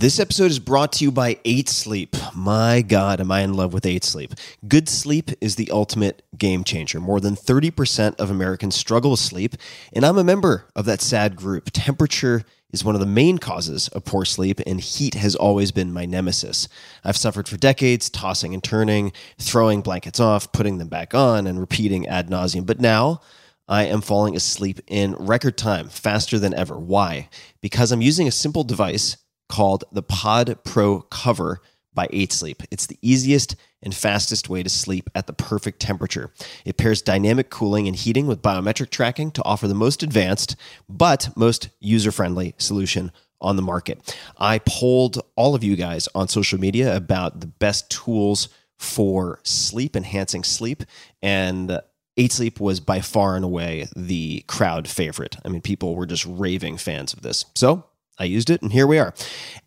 This episode is brought to you by 8 Sleep. My God, am I in love with 8 Sleep. Good sleep is the ultimate game changer. More than 30% of Americans struggle with sleep, and I'm a member of that sad group. Temperature is one of the main causes of poor sleep, and heat has always been my nemesis. I've suffered for decades, tossing and turning, throwing blankets off, putting them back on, and repeating ad nauseum. But now I am falling asleep in record time, faster than ever. Why? Because I'm using a simple device called the Pod Pro Cover by 8 Sleep. It's the easiest and fastest way to sleep at the perfect temperature. It pairs dynamic cooling and heating with biometric tracking to offer the most advanced but most user-friendly solution on the market. I polled all of you guys on social media about the best tools for sleep, enhancing sleep, and 8 Sleep was by far and away the crowd favorite. I mean, people were just raving fans of this. So I used it, and here we are.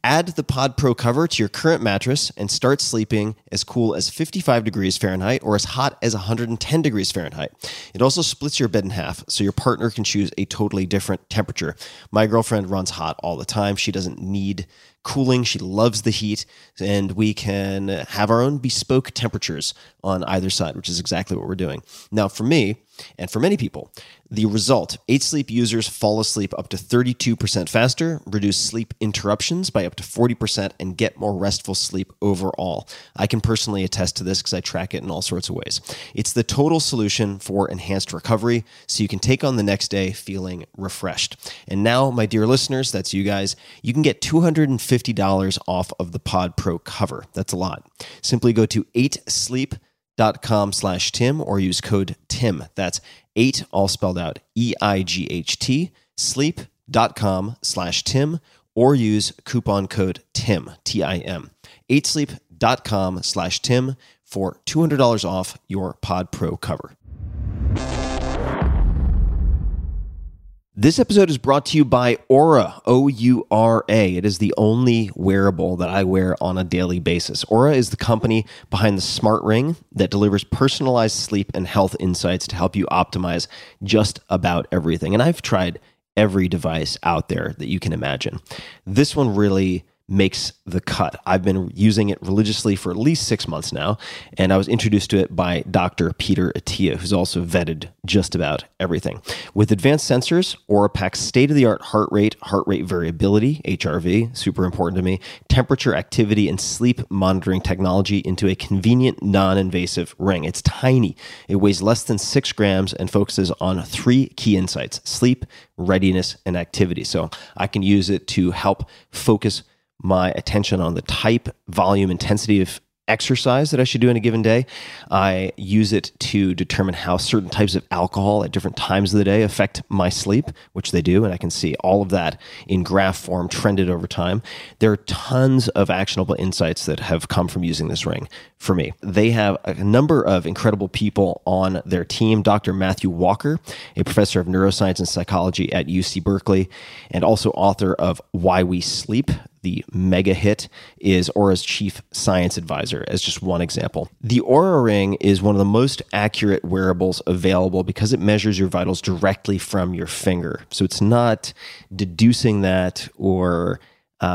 Add the Pod Pro Cover to your current mattress and start sleeping as cool as 55 degrees Fahrenheit or as hot as 110 degrees Fahrenheit. It also splits your bed in half, so your partner can choose a totally different temperature. My girlfriend runs hot all the time. She doesn't need cooling. She loves the heat, and we can have our own bespoke temperatures on either side, which is exactly what we're doing. Now, for me, and for many people, the result, 8 Sleep users fall asleep up to 32% faster, reduce sleep interruptions by up to 40%, and get more restful sleep overall. I can personally attest to this because I track it in all sorts of ways. It's the total solution for enhanced recovery, so you can take on the next day feeling refreshed. And now, my dear listeners, that's you guys, you can get $250 off of the Pod Pro Cover. That's a lot. Simply go to 8sleep.com/Tim or use code TIM. That's 8, all spelled out, E-I-G-H-T, sleep.com/Tim, or use coupon code TIM, T-I-M, 8sleep.com/Tim for $200 off your Pod Pro Cover. This episode is brought to you by Oura, O-U-R-A. It is the only wearable that I wear on a daily basis. Oura is the company behind the smart ring that delivers personalized sleep and health insights to help you optimize just about everything. And I've tried every device out there that you can imagine. This one really makes the cut. I've been using it religiously for at least 6 months now, and I was introduced to it by Dr. Peter Attia, who's also vetted just about everything. With advanced sensors, Oura packs state-of-the-art heart rate variability, HRV, super important to me, temperature, activity, and sleep monitoring technology into a convenient, non-invasive ring. It's tiny. It weighs less than 6 grams and focuses on 3 key insights: sleep, readiness, and activity. So I can use it to help focus my attention on the type, volume, intensity of exercise that I should do in a given day. I use it to determine how certain types of alcohol at different times of the day affect my sleep, which they do, and I can see all of that in graph form trended over time. There are tons of actionable insights that have come from using this ring for me. They have a number of incredible people on their team. Dr. Matthew Walker, a professor of neuroscience and psychology at UC Berkeley, and also author of Why We Sleep, the mega hit, is Oura's chief science advisor, as just one example. The Oura Ring is one of the most accurate wearables available because it measures your vitals directly from your finger. So it's not deducing that or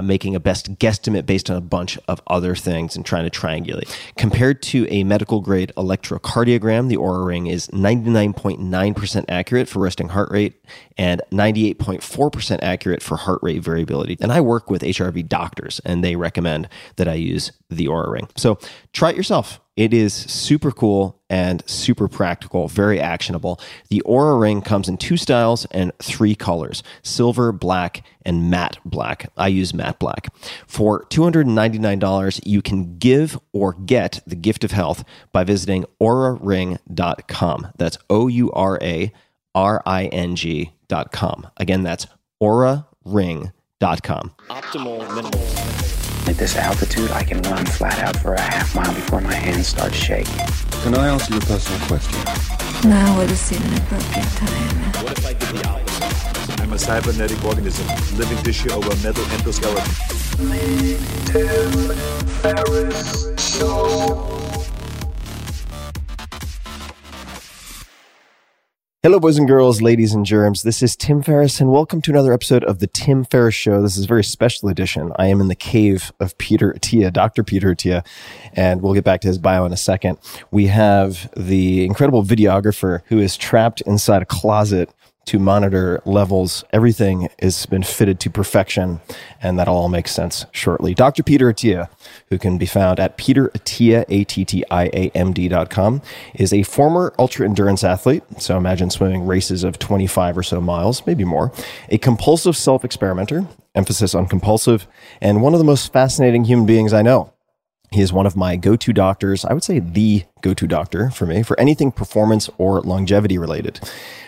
making a best guesstimate based on a bunch of other things and trying to triangulate. Compared to a medical-grade electrocardiogram, the Oura Ring is 99.9% accurate for resting heart rate and 98.4% accurate for heart rate variability. And I work with HRV doctors, and they recommend that I use the Oura Ring. So try it yourself. It is super cool and super practical, very actionable. The Oura Ring comes in 2 styles and 3 colors, silver, black, and matte black. I use matte black. For $299, you can give or get the gift of health by visiting auraring.com. That's O-U-R-A-R-I-N-G.com. Again, that's auraring.com. Optimal minimal. At this altitude, I can run flat out for a half mile before my hands start shaking. Can I ask you a personal question? Now would seem an appropriate time. What if I did the opposite? I'm a cybernetic organism, living tissue over a metal endoskeleton. Me, Tim, Ferris, Show. Hello, boys and girls, ladies and germs. This is Tim Ferriss, and welcome to another episode of The Tim Ferriss Show. This is a very special edition. I am in the cave of Peter Attia, Dr. Peter Attia, and we'll get back to his bio in a second. We have the incredible videographer who is trapped inside a closet to monitor levels. Everything has been fitted to perfection, and that'll all make sense shortly. Dr. Peter Attia, who can be found at PeterAttia, A-T-T-I-A-M-D.com, is a former ultra-endurance athlete, so imagine swimming races of 25 or so miles, maybe more, a compulsive self-experimenter, emphasis on compulsive, and one of the most fascinating human beings I know. He is one of my go-to doctors, I would say the go-to doctor for me, for anything performance or longevity related.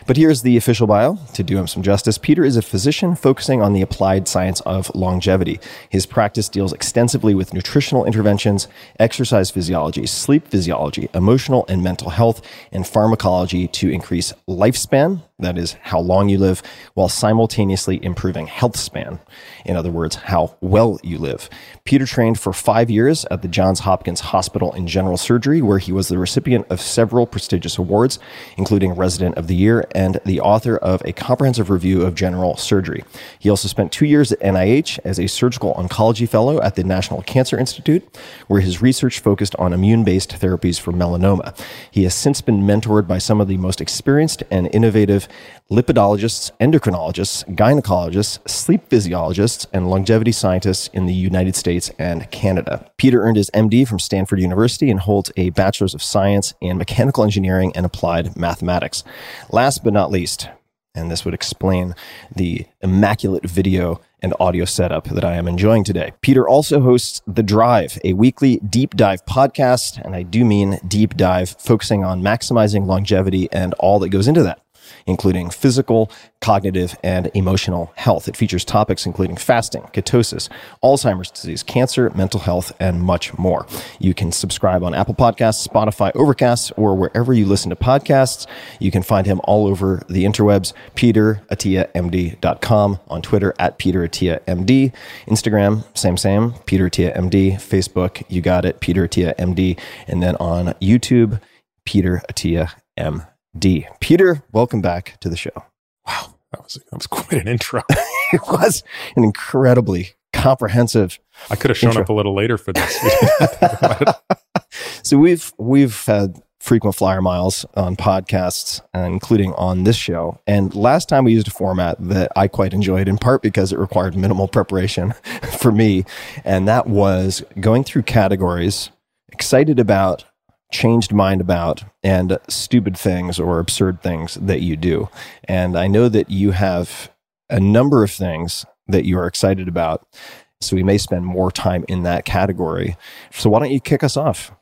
But here's the official bio to do him some justice. Peter is a physician focusing on the applied science of longevity. His practice deals extensively with nutritional interventions, exercise physiology, sleep physiology, emotional and mental health, and pharmacology to increase lifespan, that is how long you live, while simultaneously improving health span. In other words, how well you live. Peter trained for 5 years at the Johns Hopkins Hospital in General Surgery, where he was the recipient of several prestigious awards, including Resident of the Year and the author of a comprehensive review of general surgery. He also spent 2 years at NIH as a surgical oncology fellow at the National Cancer Institute, where his research focused on immune-based therapies for melanoma. He has since been mentored by some of the most experienced and innovative lipidologists, endocrinologists, gynecologists, sleep physiologists, and longevity scientists in the United States and Canada. Peter earned his MD from Stanford University and holds a Bachelor's of Science in Mechanical Engineering and Applied Mathematics. Last but not least, and this would explain the immaculate video and audio setup that I am enjoying today. Peter also hosts The Drive, a weekly deep dive podcast, and I do mean deep dive, focusing on maximizing longevity and all that goes into that, including physical, cognitive, and emotional health. It features topics including fasting, ketosis, Alzheimer's disease, cancer, mental health, and much more. You can subscribe on Apple Podcasts, Spotify, Overcast, or wherever you listen to podcasts. You can find him all over the interwebs, PeterAttiaMD.com, on Twitter, at PeterAttiaMD, Instagram, same, PeterAttiaMD, Facebook, you got it, PeterAttiaMD, and then on YouTube, PeterAttiaMD. Peter, welcome back to the show. Wow, that was quite an intro. It was an incredibly comprehensive. I could have shown intro up a little later for this. So we've had frequent flyer miles on podcasts, including on this show. And last time we used a format that I quite enjoyed, in part because it required minimal preparation for me, and that was going through categories: excited about, changed mind about, and stupid things or absurd things that you do. And I know that you have a number of things that you are excited about, so we may spend more time in that category. So why don't you kick us off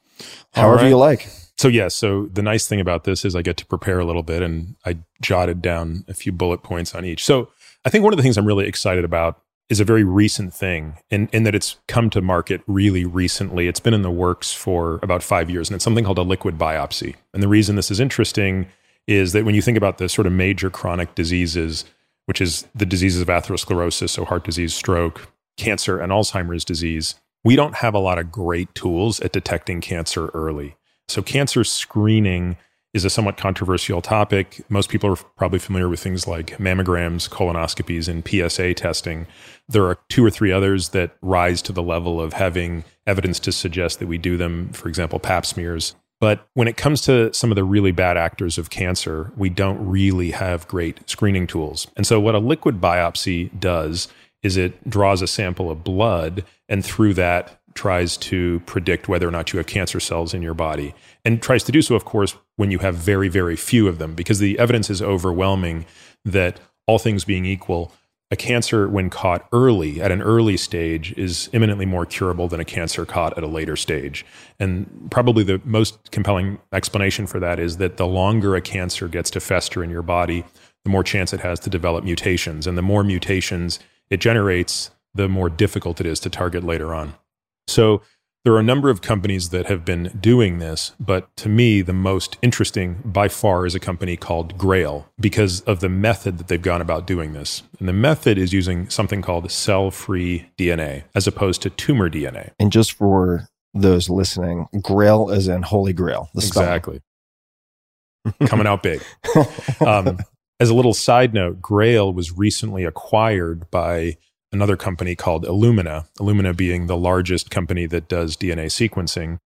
however you like? So the nice thing about this is I get to prepare a little bit, and I jotted down a few bullet points on each. So I think one of the things I'm really excited about is a very recent thing, in that it's come to market really recently. It's been in the works for about 5 years, and it's something called a liquid biopsy. And the reason this is interesting is that when you think about the sort of major chronic diseases, which is the diseases of atherosclerosis, so heart disease, stroke, cancer, and Alzheimer's disease, we don't have a lot of great tools at detecting cancer early. So cancer screening is a somewhat controversial topic. Most people are probably familiar with things like mammograms, colonoscopies, and PSA testing. There are 2 or 3 others that rise to the level of having evidence to suggest that we do them, for example, pap smears. But when it comes to some of the really bad actors of cancer, we don't really have great screening tools. And so what a liquid biopsy does is it draws a sample of blood, and through that tries to predict whether or not you have cancer cells in your body, and tries to do so, of course, when you have very, very few of them, because the evidence is overwhelming that, all things being equal, a cancer, when caught early, at an early stage, is imminently more curable than a cancer caught at a later stage. And probably the most compelling explanation for that is that the longer a cancer gets to fester in your body, the more chance it has to develop mutations. And the more mutations it generates, the more difficult it is to target later on. So there are a number of companies that have been doing this, but to me, the most interesting by far is a company called Grail, because of the method that they've gone about doing this. And the method is using something called cell-free DNA, as opposed to tumor DNA. And just for those listening, Grail as in Holy Grail. Exactly. coming out big. As a little side note, Grail was recently acquired by another company called Illumina, Illumina being the largest company that does DNA sequencing.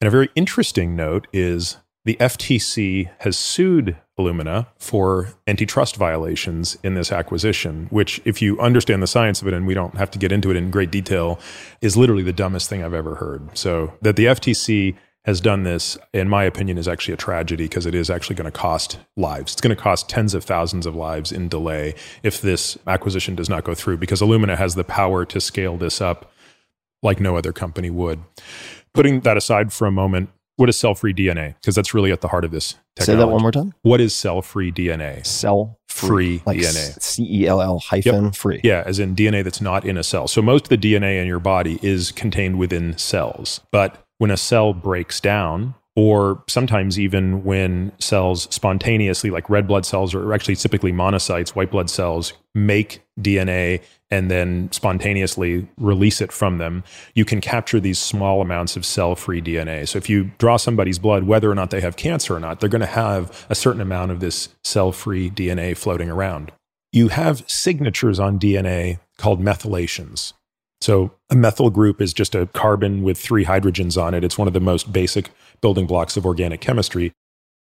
And a very interesting note is the FTC has sued Illumina for antitrust violations in this acquisition, which, if you understand the science of it, and we don't have to get into it in great detail, is literally the dumbest thing I've ever heard. So that the FTC has done this, in my opinion, is actually a tragedy, because it is actually going to cost lives. It's going to cost tens of thousands of lives in delay if this acquisition does not go through, because Illumina has the power to scale this up like no other company would. Putting that aside for a moment, what is cell-free DNA? Because that's really at the heart of this technology. Say that one more time. What is cell-free DNA? Cell-free like DNA. C-E-L-L hyphen yep. free. Yeah, as in DNA that's not in a cell. So most of the DNA in your body is contained within cells. But when a cell breaks down, or sometimes even when cells spontaneously, like red blood cells, or actually typically monocytes, white blood cells, make DNA and then spontaneously release it from them, you can capture these small amounts of cell-free DNA. So if you draw somebody's blood, whether or not they have cancer or not, they're going to have a certain amount of this cell-free DNA floating around. You have signatures on DNA called methylations. So a methyl group is just a carbon with three hydrogens on it. It's one of the most basic building blocks of organic chemistry.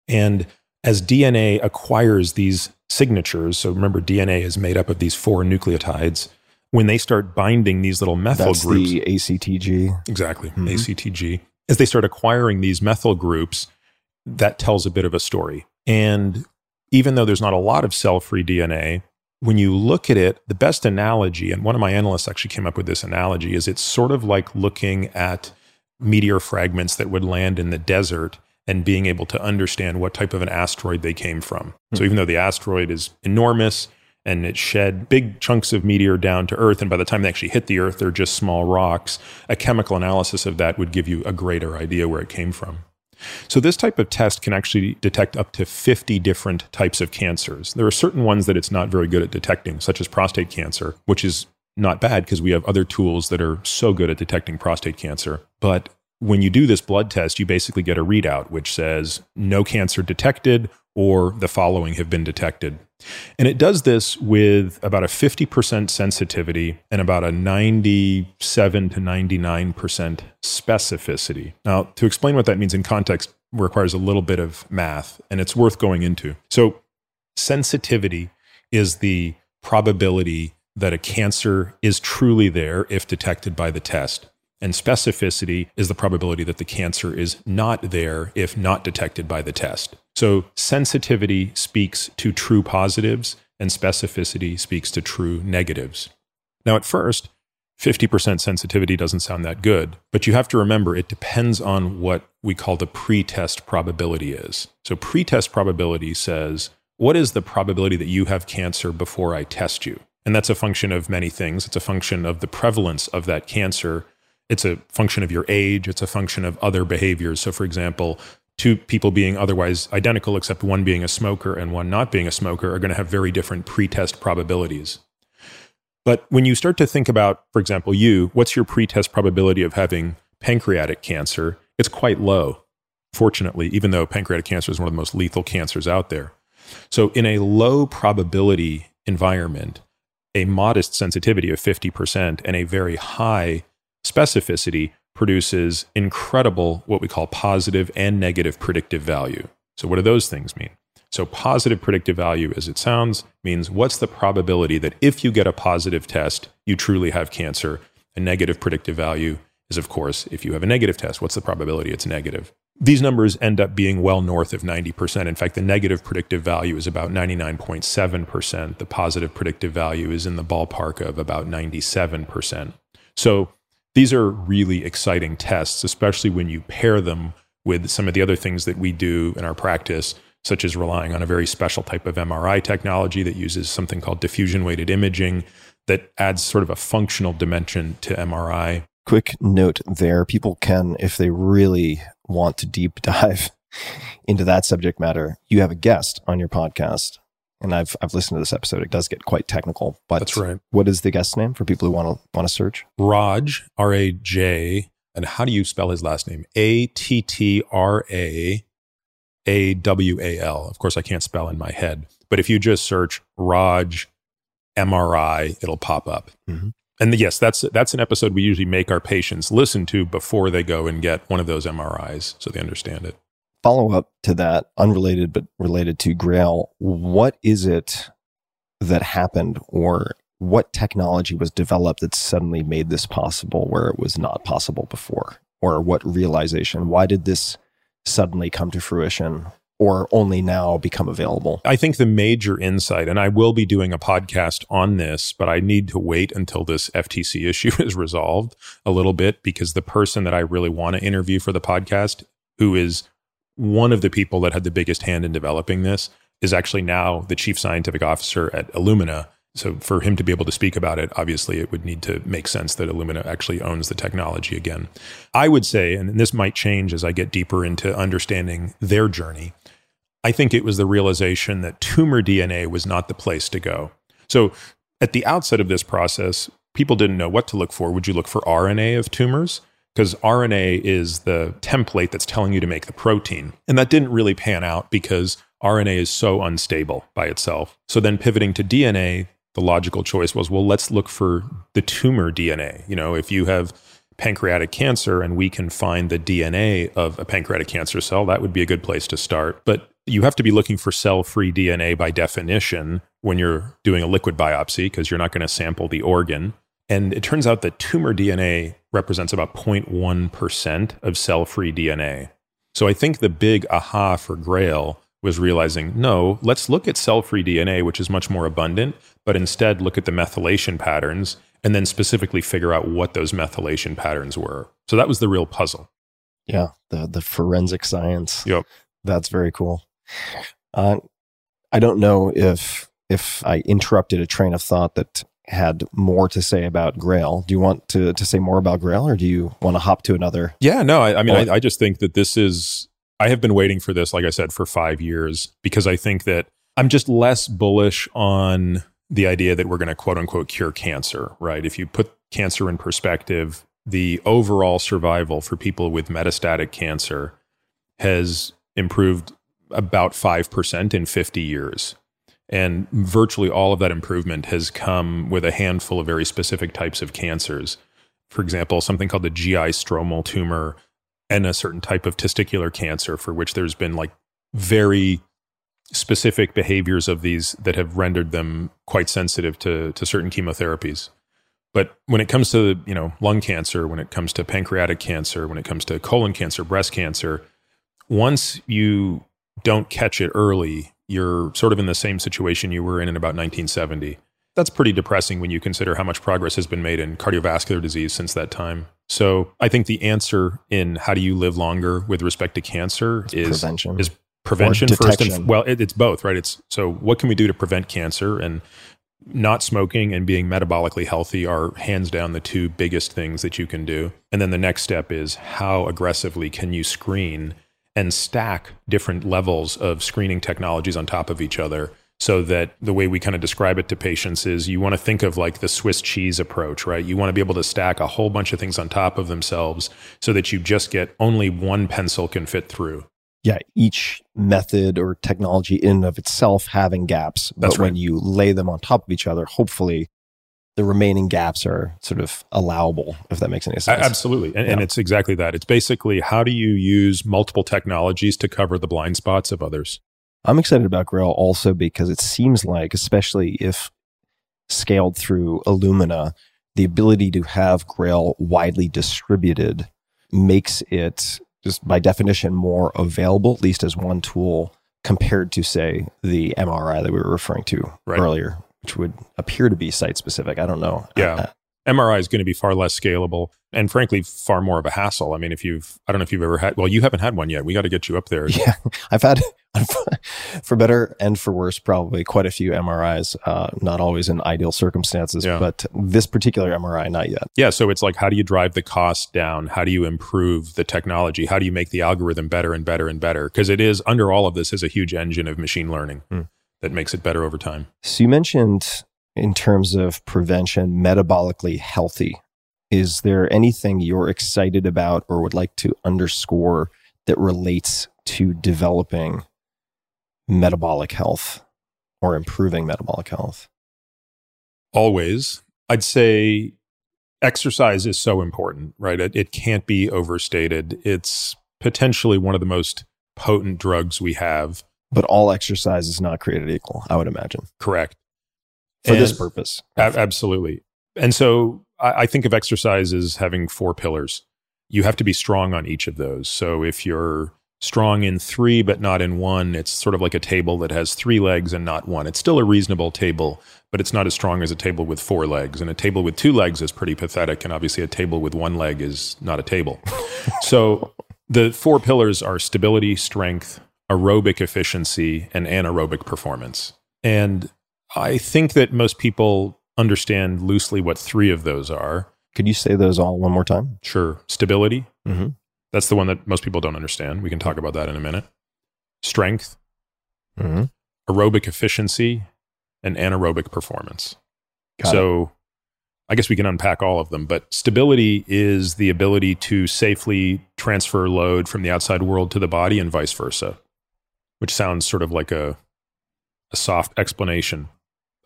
And as DNA acquires these signatures, so remember, DNA is made up of these four nucleotides. When they start binding these little methyl groups. That's the ACTG. Exactly, mm-hmm. ACTG. As they start acquiring these methyl groups, that tells a bit of a story. And even though there's not a lot of cell-free DNA, when you look at it, the best analogy, and one of my analysts actually came up with this analogy, is it's sort of like looking at meteor fragments that would land in the desert and being able to understand what type of an asteroid they came from. So even though the asteroid is enormous and it shed big chunks of meteor down to Earth, and by the time they actually hit the Earth, they're just small rocks, a chemical analysis of that would give you a greater idea where it came from. So this type of test can actually detect up to 50 different types of cancers. There are certain ones that it's not very good at detecting, such as prostate cancer, which is not bad because we have other tools that are so good at detecting prostate cancer. But when you do this blood test, you basically get a readout which says no cancer detected or the following have been detected. And it does this with about a 50% sensitivity and about a 97 to 99% specificity. Now, to explain what that means in context requires a little bit of math, and it's worth going into. So sensitivity is the probability that a cancer is truly there if detected by the test. And specificity is the probability that the cancer is not there if not detected by the test. So sensitivity speaks to true positives and specificity speaks to true negatives. Now, at first, 50% sensitivity doesn't sound that good, but you have to remember it depends on what we call the pretest probability is. So pretest probability says, what is the probability that you have cancer before I test you? And that's a function of many things. It's a function of the prevalence of that cancer. It's a function of your age. It's a function of other behaviors. So for example, two people being otherwise identical, except one being a smoker and one not being a smoker, are going to have very different pretest probabilities. But when you start to think about, for example, you, what's your pretest probability of having pancreatic cancer? It's quite low, fortunately, even though pancreatic cancer is one of the most lethal cancers out there. So in a low probability environment, a modest sensitivity of 50% and a very high specificity produces incredible, what we call positive and negative predictive value. So what do those things mean? So positive predictive value, as it sounds, means what's the probability that if you get a positive test, you truly have cancer? A negative predictive value is, of course, if you have a negative test, what's the probability it's negative? These numbers end up being well north of 90%. In fact, the negative predictive value is about 99.7%. The positive predictive value is in the ballpark of about 97%. So these are really exciting tests, especially when you pair them with some of the other things that we do in our practice, such as relying on a very special type of MRI technology that uses something called diffusion-weighted imaging that adds sort of a functional dimension to MRI. Quick note there, people can, if they really want to deep dive into that subject matter, you have a guest on your podcast. And I've listened to this episode. It does get quite technical, but that's right. What is the guest's name for people who want to search? Raj, R-A-J. And how do you spell his last name? A-T-T-R-A. AWAL. Of course, I can't spell in my head, but if you just search Raj MRI, it'll pop up. Mm-hmm. And yes, that's an episode we usually make our patients listen to before they go and get one of those MRIs so they understand it. Follow up to that, unrelated but related to Grail, what is it that happened or what technology was developed that suddenly made this possible where it was not possible before? Or what realization? Why did this suddenly come to fruition or only now become available? I think the major insight, and I will be doing a podcast on this, but I need to wait until this FTC issue is resolved a little bit, because the person that I really want to interview for the podcast, who is one of the people that had the biggest hand in developing this, is actually now the chief scientific officer at Illumina. So for him to be able to speak about it, obviously it would need to make sense that Illumina actually owns the technology again. I would say, and this might change as I get deeper into understanding their journey, I think it was the realization that tumor DNA was not the place to go. So at the outset of this process, people didn't know what to look for. Would you look for RNA of tumors? Because RNA is the template that's telling you to make the protein. And that didn't really pan out because RNA is so unstable by itself. So then pivoting to DNA, the logical choice was, well, let's look for the tumor DNA. You know, if you have pancreatic cancer and we can find the DNA of a pancreatic cancer cell, that would be a good place to start. But you have to be looking for cell-free DNA by definition when you're doing a liquid biopsy, because you're not going to sample the organ. And it turns out that tumor DNA represents about 0.1% of cell-free DNA. So I think the big aha for Grail was realizing, no, let's look at cell-free DNA, which is much more abundant, but instead look at the methylation patterns and then specifically figure out what those methylation patterns were. So that was the real puzzle. Yeah, the forensic science. Yep. That's very cool. I don't know if I interrupted a train of thought that had more to say about Grail. Do you want to say more about Grail, or do you want to hop to another? Yeah, no, I mean, I just think that this is... I have been waiting for this, like I said, for 5 years, because I think that I'm just less bullish on the idea that we're going to quote unquote cure cancer, right? If you put cancer in perspective, the overall survival for people with metastatic cancer has improved about 5% in 50 years. And virtually all of that improvement has come with a handful of very specific types of cancers. For example, something called the GI stromal tumor, and a certain type of testicular cancer for which there's been like very specific behaviors of these that have rendered them quite sensitive to certain chemotherapies. But when it comes to, you know, lung cancer, when it comes to pancreatic cancer, when it comes to colon cancer, breast cancer, once you don't catch it early, you're sort of in the same situation you were in about 1970. That's pretty depressing when you consider how much progress has been made in cardiovascular disease since that time. So I think the answer in how do you live longer with respect to cancer is prevention. Is prevention first, and well, it's both, right? It's so what can we do to prevent cancer, and not smoking and being metabolically healthy are hands down the two biggest things that you can do. And then the next step is how aggressively can you screen and stack different levels of screening technologies on top of each other. So that the way we kind of describe it to patients is you want to think of like the Swiss cheese approach, right? You want to be able to stack a whole bunch of things on top of themselves so that you just get only one pencil can fit through. Yeah, each method or technology in and of itself having gaps. That's right. When you lay them on top of each other, hopefully the remaining gaps are sort of allowable, if that makes any sense. Absolutely. And it's exactly that. It's basically how do you use multiple technologies to cover the blind spots of others? I'm excited about Grail also because it seems like, especially if scaled through Illumina, the ability to have Grail widely distributed makes it just by definition more available, at least as one tool, compared to, say, the MRI that we were referring to earlier, which would appear to be site-specific. I don't know. Yeah. MRI is going to be far less scalable and frankly, far more of a hassle. I mean, I don't know if you've ever had, well, you haven't had one yet. We got to get you up there. Yeah, I've had, for better and for worse, probably quite a few MRIs, not always in ideal circumstances, but this particular MRI, not yet. Yeah. So it's like, how do you drive the cost down? How do you improve the technology? How do you make the algorithm better and better and better? Because it is, under all of this, is a huge engine of machine learning that makes it better over time. So you mentioned, in terms of prevention, metabolically healthy. Is there anything you're excited about or would like to underscore that relates to developing metabolic health or improving metabolic health? Always. I'd say exercise is so important, right? It can't be overstated. It's potentially one of the most potent drugs we have. But all exercise is not created equal, I would imagine. Correct. For this purpose. Absolutely. And so I think of exercise as having four pillars. You have to be strong on each of those. So if you're strong in three, but not in one, it's sort of like a table that has three legs and not one. It's still a reasonable table, but it's not as strong as a table with four legs. And a table with two legs is pretty pathetic. And obviously a table with one leg is not a table. So the four pillars are stability, strength, aerobic efficiency, and anaerobic performance. And I think that most people understand loosely what three of those are. Could you say those all one more time? Sure. Stability. Mm-hmm. That's the one that most people don't understand. We can talk about that in a minute. Strength, mm-hmm. aerobic efficiency, and anaerobic performance. So I guess we can unpack all of them, but stability is the ability to safely transfer load from the outside world to the body and vice versa, which sounds sort of like a soft explanation.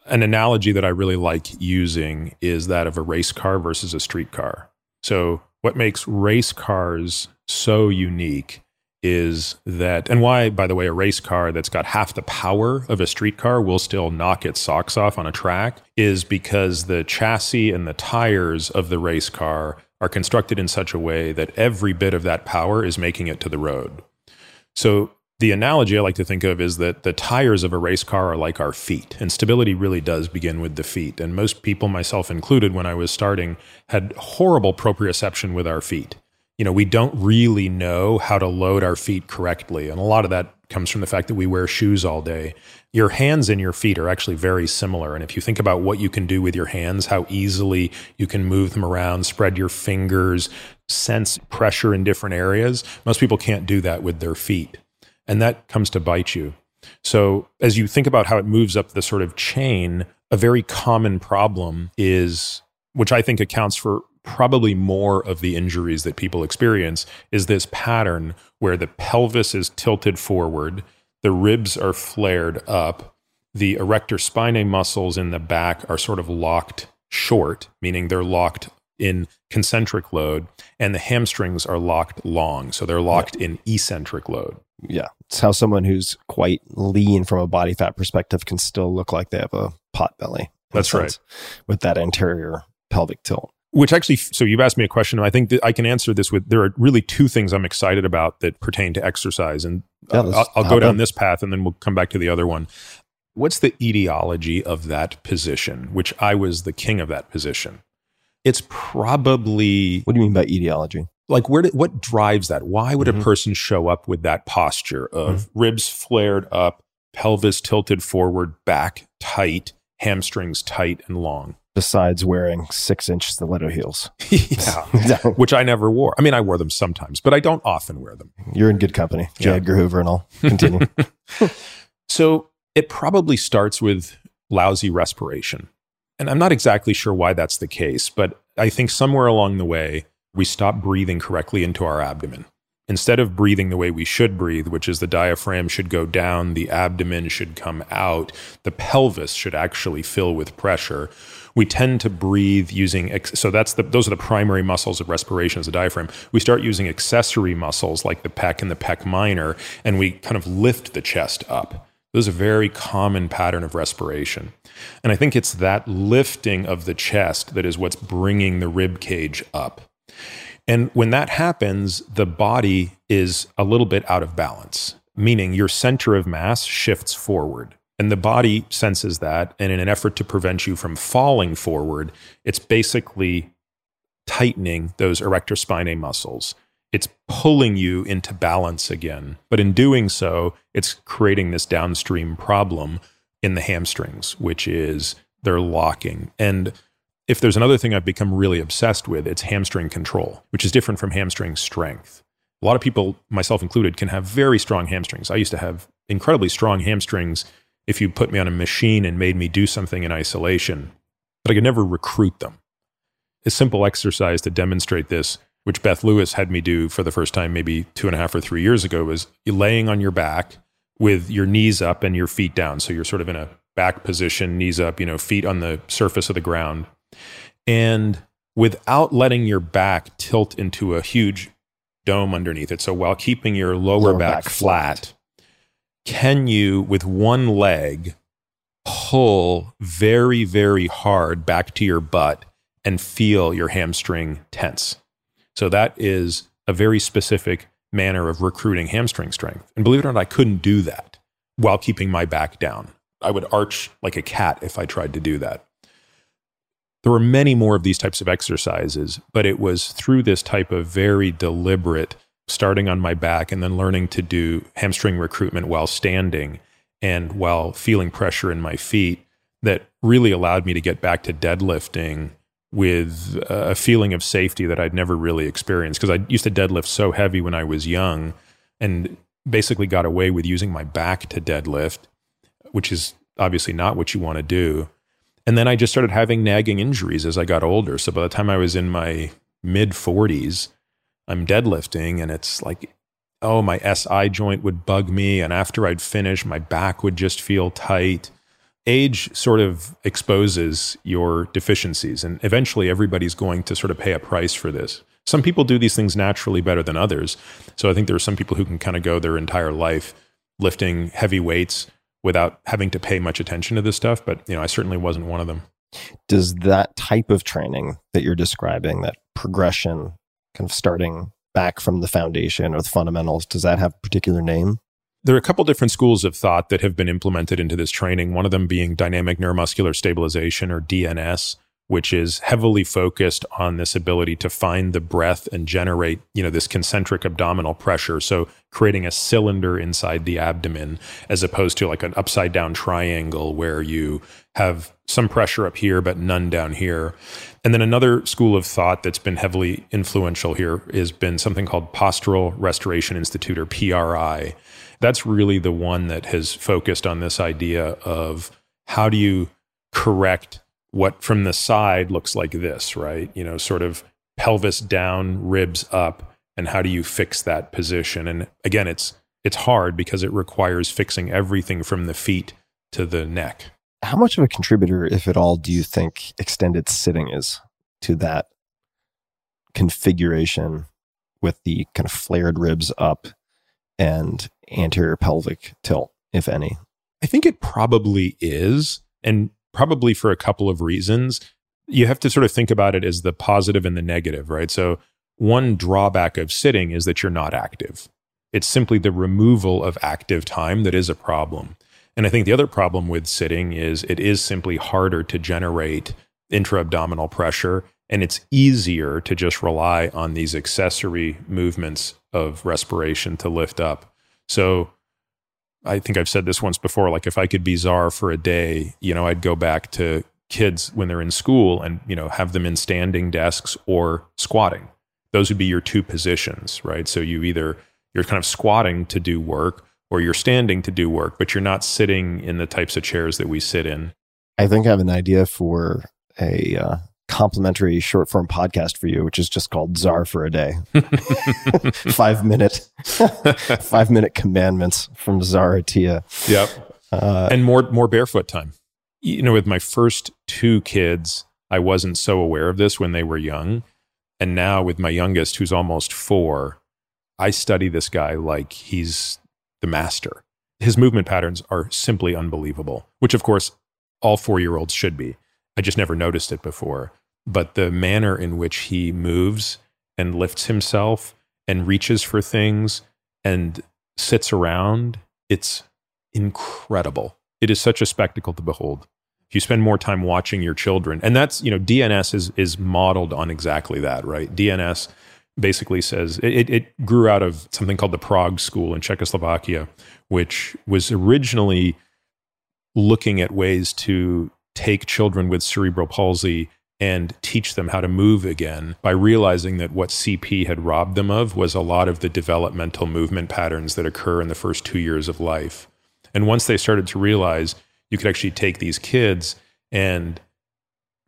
An analogy that I really like using is that of a race car versus a street car. So what makes race cars so unique is that, and why, by the way, a race car that's got half the power of a street car will still knock its socks off on a track, is because the chassis and the tires of the race car are constructed in such a way that every bit of that power is making it to the road. So the analogy I like to think of is that the tires of a race car are like our feet, and stability really does begin with the feet. And most people, myself included, when I was starting, had horrible proprioception with our feet. You know, we don't really know how to load our feet correctly. And a lot of that comes from the fact that we wear shoes all day. Your hands and your feet are actually very similar. And if you think about what you can do with your hands, how easily you can move them around, spread your fingers, sense pressure in different areas, most people can't do that with their feet. And that comes to bite you. So as you think about how it moves up the sort of chain, a very common problem is, which I think accounts for probably more of the injuries that people experience, is this pattern where the pelvis is tilted forward, the ribs are flared up, the erector spinae muscles in the back are sort of locked short, meaning they're locked in concentric load, and the hamstrings are locked long. So they're locked in eccentric load. Yeah. It's how someone who's quite lean from a body fat perspective can still look like they have a pot belly. That's right. With that anterior pelvic tilt. Which actually, so you've asked me a question, and I think that I can answer this with, there are really two things I'm excited about that pertain to exercise. And I'll go down this path and then we'll come back to the other one. What's the etiology of that position, which I was the king of that position? It's probably... What do you mean by etiology? Like, what drives that? Why would a person show up with that posture of ribs flared up, pelvis tilted forward, back tight, hamstrings tight and long? Besides wearing 6-inch stiletto heels. Which I never wore. I mean, I wore them sometimes, but I don't often wear them. You're in good company. J. Edgar Hoover and all. Continue. So it probably starts with lousy respiration. And I'm not exactly sure why that's the case, but I think somewhere along the way, we stop breathing correctly into our abdomen. Instead of breathing the way we should breathe, which is the diaphragm should go down, the abdomen should come out, the pelvis should actually fill with pressure. We tend to breathe using, those are the primary muscles of respiration is the diaphragm. We start using accessory muscles like the pec and the pec minor, and we kind of lift the chest up. This is a very common pattern of respiration. And I think it's that lifting of the chest that is what's bringing the rib cage up. And when that happens, the body is a little bit out of balance, meaning your center of mass shifts forward. And the body senses that. And in an effort to prevent you from falling forward, it's basically tightening those erector spinae muscles. It's pulling you into balance again. But in doing so, it's creating this downstream problem in the hamstrings, which is they're locking. And if there's another thing I've become really obsessed with, it's hamstring control, which is different from hamstring strength. A lot of people, myself included, can have very strong hamstrings. I used to have incredibly strong hamstrings if you put me on a machine and made me do something in isolation, but I could never recruit them. A simple exercise to demonstrate this which Beth Lewis had me do for the first time maybe 2.5 or 3 years ago, was you're laying on your back with your knees up and your feet down. So you're sort of in a back position, knees up, you know, feet on the surface of the ground. And without letting your back tilt into a huge dome underneath it, so while keeping your lower back flat, can you, with one leg, pull very, very hard back to your butt and feel your hamstring tense? So that is a very specific manner of recruiting hamstring strength. And believe it or not, I couldn't do that while keeping my back down. I would arch like a cat if I tried to do that. There were many more of these types of exercises, but it was through this type of very deliberate starting on my back and then learning to do hamstring recruitment while standing and while feeling pressure in my feet that really allowed me to get back to deadlifting with a feeling of safety that I'd never really experienced, because I used to deadlift so heavy when I was young and basically got away with using my back to deadlift, which is obviously not what you want to do. And then I just started having nagging injuries as I got older. So by the time I was in my mid-40s, I'm deadlifting and it's like, oh, my SI joint would bug me. And after I'd finish, my back would just feel tight. Age sort of exposes your deficiencies, and eventually everybody's going to sort of pay a price for this. Some people do these things naturally better than others. So I think there are some people who can kind of go their entire life lifting heavy weights without having to pay much attention to this stuff. But, you know, I certainly wasn't one of them. Does that type of training that you're describing, that progression, kind of starting back from the foundation or the fundamentals, does that have a particular name? There are a couple different schools of thought that have been implemented into this training, one of them being dynamic neuromuscular stabilization, or DNS, which is heavily focused on this ability to find the breath and generate, you know, this concentric abdominal pressure. So creating a cylinder inside the abdomen, as opposed to like an upside down triangle where you have some pressure up here, but none down here. And then another school of thought that's been heavily influential here has been something called Postural Restoration Institute, or PRI. That's really the one that has focused on this idea of how do you correct what from the side looks like this, right? You know, sort of pelvis down, ribs up, and how do you fix that position? And again, it's hard because it requires fixing everything from the feet to the neck. How much of a contributor, if at all, do you think extended sitting is to that configuration with the kind of flared ribs up and anterior pelvic tilt, if any? I think it probably is, and probably for a couple of reasons. You have to sort of think about it as the positive and the negative, right? So one drawback of sitting is that you're not active. It's simply the removal of active time that is a problem. And I think the other problem with sitting is it is simply harder to generate intra-abdominal pressure, and it's easier to just rely on these accessory movements of respiration to lift up. So I think I've said this once before, like if I could be czar for a day, you know, I'd go back to kids when they're in school and, you know, have them in standing desks or squatting. Those would be your two positions, right? So you either, you're kind of squatting to do work or you're standing to do work, but you're not sitting in the types of chairs that we sit in. I think I have an idea for a complimentary short form podcast for you, which is just called Czar for a Day. 5 minute commandments from Czar Attia. Yep. And more barefoot time. You know, with my first two kids, I wasn't so aware of this when they were young. And now with my youngest, who's almost 4, I study this guy like he's the master. His movement patterns are simply unbelievable, which of course all 4-year-olds should be. I just never noticed it before, but the manner in which he moves and lifts himself and reaches for things and sits around, it's incredible. It is such a spectacle to behold. If you spend more time watching your children, and that's, you know, DNS is modeled on exactly that, right? DNS basically says, it grew out of something called the Prague School in Czechoslovakia, which was originally looking at ways to take children with cerebral palsy and teach them how to move again, by realizing that what CP had robbed them of was a lot of the developmental movement patterns that occur in the first 2 years of life. And once they started to realize you could actually take these kids and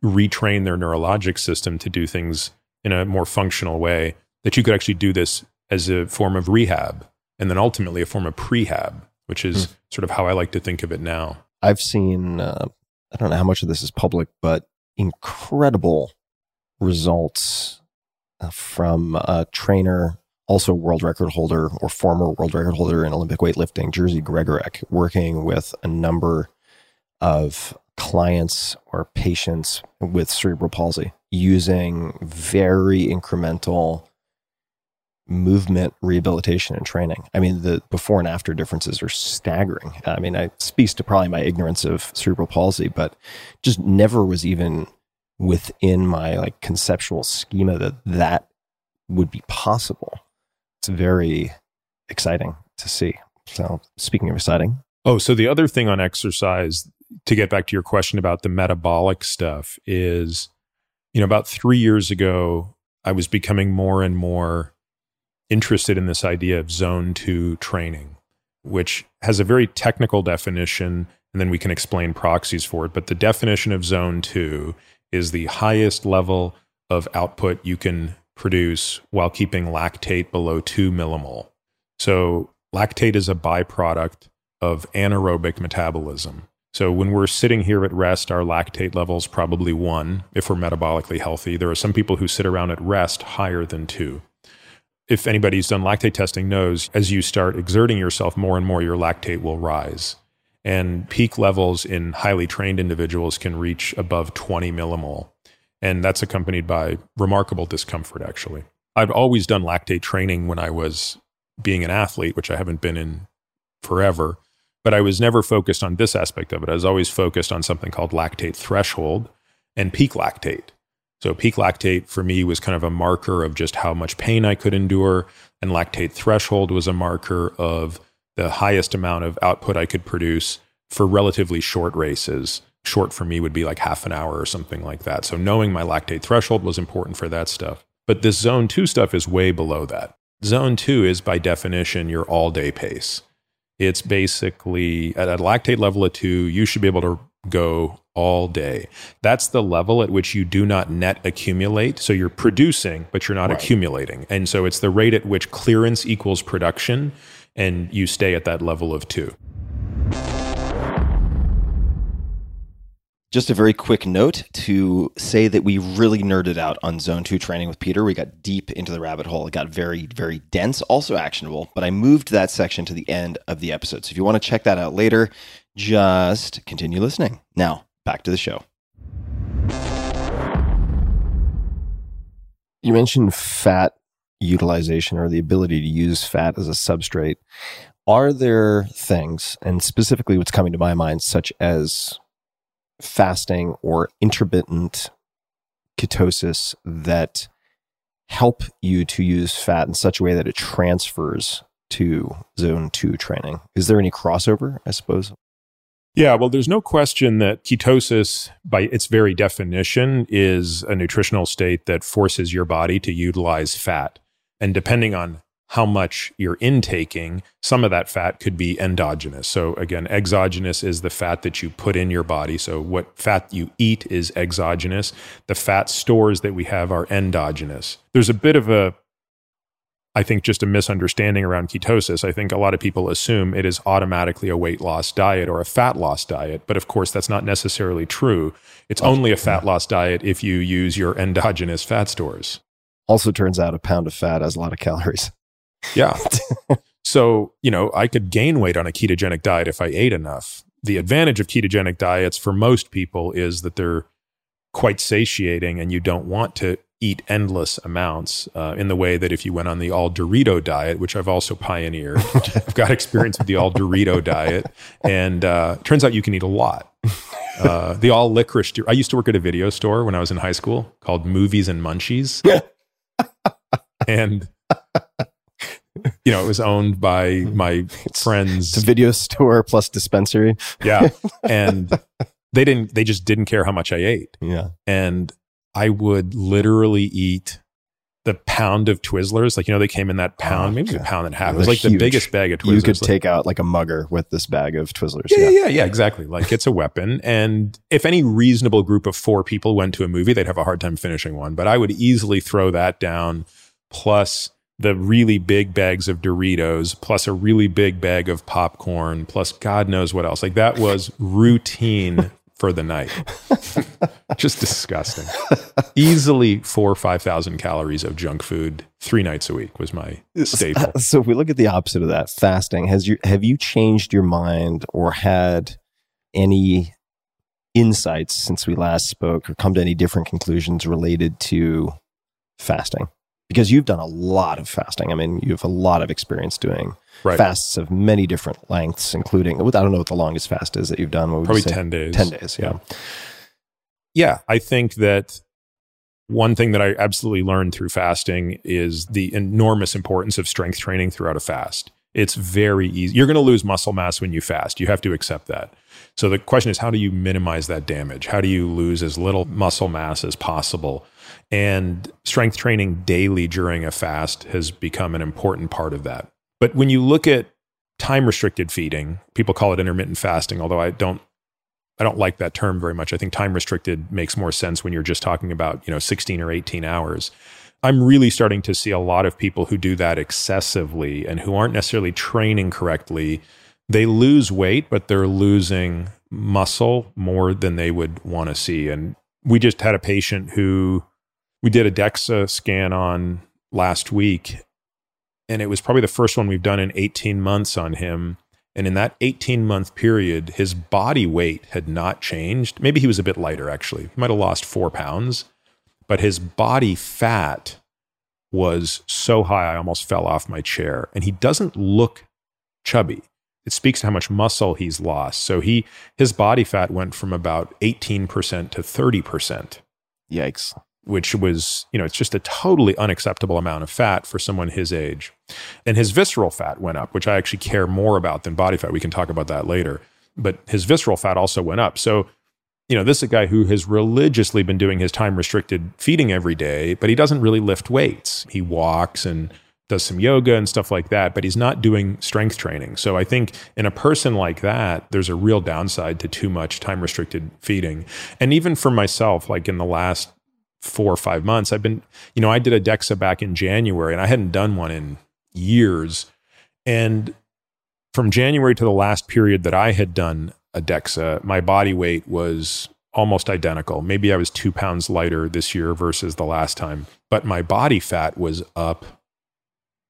retrain their neurologic system to do things in a more functional way, that you could actually do this as a form of rehab and then ultimately a form of prehab, which is sort of how I like to think of it now. I've seen, I don't know how much of this is public, but incredible results from a trainer, also world record holder or former world record holder in Olympic weightlifting, Jerzy Gregorek, working with a number of clients or patients with cerebral palsy using very incremental movement rehabilitation and training. I mean, the before and after differences are staggering. I mean, it speaks to probably my ignorance of cerebral palsy, but just never was even within my like conceptual schema that that would be possible. It's very exciting to see. So speaking of exciting. Oh, so the other thing on exercise, to get back to your question about the metabolic stuff, is, you know, about 3 years ago, I was becoming more and more interested in this idea of zone 2 training, which has a very technical definition, and then we can explain proxies for it. But the definition of zone 2 is the highest level of output you can produce while keeping lactate below 2 millimole. So lactate is a byproduct of anaerobic metabolism. So when we're sitting here at rest, our lactate level's probably 1 if we're metabolically healthy. There are some people who sit around at rest higher than 2. If anybody's done lactate testing knows, as you start exerting yourself more and more, your lactate will rise. And peak levels in highly trained individuals can reach above 20 millimole. And that's accompanied by remarkable discomfort, actually. I've always done lactate training when I was being an athlete, which I haven't been in forever, but I was never focused on this aspect of it. I was always focused on something called lactate threshold and peak lactate. So peak lactate for me was kind of a marker of just how much pain I could endure, and lactate threshold was a marker of the highest amount of output I could produce for relatively short races. Short for me would be like half an hour or something like that. So knowing my lactate threshold was important for that stuff. But this zone 2 stuff is way below that. Zone 2 is by definition your all-day pace. It's basically at a lactate level of 2, you should be able to go all day. That's the level at which you do not net accumulate. So you're producing, but you're not accumulating. And so it's the rate at which clearance equals production, and you stay at that level of 2. Just a very quick note to say that we really nerded out on Zone 2 training with Peter. We got deep into the rabbit hole. It got very, very dense, also actionable, but I moved that section to the end of the episode. So if you want to check that out later, just continue listening. Now, back to the show. You mentioned fat utilization or the ability to use fat as a substrate. Are there things, and specifically what's coming to my mind, such as fasting or intermittent ketosis, that help you to use fat in such a way that it transfers to Zone 2 training? Is there any crossover, I suppose? Yeah, well, there's no question that ketosis, by its very definition, is a nutritional state that forces your body to utilize fat. And depending on how much you're intaking, some of that fat could be endogenous. So again, exogenous is the fat that you put in your body. So what fat you eat is exogenous. The fat stores that we have are endogenous. There's a bit of a, I think, just a misunderstanding around ketosis. I think a lot of people assume it is automatically a weight loss diet or a fat loss diet, but of course that's not necessarily true. It's only a fat loss diet if you use your endogenous fat stores. Also turns out a pound of fat has a lot of calories. Yeah. So, you know, I could gain weight on a ketogenic diet if I ate enough. The advantage of ketogenic diets for most people is that they're quite satiating and you don't want to eat endless amounts in the way that if you went on the all Dorito diet, which I've also pioneered. I've got experience with the all Dorito diet, and turns out you can eat a lot. The all licorice. I used to work at a video store when I was in high school called Movies and Munchies. And you know, it was owned by my friends. It's a video store plus dispensary. Yeah. And they just didn't care how much I ate. Yeah. And I would literally eat the pound of Twizzlers. Like, you know, they came in that pound, maybe a pound and a half. It was like huge. The biggest bag of Twizzlers. You could take out like a mugger with this bag of Twizzlers. Yeah, exactly. Like it's a weapon. And if any reasonable group of 4 people went to a movie, they'd have a hard time finishing one. But I would easily throw that down plus the really big bags of Doritos, plus a really big bag of popcorn, plus God knows what else. Like that was routine for the night. Just disgusting. Easily 4,000 or 5,000 calories of junk food 3 nights a week was my staple. So if we look at the opposite of that, fasting, have you changed your mind or had any insights since we last spoke or come to any different conclusions related to fasting? Because you've done a lot of fasting. I mean, you have a lot of experience doing fasts of many different lengths, including, I don't know what the longest fast is that you've done. What would you say? 10 days. 10 days, yeah. Yeah, I think that one thing that I absolutely learned through fasting is the enormous importance of strength training throughout a fast. It's very easy. You're going to lose muscle mass when you fast. You have to accept that. So the question is, how do you minimize that damage? How do you lose as little muscle mass as possible? And strength training daily during a fast has become an important part of that. But when you look at time-restricted feeding, people call it intermittent fasting, although I don't like that term very much. I think time-restricted makes more sense when you're just talking about, 16 or 18 hours. I'm really starting to see a lot of people who do that excessively and who aren't necessarily training correctly. They lose weight, but they're losing muscle more than they would want to see. And we just had a patient who we did a DEXA scan on last week, and it was probably the first one we've done in 18 months on him. And in that 18-month period, his body weight had not changed. Maybe he was a bit lighter, actually. He might have lost 4 pounds, but his body fat was so high I almost fell off my chair. And he doesn't look chubby. It speaks to how much muscle he's lost. So his body fat went from about 18% to 30%. Yikes. Which was, it's just a totally unacceptable amount of fat for someone his age. And his visceral fat went up, which I actually care more about than body fat. We can talk about that later. But his visceral fat also went up. So, this is a guy who has religiously been doing his time-restricted feeding every day, but he doesn't really lift weights. He walks and does some yoga and stuff like that, but he's not doing strength training. So I think in a person like that, there's a real downside to too much time-restricted feeding. And even for myself, like in the last 4 or 5 months, I've been, I did a DEXA back in January and I hadn't done one in years. And from January to the last period that I had done a DEXA, my body weight was almost identical. Maybe I was 2 pounds lighter this year versus the last time, but my body fat was up.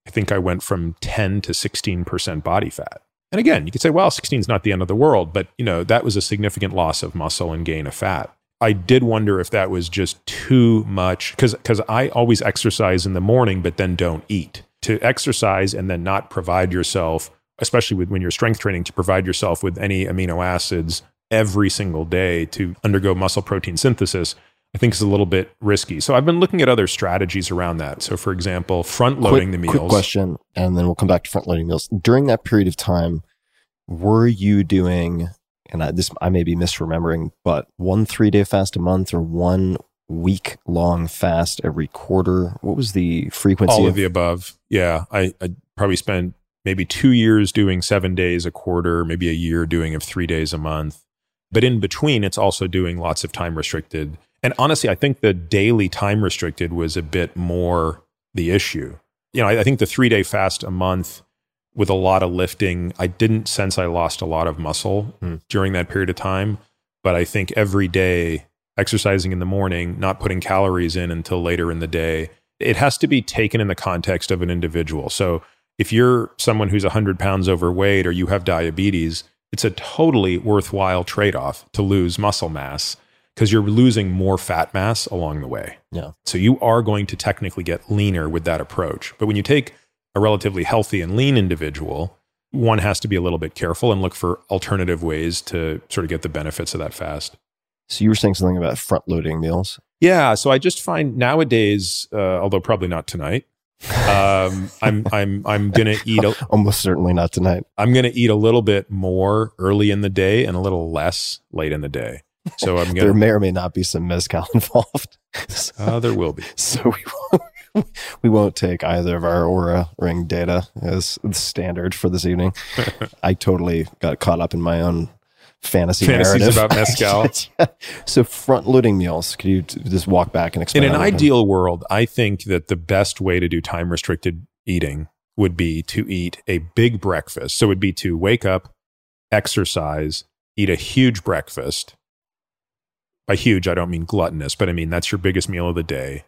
I think I went from 10 to 16% body fat. And again, you could say, well, 16 is not the end of the world, but that was a significant loss of muscle and gain of fat. I did wonder if that was just too much because I always exercise in the morning, but then don't eat. To exercise and then not provide yourself, especially when you're strength training, to provide yourself with any amino acids every single day to undergo muscle protein synthesis, I think is a little bit risky. So I've been looking at other strategies around that. So for example, front-loading the meals. Quick question, and then we'll come back to front-loading meals. During that period of time, were you doing... and I may be misremembering, but 1 3-day fast a month or 1 week long fast every quarter? What was the frequency? All of the above. Yeah. I probably spent maybe 2 years doing 7 days a quarter, maybe a year doing of 3 days a month. But in between, it's also doing lots of time restricted. And honestly, I think the daily time restricted was a bit more the issue. I think the 3-day fast a month with a lot of lifting, I didn't sense I lost a lot of muscle during that period of time. But I think every day, exercising in the morning, not putting calories in until later in the day, it has to be taken in the context of an individual. So if you're someone who's 100 pounds overweight or you have diabetes, it's a totally worthwhile trade-off to lose muscle mass because you're losing more fat mass along the way. Yeah. So you are going to technically get leaner with that approach. But when you take a relatively healthy and lean individual, one has to be a little bit careful and look for alternative ways to sort of get the benefits of that fast. So you were saying something about front-loading meals? Yeah. So I just find nowadays, although probably not tonight, I'm gonna eat almost certainly not tonight. I'm gonna eat a little bit more early in the day and a little less late in the day. So there may or may not be some mezcal involved. There will be. So we won't take either of our Oura ring data as the standard for this evening. I totally got caught up in my own fantasies about mezcal. So front-loading meals, could you just walk back and explain? In an ideal world, I think that the best way to do time-restricted eating would be to eat a big breakfast. So it would be to wake up, exercise, eat a huge breakfast. By huge, I don't mean gluttonous, but I mean that's your biggest meal of the day.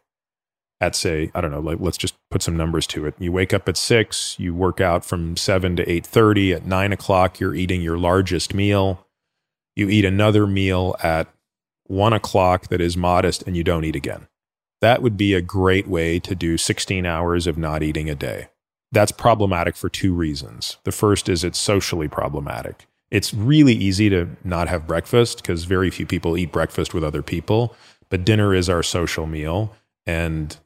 At say, I don't know, like, let's just put some numbers to it. You wake up at 6, you work out from 7 to 8:30. At 9 o'clock, you're eating your largest meal. You eat another meal at 1 o'clock that is modest, and you don't eat again. That would be a great way to do 16 hours of not eating a day. That's problematic for two reasons. The first is it's socially problematic. It's really easy to not have breakfast because very few people eat breakfast with other people, but dinner is our social meal. And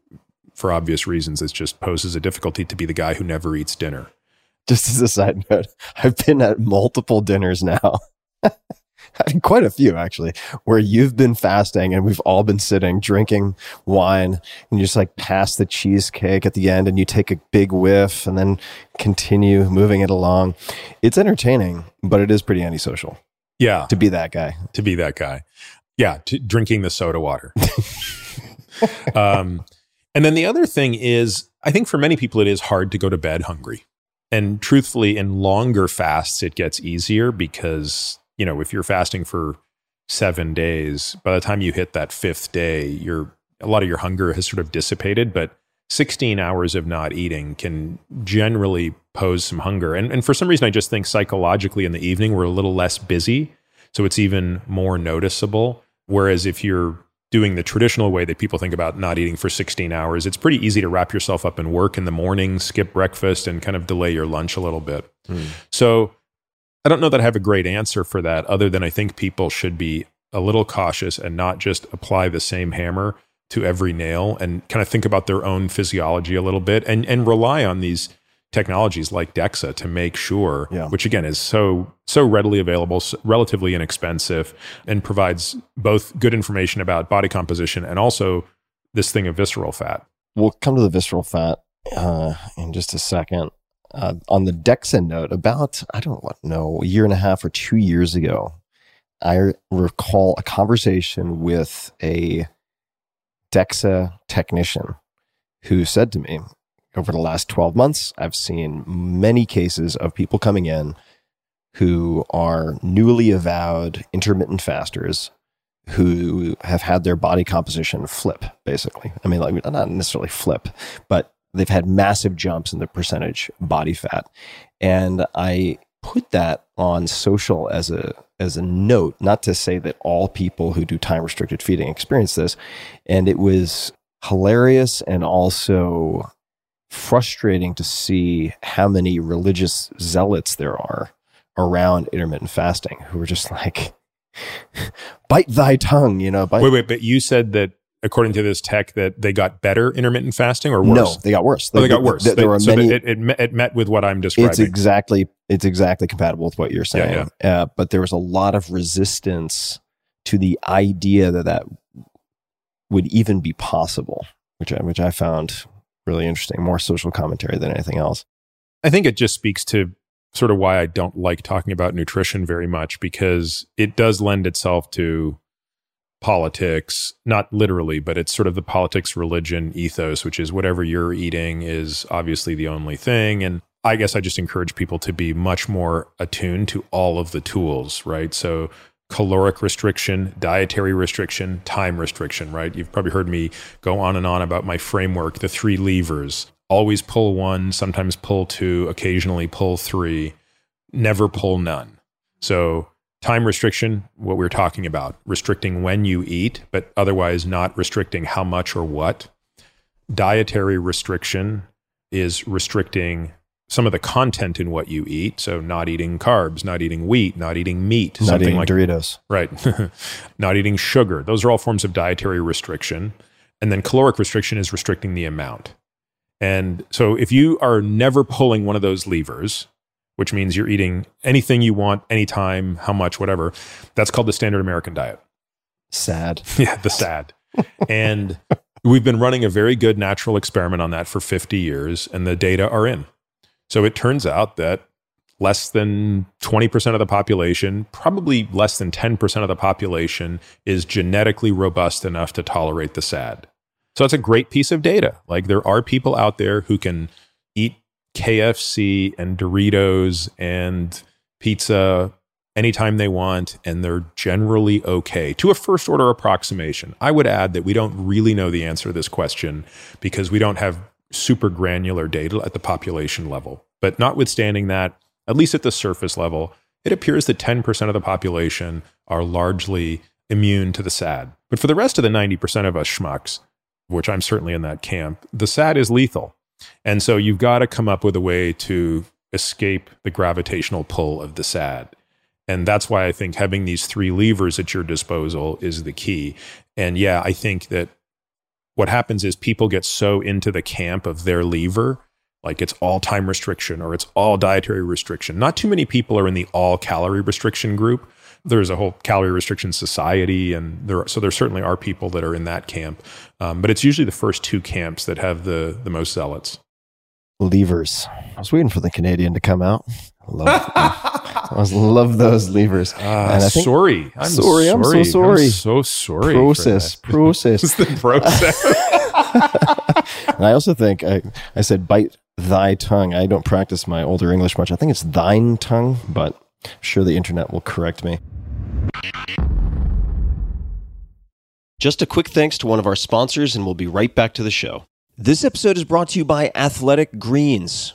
for obvious reasons, it just poses a difficulty to be the guy who never eats dinner. Just as a side note, I've been at multiple dinners now, quite a few actually, where you've been fasting and we've all been sitting, drinking wine, and you just like pass the cheesecake at the end and you take a big whiff and then continue moving it along. It's entertaining, but it is pretty antisocial. Yeah. To be that guy. Yeah. Drinking the soda water. And then the other thing is, I think for many people, it is hard to go to bed hungry. And truthfully, in longer fasts, it gets easier because, you know, if you're fasting for 7 days, by the time you hit that 5th day, a lot of your hunger has sort of dissipated, but 16 hours of not eating can generally pose some hunger. And for some reason, I just think psychologically in the evening, we're a little less busy. So it's even more noticeable. Whereas if you're doing the traditional way that people think about not eating for 16 hours, it's pretty easy to wrap yourself up in work in the morning, skip breakfast, and kind of delay your lunch a little bit. So I don't know that I have a great answer for that, other than I think people should be a little cautious and not just apply the same hammer to every nail, and kind of think about their own physiology a little bit, and rely on these technologies like DEXA to make sure, which again is so readily available, so relatively inexpensive, and provides both good information about body composition and also this thing of visceral fat. We'll come to the visceral fat in just a second. On the DEXA note, about, I don't know, a year and a half or 2 years ago, I recall a conversation with a DEXA technician who said to me, over the last 12 months, I've seen many cases of people coming in who are newly avowed intermittent fasters who have had their body composition flip, basically. I mean, like, not necessarily flip, but they've had massive jumps in the percentage body fat. And I put that on social as a note, not to say that all people who do time-restricted feeding experience this. And it was hilarious and also frustrating to see how many religious zealots there are around intermittent fasting who are just like, bite thy tongue, you know. Wait, but you said that according to this tech that they got better intermittent fasting, or worse? No, they got worse. They got worse. It met with what I'm describing. It's exactly compatible with what you're saying. Yeah. But there was a lot of resistance to the idea that would even be possible, which I found really interesting, more social commentary than anything else. I think it just speaks to sort of why I don't like talking about nutrition very much, because it does lend itself to politics, not literally, but it's sort of the politics, religion ethos, which is whatever you're eating is obviously the only thing. And I guess I just encourage people to be much more attuned to all of the tools, right? So caloric restriction, dietary restriction, time restriction, right? You've probably heard me go on and on about my framework, the 3 levers. Always pull 1, sometimes pull 2, occasionally pull 3, never pull none. So time restriction, what we're talking about, restricting when you eat, but otherwise not restricting how much or what. Dietary restriction is restricting some of the content in what you eat. So not eating carbs, not eating wheat, not eating meat. Not eating Doritos. Right. Not eating sugar. Those are all forms of dietary restriction. And then caloric restriction is restricting the amount. And so if you are never pulling one of those levers, which means you're eating anything you want, anytime, how much, whatever, that's called the standard American diet. Sad. Yeah, the sad. And we've been running a very good natural experiment on that for 50 years, and the data are in. So it turns out that less than 20% of the population, probably less than 10% of the population is genetically robust enough to tolerate the SAD. So that's a great piece of data. Like, there are people out there who can eat KFC and Doritos and pizza anytime they want, and they're generally okay to a first order approximation. I would add that we don't really know the answer to this question because we don't have super granular data at the population level. But notwithstanding that, at least at the surface level, it appears that 10% of the population are largely immune to the SAD. But for the rest of the 90% of us schmucks, which I'm certainly in that camp, the SAD is lethal. And so you've got to come up with a way to escape the gravitational pull of the SAD. And that's why I think having these three levers at your disposal is the key. And yeah, I think that what happens is people get so into the camp of their lever, like it's all time restriction or it's all dietary restriction. Not too many people are in the all calorie restriction group. There's a whole calorie restriction society, and there certainly are people that are in that camp. But it's usually the first two camps that have the most zealots. Levers. I was waiting for the Canadian to come out. I love those levers. I'm so sorry. Process. It's the process. And I also think I said bite thy tongue. I don't practice my older English much. I think it's thine tongue, but I'm sure the internet will correct me. Just a quick thanks to one of our sponsors, and we'll be right back to the show. This episode is brought to you by Athletic Greens.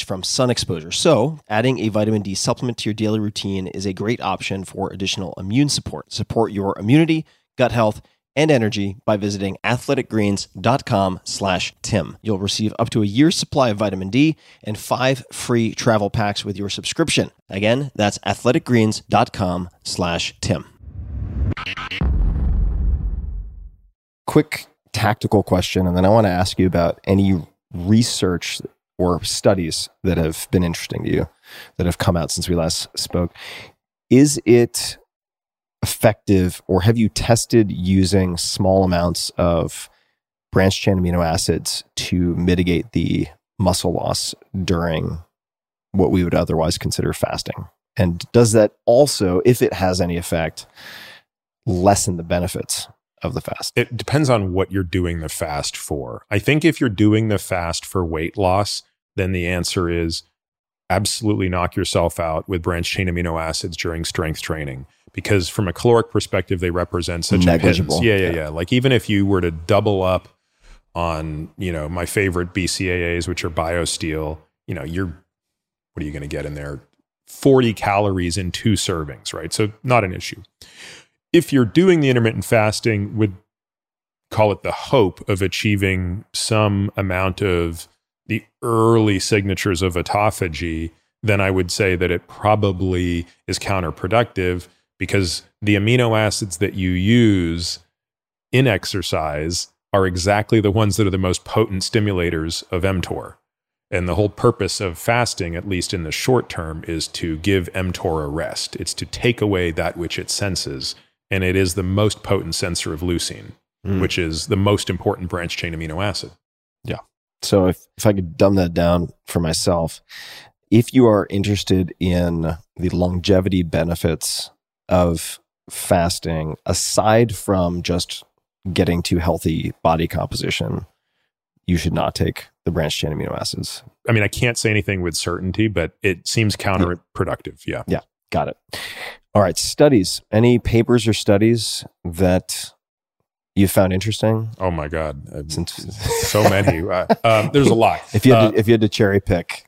from sun exposure. So adding a vitamin D supplement to your daily routine is a great option for additional immune support. Support your immunity, gut health, and energy by visiting athleticgreens.com/Tim. You'll receive up to a year's supply of vitamin D and 5 free travel packs with your subscription. Again, that's athleticgreens.com/Tim. Quick tactical question, and then I want to ask you about any research or studies that have been interesting to you that have come out since we last spoke. Is it effective, or have you tested using small amounts of branched-chain amino acids to mitigate the muscle loss during what we would otherwise consider fasting? And does that also, if it has any effect, lessen the benefits of the fast? It depends on what you're doing the fast for. I think if you're doing the fast for weight loss, then the answer is absolutely knock yourself out with branched chain amino acids during strength training, because from a caloric perspective, they represent such negligible. Yeah. Like, even if you were to double up on, my favorite BCAAs, which are BioSteel, what are you going to get in there? 40 calories in 2 servings, right? So not an issue. If you're doing the intermittent fasting with, call it, the hope of achieving some amount of the early signatures of autophagy, then I would say that it probably is counterproductive, because the amino acids that you use in exercise are exactly the ones that are the most potent stimulators of mTOR. And the whole purpose of fasting, at least in the short term, is to give mTOR a rest. It's to take away that which it senses. And it is the most potent sensor of leucine, which is the most important branched chain amino acid. Yeah. So if I could dumb that down for myself, if you are interested in the longevity benefits of fasting, aside from just getting to healthy body composition, you should not take the branched chain amino acids? I mean, I can't say anything with certainty, but it seems counterproductive. Yeah. Yeah. Got it. All right. Studies. Any papers or studies that you found interesting? Oh my God. So many. There's a lot. If you had to cherry pick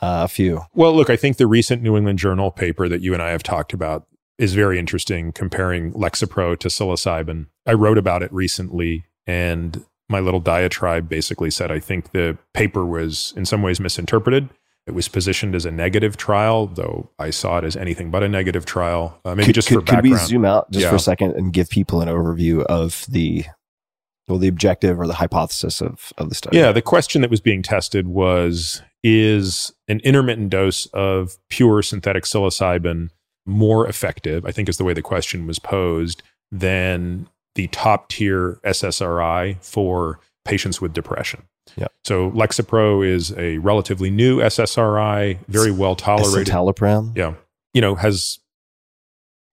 a few. Well, look, I think the recent New England Journal paper that you and I have talked about is very interesting, comparing Lexapro to psilocybin. I wrote about it recently, and my little diatribe basically said, I think the paper was in some ways misinterpreted. It was positioned as a negative trial, though I saw it as anything but a negative trial. Maybe for background. Could we zoom out just for a second and give people an overview of the objective or the hypothesis of the study? Yeah, the question that was being tested was, is an intermittent dose of pure synthetic psilocybin more effective, I think is the way the question was posed, than the top tier SSRI for patients with depression? Yeah. So Lexapro is a relatively new SSRI, very well tolerated. Escitalopram. Yeah. You know,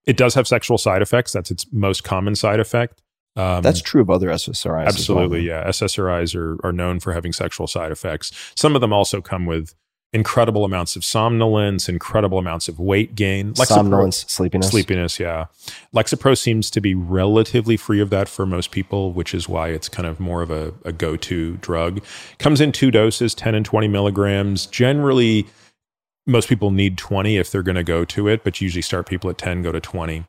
it does have sexual side effects. That's its most common side effect. That's true of other SSRIs. Absolutely. As well. Yeah. SSRIs are known for having sexual side effects. Some of them also come with incredible amounts of somnolence, incredible amounts of weight gain. Lexapro, somnolence, sleepiness. Sleepiness, yeah. Lexapro seems to be relatively free of that for most people, which is why it's kind of more of a go-to drug. Comes in two doses, 10 and 20 milligrams. Generally, most people need 20 if they're going to go to it, but you usually start people at 10, go to 20.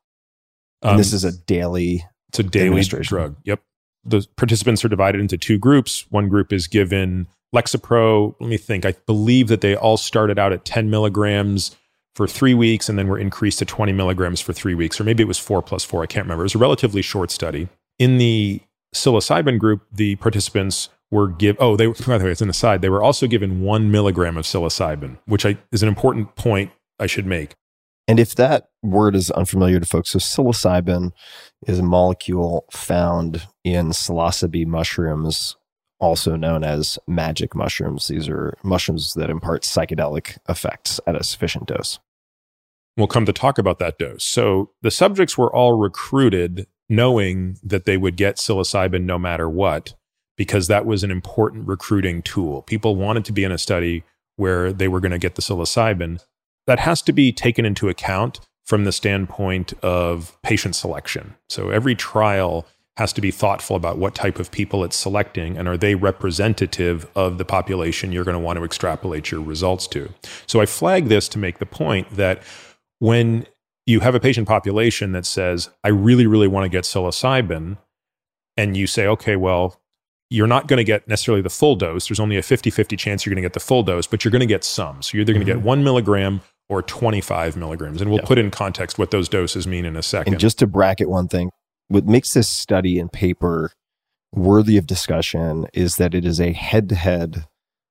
And this is a daily drug. Yep. The participants are divided into two groups. One group is given Lexapro, let me think. I believe that they all started out at 10 milligrams for 3 weeks and then were increased to 20 milligrams for 3 weeks, or maybe it was 4 + 4. I can't remember. It was a relatively short study. In the psilocybin group, the participants were they were also given 1 milligram of psilocybin, which is an important point I should make. And if that word is unfamiliar to folks, so psilocybin is a molecule found in psilocybe mushrooms, also known as magic mushrooms. These are mushrooms that impart psychedelic effects at a sufficient dose. We'll come to talk about that dose. So the subjects were all recruited knowing that they would get psilocybin no matter what, because that was an important recruiting tool. People wanted to be in a study where they were going to get the psilocybin. That has to be taken into account from the standpoint of patient selection. So every trial has to be thoughtful about what type of people it's selecting, and are they representative of the population you're going to want to extrapolate your results to. So I flag this to make the point that when you have a patient population that says, I really, really want to get psilocybin, and you say, okay, well, you're not going to get necessarily the full dose. There's only a 50-50 chance you're going to get the full dose, but you're going to get some. So you're either going to get 1 milligram or 25 milligrams. And we'll put in context what those doses mean in a second. And just to bracket one thing, what makes this study and paper worthy of discussion is that it is a head-to-head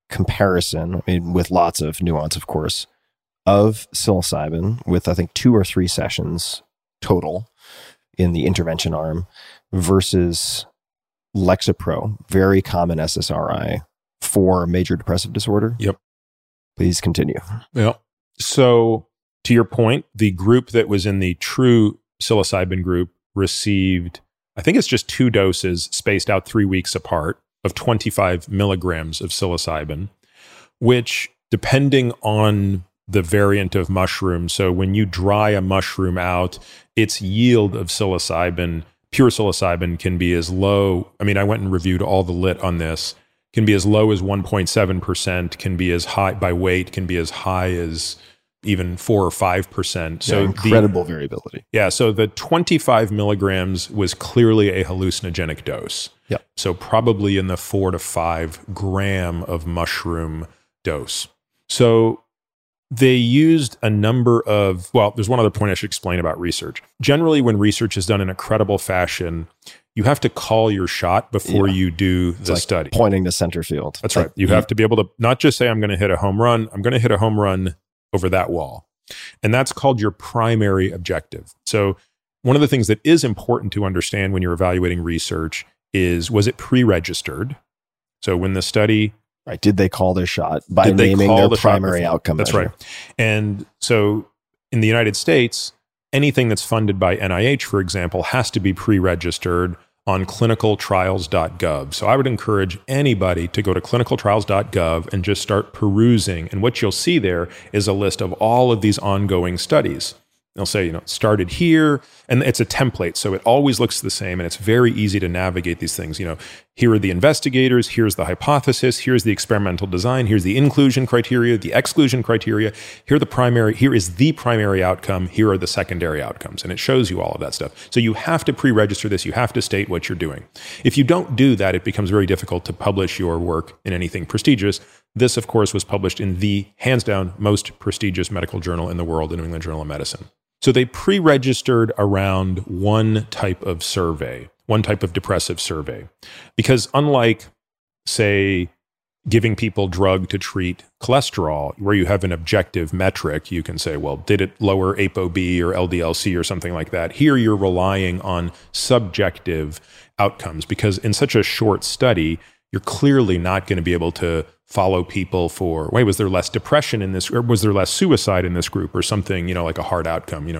comparison, I mean, with lots of nuance, of course, of psilocybin with, I think, 2 or 3 sessions total in the intervention arm versus Lexapro, very common SSRI for major depressive disorder. Yep. Please continue. Yeah. So to your point, the group that was in the true psilocybin group received, I think it's just 2 doses spaced out 3 weeks apart of 25 milligrams of psilocybin, which, depending on the variant of mushroom, so when you dry a mushroom out, its yield of psilocybin, pure psilocybin, can be as low. I mean, I went and reviewed all the lit on this, can be as low as 1.7%, can be as high by weight, can be as high as even 4 or 5%. So incredible variability. Yeah. So the 25 milligrams was clearly a hallucinogenic dose. Yeah. So probably in the 4 to 5 gram of mushroom dose. So they used a number of, well, there's one other point I should explain about research. Generally, when research is done in a credible fashion, you have to call your shot before you do the study. Pointing to center field. That's right. You have to be able to not just say, I'm going to hit a home run. I'm going to hit a home run over that wall. And that's called your primary objective. So one of the things that is important to understand when you're evaluating research is, was it pre-registered? So when the study... Right. Did they call their shot by naming their primary outcome measure? That's right. And so in the United States, anything that's funded by NIH, for example, has to be pre-registered on clinicaltrials.gov. So I would encourage anybody to go to clinicaltrials.gov and just start perusing. And what you'll see there is a list of all of these ongoing studies. They'll say, you know, started here, and it's a template. So it always looks the same, and it's very easy to navigate these things. You know, here are the investigators, here's the hypothesis, here's the experimental design, here's the inclusion criteria, the exclusion criteria, here is the primary outcome, here are the secondary outcomes. And it shows you all of that stuff. So you have to pre-register this, you have to state what you're doing. If you don't do that, it becomes very difficult to publish your work in anything prestigious. This, of course, was published in the hands down most prestigious medical journal in the world, the New England Journal of Medicine. So they pre-registered around one type of survey, one type of depressive survey, because unlike, say, giving people drug to treat cholesterol, where you have an objective metric, you can say, well, did it lower ApoB or LDL-C or something like that? Here you're relying on subjective outcomes, because in such a short study, you're clearly not going to be able to follow people for, wait, was there less depression in this, or was there less suicide in this group, or something, you know, like a hard outcome, you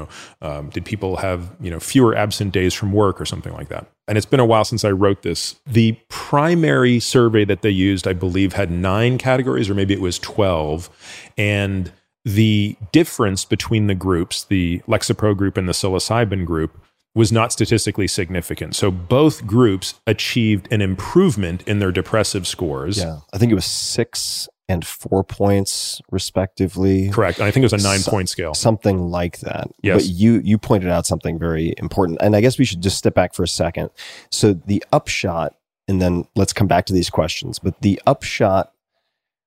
know, did people have, you know, fewer absent days from work or something like that? And it's been a while since I wrote this. The primary survey that they used, I believe, had 9 categories, or maybe it was 12. And the difference between the groups, the Lexapro group and the psilocybin group, was not statistically significant. So both groups achieved an improvement in their depressive scores. Yeah, I think it was 6 and 4 points respectively. Correct. I think it was a 9-point scale. Something like that. Yes. But you pointed out something very important. And I guess we should just step back for a second. So the upshot, and then let's come back to these questions, but the upshot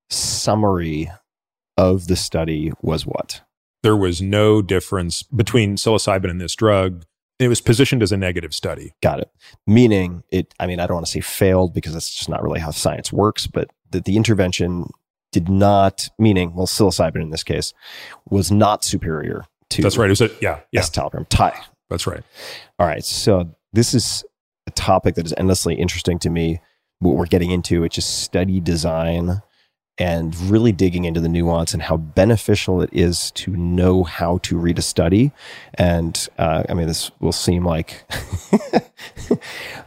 summary of the study was what? There was no difference between psilocybin and this drug. It was positioned as a negative study. Got it. Meaning it, I mean, I don't want to say failed, because that's just not really how science works, but that the intervention did not, meaning, well, psilocybin in this case, was not superior to. That's right. It was a, yeah. Escitalopram. That's right. All right. So this is a topic that is endlessly interesting to me. What we're getting into, which is study design, and really digging into the nuance and how beneficial it is to know how to read a study. And I mean, this will seem like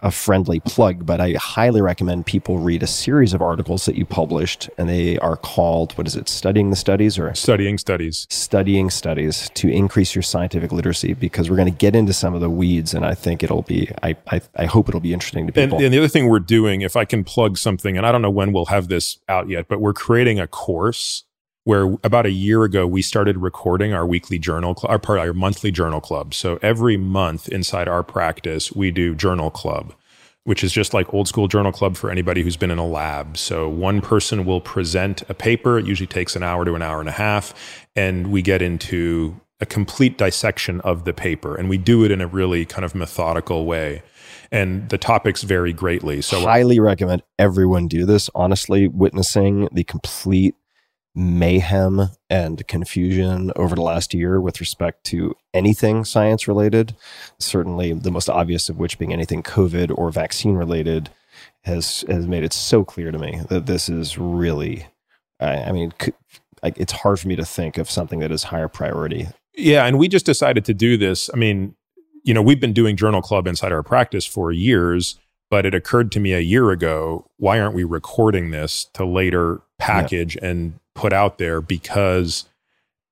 a friendly plug, but I highly recommend people read a series of articles that you published, and they are called, what is it, Studying the Studies? Or Studying Studies. Studying Studies, to increase your scientific literacy, because we're going to get into some of the weeds, and I think it'll be, I hope it'll be interesting to people. And the other thing we're doing, if I can plug something, and I don't know when we'll have this out yet, but we're creating a course where about a year ago, we started recording our weekly journal club, our monthly journal club. So every month inside our practice, we do journal club, which is just like old school journal club for anybody who's been in a lab. So one person will present a paper. It usually takes an hour to an hour and a half. And we get into a complete dissection of the paper. And we do it in a really kind of methodical way. And the topics vary greatly. So highly recommend everyone do this. Honestly, witnessing the complete mayhem and confusion over the last year with respect to anything science related, certainly the most obvious of which being anything COVID or vaccine related, has made it so clear to me that this is really, I mean, it's hard for me to think of something that is higher priority. Yeah. And we just decided to do this. I mean, you know, we've been doing journal club inside our practice for years, but it occurred to me a year ago, why aren't we recording this to later package and put out there? Because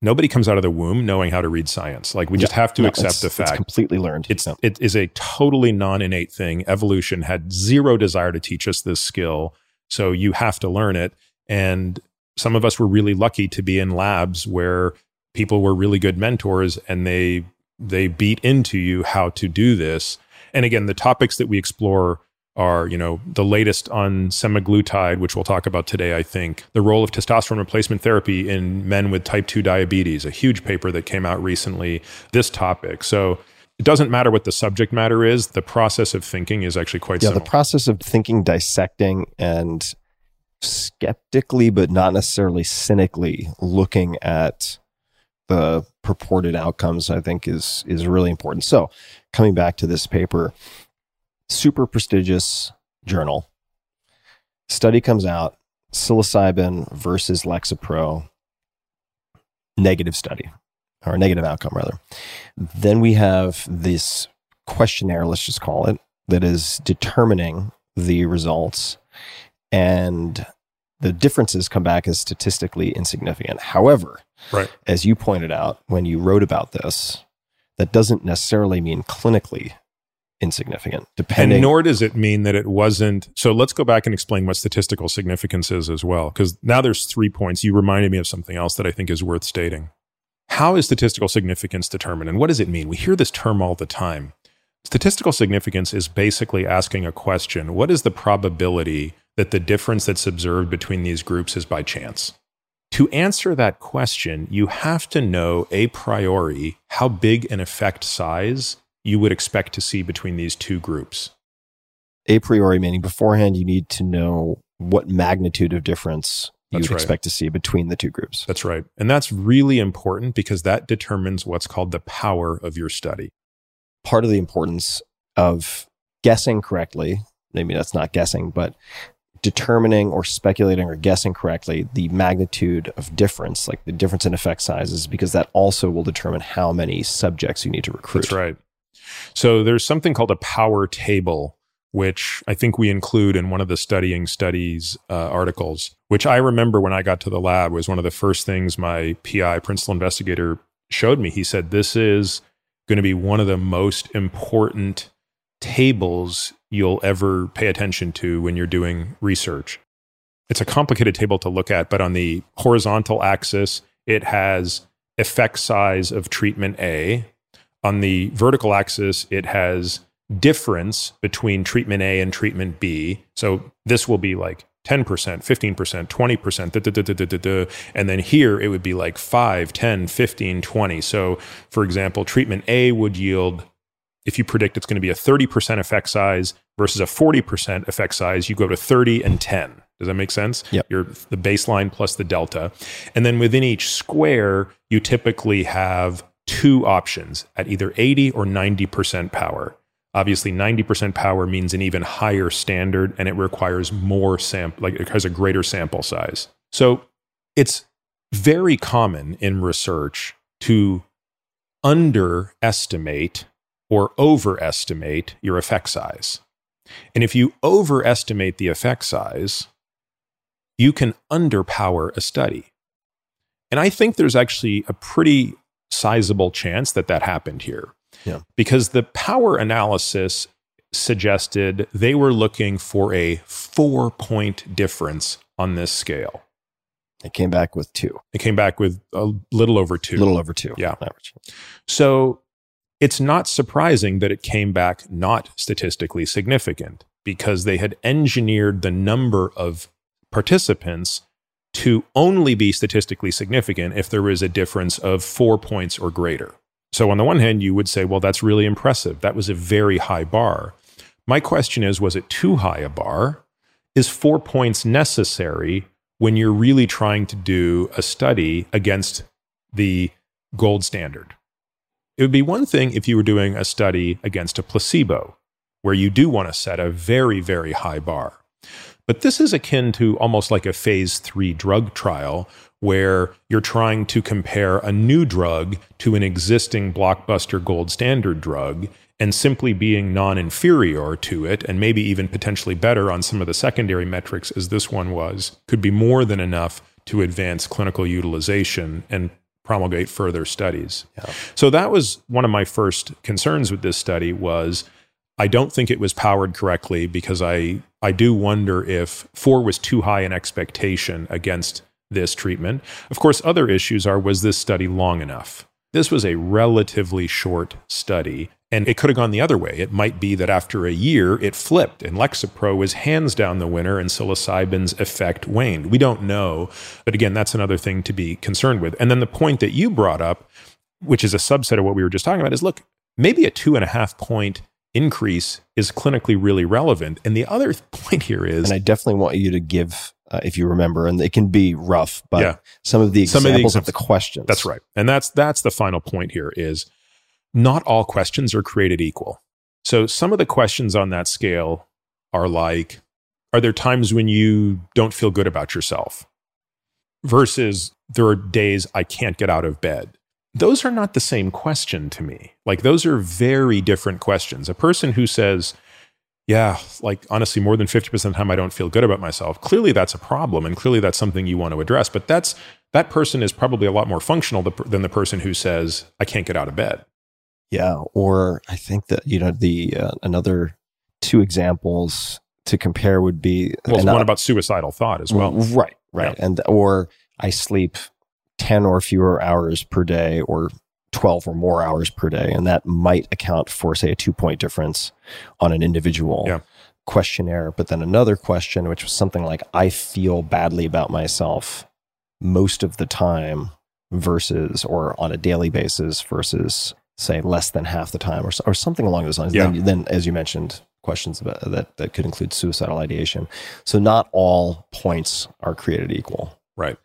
nobody comes out of the womb knowing how to read science. Like, we just have to accept the fact. It's completely learned. It is a totally non-innate thing. Evolution had zero desire to teach us this skill. So you have to learn it. And some of us were really lucky to be in labs where people were really good mentors, and they beat into you how to do this. And again, the topics that we explore are, you know, the latest on semaglutide, which we'll talk about today, I think, the role of testosterone replacement therapy in men with type 2 diabetes, a huge paper that came out recently, this topic. So it doesn't matter what the subject matter is, the process of thinking is actually quite similar. Yeah, the process of thinking, dissecting, and skeptically, but not necessarily cynically, looking at the purported outcomes, I think is really important. So coming back to this paper, super prestigious journal, study comes out, psilocybin versus Lexapro, negative study. or a negative outcome rather. Then we have this questionnaire, let's just call it, that is determining the results, and the differences come back as statistically insignificant. However, as you pointed out when you wrote about this, that doesn't necessarily mean clinically insignificant, depending. And nor does it mean that it wasn't. So let's go back and explain what statistical significance is as well, because now there's 3 points. You reminded me of something else that I think is worth stating. How is statistical significance determined, and what does it mean? We hear this term all the time. Statistical significance is basically asking a question: what is the probability that the difference that's observed between these groups is by chance? To answer that question, you have to know a priori how big an effect size you would expect to see between these two groups. A priori meaning beforehand, you need to know what magnitude of difference you'd expect to see between the two groups. That's right. And that's really important because that determines what's called the power of your study. Part of the importance of guessing correctly, maybe that's not guessing, but determining or speculating or guessing correctly the magnitude of difference, like the difference in effect sizes, because that also will determine how many subjects you need to recruit. That's right. So there's something called a power table, which I think we include in one of the Studying Studies articles, which I remember when I got to the lab was one of the first things my PI, principal investigator, showed me. He said, this is going to be one of the most important tables you'll ever pay attention to when you're doing research. It's a complicated table to look at, but on the horizontal axis, it has effect size of treatment A. On the vertical axis, it has difference between treatment A and treatment B. So this will be like 10%, 15%, 20%, and then here it would be like 5, 10, 15, 20. So for example, treatment A would yield, if you predict it's going to be a 30% effect size versus a 40% effect size, you go to 30 and 10. Does that make sense? Yep. You're the baseline plus the delta. And then within each square, you typically have two options at either 80 or 90% power. Obviously, 90% power means an even higher standard, and it requires more sample, like it requires a greater sample size. So it's very common in research to underestimate or overestimate your effect size. And if you overestimate the effect size, you can underpower a study. And I think there's actually a pretty sizable chance that that happened here. Yeah. Because the power analysis suggested they were looking for a 4-point difference on this scale. It came back with 2. It came back with a little over 2. Yeah. Average. So it's not surprising that it came back not statistically significant, because they had engineered the number of participants to only be statistically significant if there is a difference of 4 points or greater. So on the one hand, you would say, well, that's really impressive. That was a very high bar. My question is, was it too high a bar? Is 4 points necessary when you're really trying to do a study against the gold standard? It would be one thing if you were doing a study against a placebo, where you do want to set a very, very high bar. But this is akin to almost like a phase 3 drug trial, where you're trying to compare a new drug to an existing blockbuster gold standard drug, and simply being non-inferior to it, and maybe even potentially better on some of the secondary metrics as this one was, could be more than enough to advance clinical utilization and promulgate further studies. Yeah. So that was one of my first concerns with this study was, I don't think it was powered correctly, because I do wonder if 4 was too high an expectation against this treatment. Of course, other issues are, was this study long enough? This was a relatively short study, and it could have gone the other way. It might be that after a year, it flipped, and Lexapro was hands down the winner, and psilocybin's effect waned. We don't know, but again, that's another thing to be concerned with. And then the point that you brought up, which is a subset of what we were just talking about, is look, maybe a 2.5-point increase is clinically really relevant. And the other point here is, and I definitely want you to give, if you remember, and it can be rough, but some of the examples of the questions. That's right. And that's the final point here is, not all questions are created equal. So some of the questions on that scale are like, are there times when you don't feel good about yourself? Versus there are days I can't get out of bed. Those are not the same question to me. Like, those are very different questions. A person who says, yeah, like, honestly, more than 50% of the time I don't feel good about myself, clearly that's a problem, and clearly that's something you want to address. But that's, that person is probably a lot more functional than the person who says, I can't get out of bed. Yeah, or I think that, you know, the another two examples to compare would be... Well, one about suicidal thought as well. Right, right. Yeah. And or I sleep 10 or fewer hours per day, or 12 or more hours per day, and that might account for, say, a 2-point difference on an individual questionnaire. But then another question, which was something like, I feel badly about myself most of the time versus, or on a daily basis versus, say, less than half the time, or something along those lines. Yeah. Then, as you mentioned, questions about that could include suicidal ideation. So not all points are created equal. Right.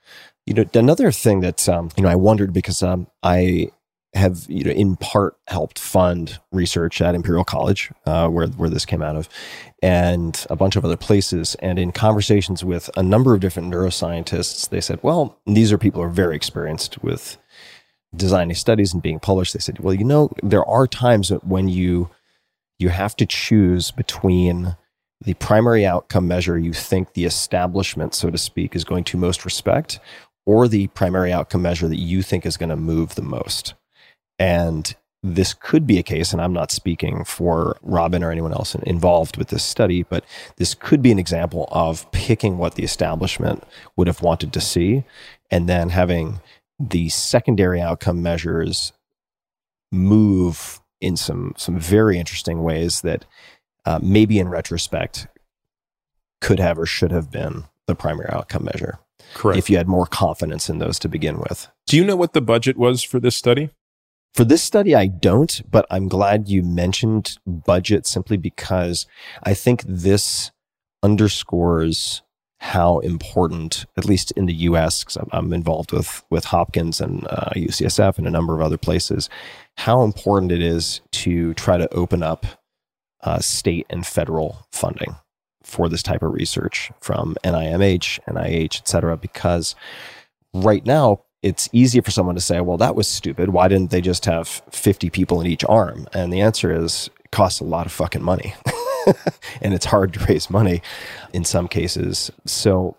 You know, another thing that, you know, I wondered, because I have, you know, in part helped fund research at Imperial College, where this came out of, and a bunch of other places. And in conversations with a number of different neuroscientists, they said, well, these are people who are very experienced with designing studies and being published. They said, well, you know, there are times when you have to choose between the primary outcome measure you think the establishment, so to speak, is going to most respect, or the primary outcome measure that you think is going to move the most. And this could be a case, and I'm not speaking for Robin or anyone else involved with this study, but this could be an example of picking what the establishment would have wanted to see, and then having the secondary outcome measures move in some very interesting ways that maybe in retrospect could have or should have been the primary outcome measure. Correct. If you had more confidence in those to begin with. Do you know what the budget was for this study? For this study, I don't, but I'm glad you mentioned budget, simply because I think this underscores how important, at least in the US, because I'm involved with Hopkins and UCSF and a number of other places, how important it is to try to open up state and federal funding for this type of research from NIMH, NIH, et cetera, because right now it's easier for someone to say, well, that was stupid. Why didn't they just have 50 people in each arm? And the answer is, it costs a lot of fucking money. And it's hard to raise money in some cases. So,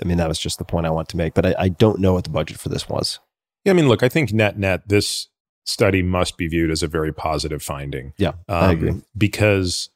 I mean, that was just the point I want to make, but I don't know what the budget for this was. Yeah, I mean, look, I think net, this study must be viewed as a very positive finding. Yeah, I agree. Because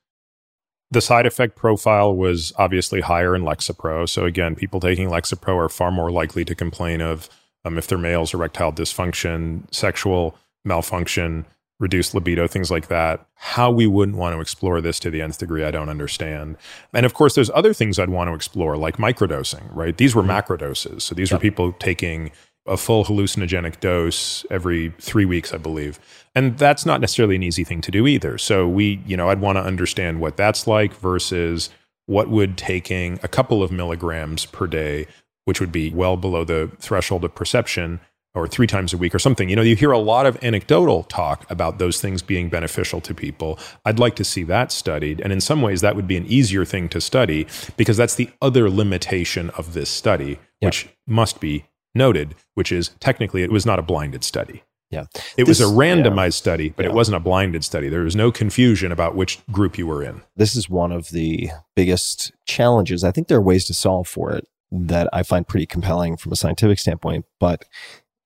the side effect profile was obviously higher in Lexapro. So again, people taking Lexapro are far more likely to complain of, if they're males, erectile dysfunction, sexual malfunction, reduced libido, things like that. How we wouldn't want to explore this to the nth degree, I don't understand. And of course, there's other things I'd want to explore, like microdosing, right? These were macrodoses. So these were people taking a full hallucinogenic dose every 3 weeks, I believe. And that's not necessarily an easy thing to do either. So I'd want to understand what that's like versus what would taking a couple of milligrams per day, which would be well below the threshold of perception, or 3 times a week or something. You know, you hear a lot of anecdotal talk about those things being beneficial to people. I'd like to see that studied. And in some ways, that would be an easier thing to study, because that's the other limitation of this study, which must be noted, which is technically it was not a blinded study. Yeah. It was a randomized study, but it wasn't a blinded study. There was no confusion about which group you were in. This is one of the biggest challenges. I think there are ways to solve for it that I find pretty compelling from a scientific standpoint, but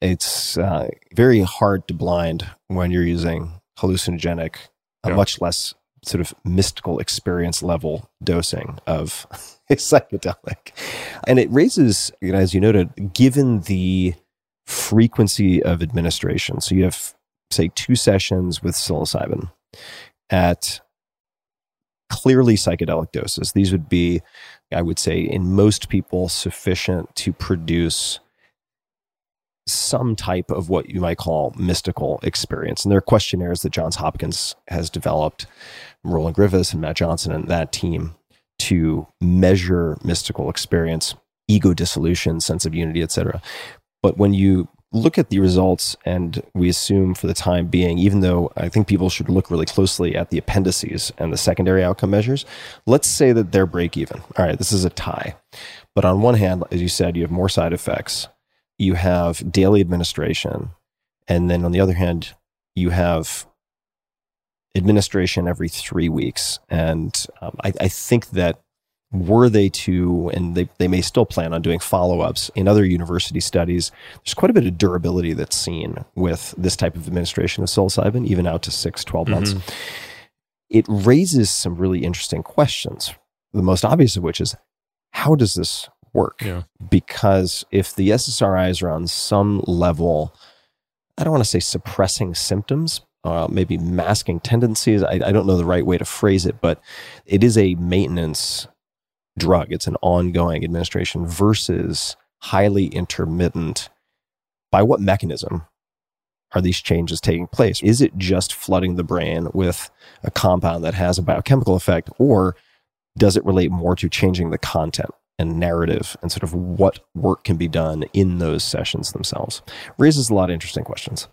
it's very hard to blind when you're using hallucinogenic, much less sort of mystical experience level dosing of a psychedelic. And it raises, you know, as you noted, given the frequency of administration. So you have, say, 2 sessions with psilocybin at clearly psychedelic doses. These would be, I would say, in most people, sufficient to produce some type of what you might call mystical experience. And there are questionnaires that Johns Hopkins has developed, Roland Griffiths and Matt Johnson and that team, to measure mystical experience, ego dissolution, sense of unity, etc. But when you look at the results, and we assume for the time being, even though I think people should look really closely at the appendices and the secondary outcome measures, let's say that they're break even. All right, this is a tie. But on one hand, as you said, you have more side effects, you have daily administration, And then on the other hand, you have administration every 3 weeks. And I think that were they to, and they may still plan on doing follow-ups in other university studies, there's quite a bit of durability that's seen with this type of administration of psilocybin, even out to 6-12 months. It raises some really interesting questions, the most obvious of which is, how does this work? Yeah. Because if the SSRIs are on some level, I don't want to say suppressing symptoms, maybe masking tendencies. I don't know the right way to phrase it, but it is a maintenance drug. It's an ongoing administration versus highly intermittent. By what mechanism are these changes taking place? Is it just flooding the brain with a compound that has a biochemical effect, or does it relate more to changing the content and narrative and sort of what work can be done in those sessions themselves? Raises a lot of interesting questions.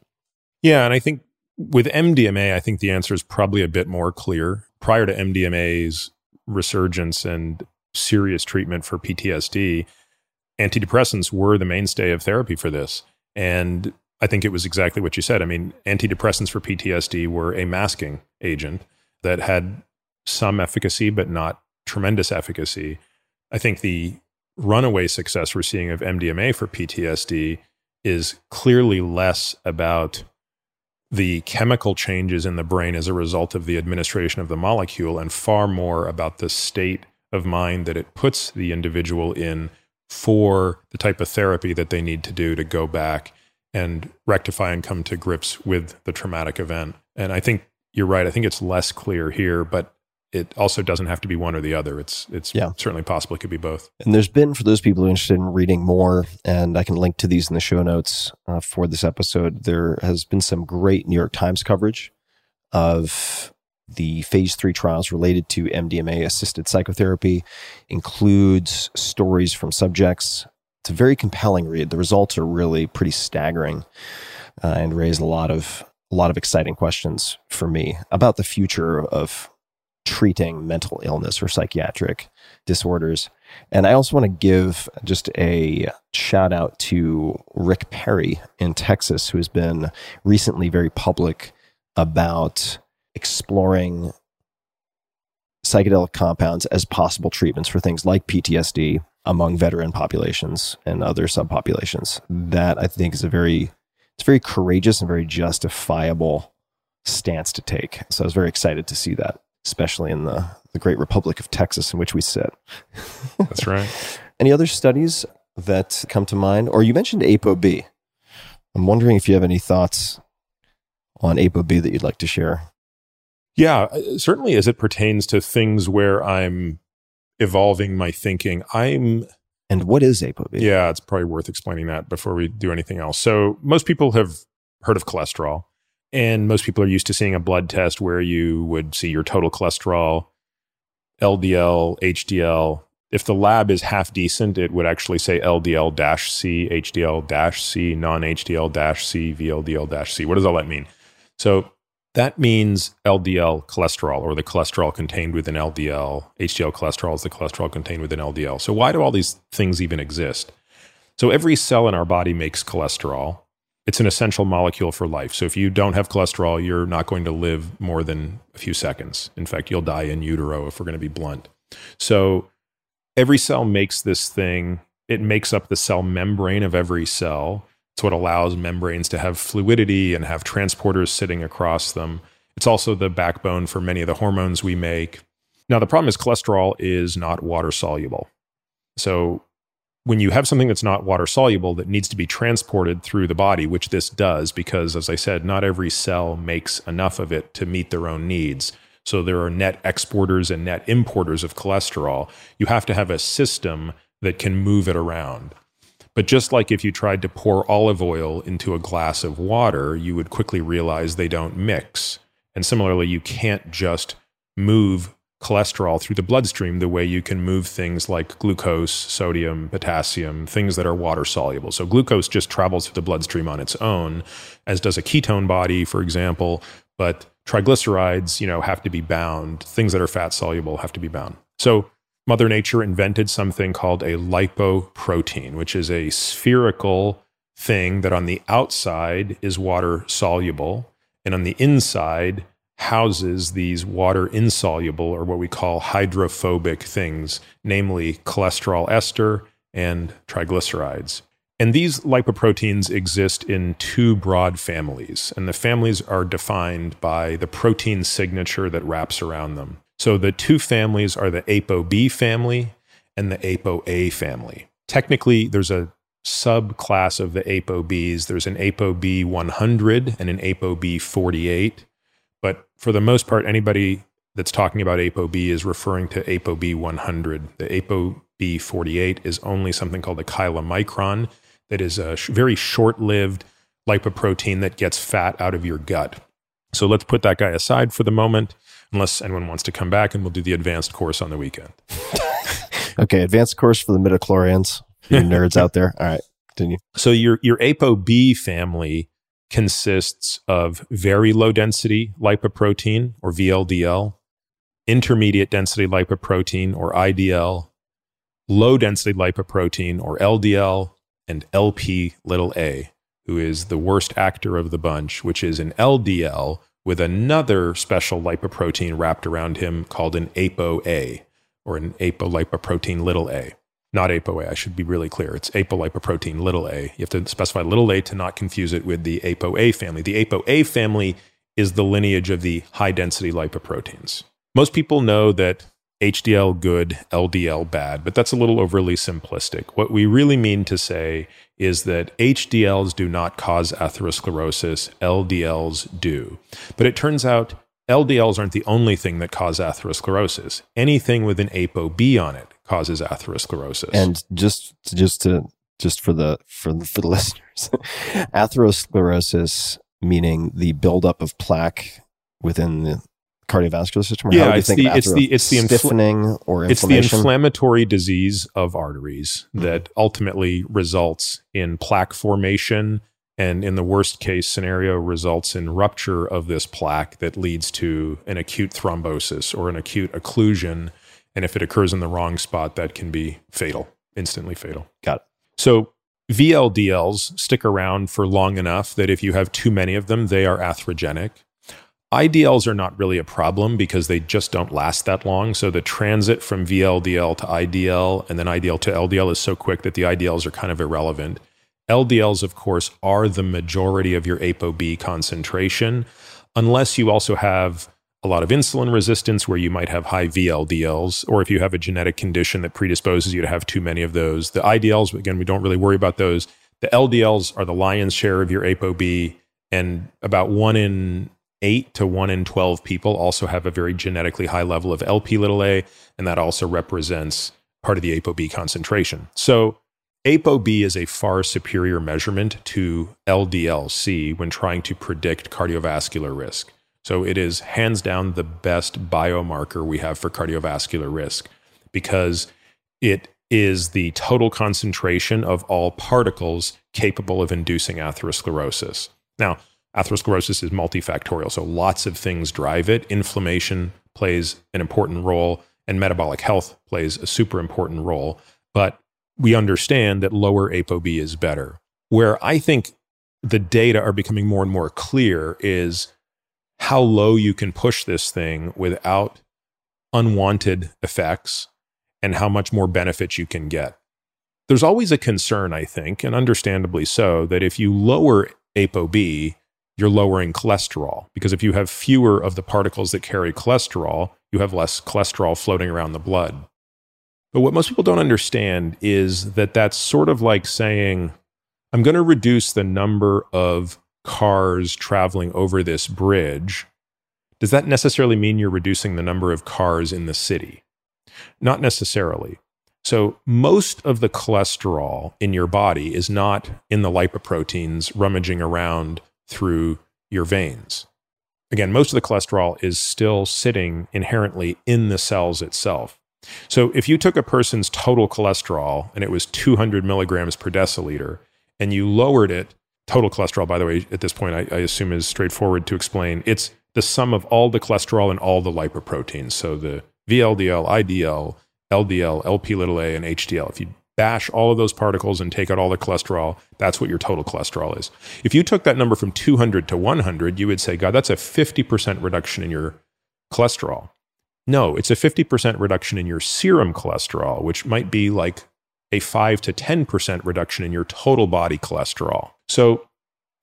Yeah, and I think with MDMA, I think the answer is probably a bit more clear. Prior to MDMA's resurgence and serious treatment for PTSD, antidepressants were the mainstay of therapy for this. And I think it was exactly what you said. I mean, antidepressants for PTSD were a masking agent that had some efficacy, but not tremendous efficacy. I think the runaway success we're seeing of MDMA for PTSD is clearly less about the chemical changes in the brain as a result of the administration of the molecule, and far more about the state of mind that it puts the individual in for the type of therapy that they need to do to go back and rectify and come to grips with the traumatic event. And I think you're right. I think it's less clear here, but it also doesn't have to be one or the other. It's yeah, certainly possible it could be both. And there's been, for those people who are interested in reading more, and I can link to these in the show notes for this episode, there has been some great New York Times coverage of the phase 3 trials related to MDMA-assisted psychotherapy. Includes stories from subjects. It's a very compelling read. The results are really pretty staggering and raise a lot of exciting questions for me about the future of treating mental illness or psychiatric disorders. And I also want to give just a shout out to Rick Perry in Texas, who has been recently very public about exploring psychedelic compounds as possible treatments for things like PTSD among veteran populations and other subpopulations. That I think is it's very courageous and very justifiable stance to take. So I was very excited to see that, especially in the great Republic of Texas in which we sit. That's right. Any other studies that come to mind? Or you mentioned ApoB. I'm wondering if you have any thoughts on ApoB that you'd like to share. Yeah, certainly as it pertains to things where I'm evolving my thinking. And what is ApoB? Yeah, it's probably worth explaining that before we do anything else. So most people have heard of cholesterol. And most people are used to seeing a blood test where you would see your total cholesterol, LDL, HDL. If the lab is half decent, it would actually say LDL-C, HDL-C, non-HDL-C, VLDL-C. What does all that mean? So that means LDL cholesterol, or the cholesterol contained within LDL. HDL cholesterol is the cholesterol contained within LDL. So why do all these things even exist? So every cell in our body makes cholesterol. It's an essential molecule for life. So if you don't have cholesterol, you're not going to live more than a few seconds. In fact, you'll die in utero if we're going to be blunt. So every cell makes this thing. It makes up the cell membrane of every cell. It's what allows membranes to have fluidity and have transporters sitting across them. It's also the backbone for many of the hormones we make. Now, the problem is cholesterol is not water soluble. So when you have something that's not water soluble that needs to be transported through the body, which this does, because as I said, not every cell makes enough of it to meet their own needs. So there are net exporters and net importers of cholesterol. You have to have a system that can move it around. But just like if you tried to pour olive oil into a glass of water, you would quickly realize they don't mix. And similarly, you can't just move cholesterol through the bloodstream the way you can move things like glucose, sodium, potassium, things that are water soluble. So glucose just travels through the bloodstream on its own, as does a ketone body, for example, but triglycerides, have to be bound. Things that are fat soluble have to be bound. So Mother Nature invented something called a lipoprotein, which is a spherical thing that on the outside is water soluble and on the inside houses these water insoluble, or what we call hydrophobic things, namely cholesterol ester and triglycerides. And these lipoproteins exist in two broad families, and the families are defined by the protein signature that wraps around them. So the two families are the ApoB family and the ApoA family. Technically, there's a subclass of the ApoBs. There's an ApoB 100 and an ApoB 48. But for the most part, anybody that's talking about ApoB is referring to ApoB 100. The ApoB 48 is only something called a chylomicron. That is a very short-lived lipoprotein that gets fat out of your gut. So let's put that guy aside for the moment, unless anyone wants to come back, and we'll do the advanced course on the weekend. Okay, advanced course for the midichlorians, you nerds out there. All right, continue. So your ApoB family consists of very low-density lipoprotein, or VLDL, intermediate-density lipoprotein, or IDL, low-density lipoprotein, or LDL, and LP little a, who is the worst actor of the bunch, which is an LDL with another special lipoprotein wrapped around him called an ApoA, or an apolipoprotein little a. Not ApoA, I should be really clear. It's apolipoprotein little a. You have to specify little a to not confuse it with the ApoA family. The ApoA family is the lineage of the high-density lipoproteins. Most people know that HDL good, LDL bad, but that's a little overly simplistic. What we really mean to say is that HDLs do not cause atherosclerosis, LDLs do. But it turns out LDLs aren't the only thing that cause atherosclerosis. Anything with an ApoB on it causes atherosclerosis. And just for the listeners, atherosclerosis meaning the buildup of plaque within the cardiovascular system? Or yeah, it's the inflammatory disease of arteries that ultimately results in plaque formation, and in the worst case scenario results in rupture of this plaque that leads to an acute thrombosis or an acute occlusion. And if it occurs in the wrong spot, that can be fatal, instantly fatal. Got it. So VLDLs stick around for long enough that if you have too many of them, they are atherogenic. IDLs are not really a problem because they just don't last that long. So the transit from VLDL to IDL and then IDL to LDL is so quick that the IDLs are kind of irrelevant. LDLs, of course, are the majority of your ApoB concentration, unless you also have a lot of insulin resistance where you might have high VLDLs, or if you have a genetic condition that predisposes you to have too many of those. The IDLs, again, we don't really worry about those. The LDLs are the lion's share of your ApoB, and about 1 in 8 to 1 in 12 people also have a very genetically high level of LP little a, and that also represents part of the ApoB concentration. So ApoB is a far superior measurement to LDL-C when trying to predict cardiovascular risk. So it is hands down the best biomarker we have for cardiovascular risk because it is the total concentration of all particles capable of inducing atherosclerosis. Now, atherosclerosis is multifactorial, so lots of things drive it. Inflammation plays an important role, and metabolic health plays a super important role. But we understand that lower ApoB is better. Where I think the data are becoming more and more clear is how low you can push this thing without unwanted effects and how much more benefit you can get. There's always a concern, I think, and understandably so, that if you lower ApoB, you're lowering cholesterol, because if you have fewer of the particles that carry cholesterol, you have less cholesterol floating around the blood. But what most people don't understand is that that's sort of like saying, I'm going to reduce the number of cars traveling over this bridge. Does that necessarily mean you're reducing the number of cars in the city? Not necessarily. So most of the cholesterol in your body is not in the lipoproteins rummaging around through your veins. Again, most of the cholesterol is still sitting inherently in the cells itself. So if you took a person's total cholesterol and it was 200 milligrams per deciliter and you lowered it, total cholesterol, by the way, at this point, I assume is straightforward to explain. It's the sum of all the cholesterol and all the lipoproteins. So the VLDL, IDL, LDL, LP little a, and HDL. If you bash all of those particles and take out all the cholesterol, that's what your total cholesterol is. If you took that number from 200 to 100, you would say, God, that's a 50% reduction in your cholesterol. No, it's a 50% reduction in your serum cholesterol, which might be like a 5 to 10% reduction in your total body cholesterol. So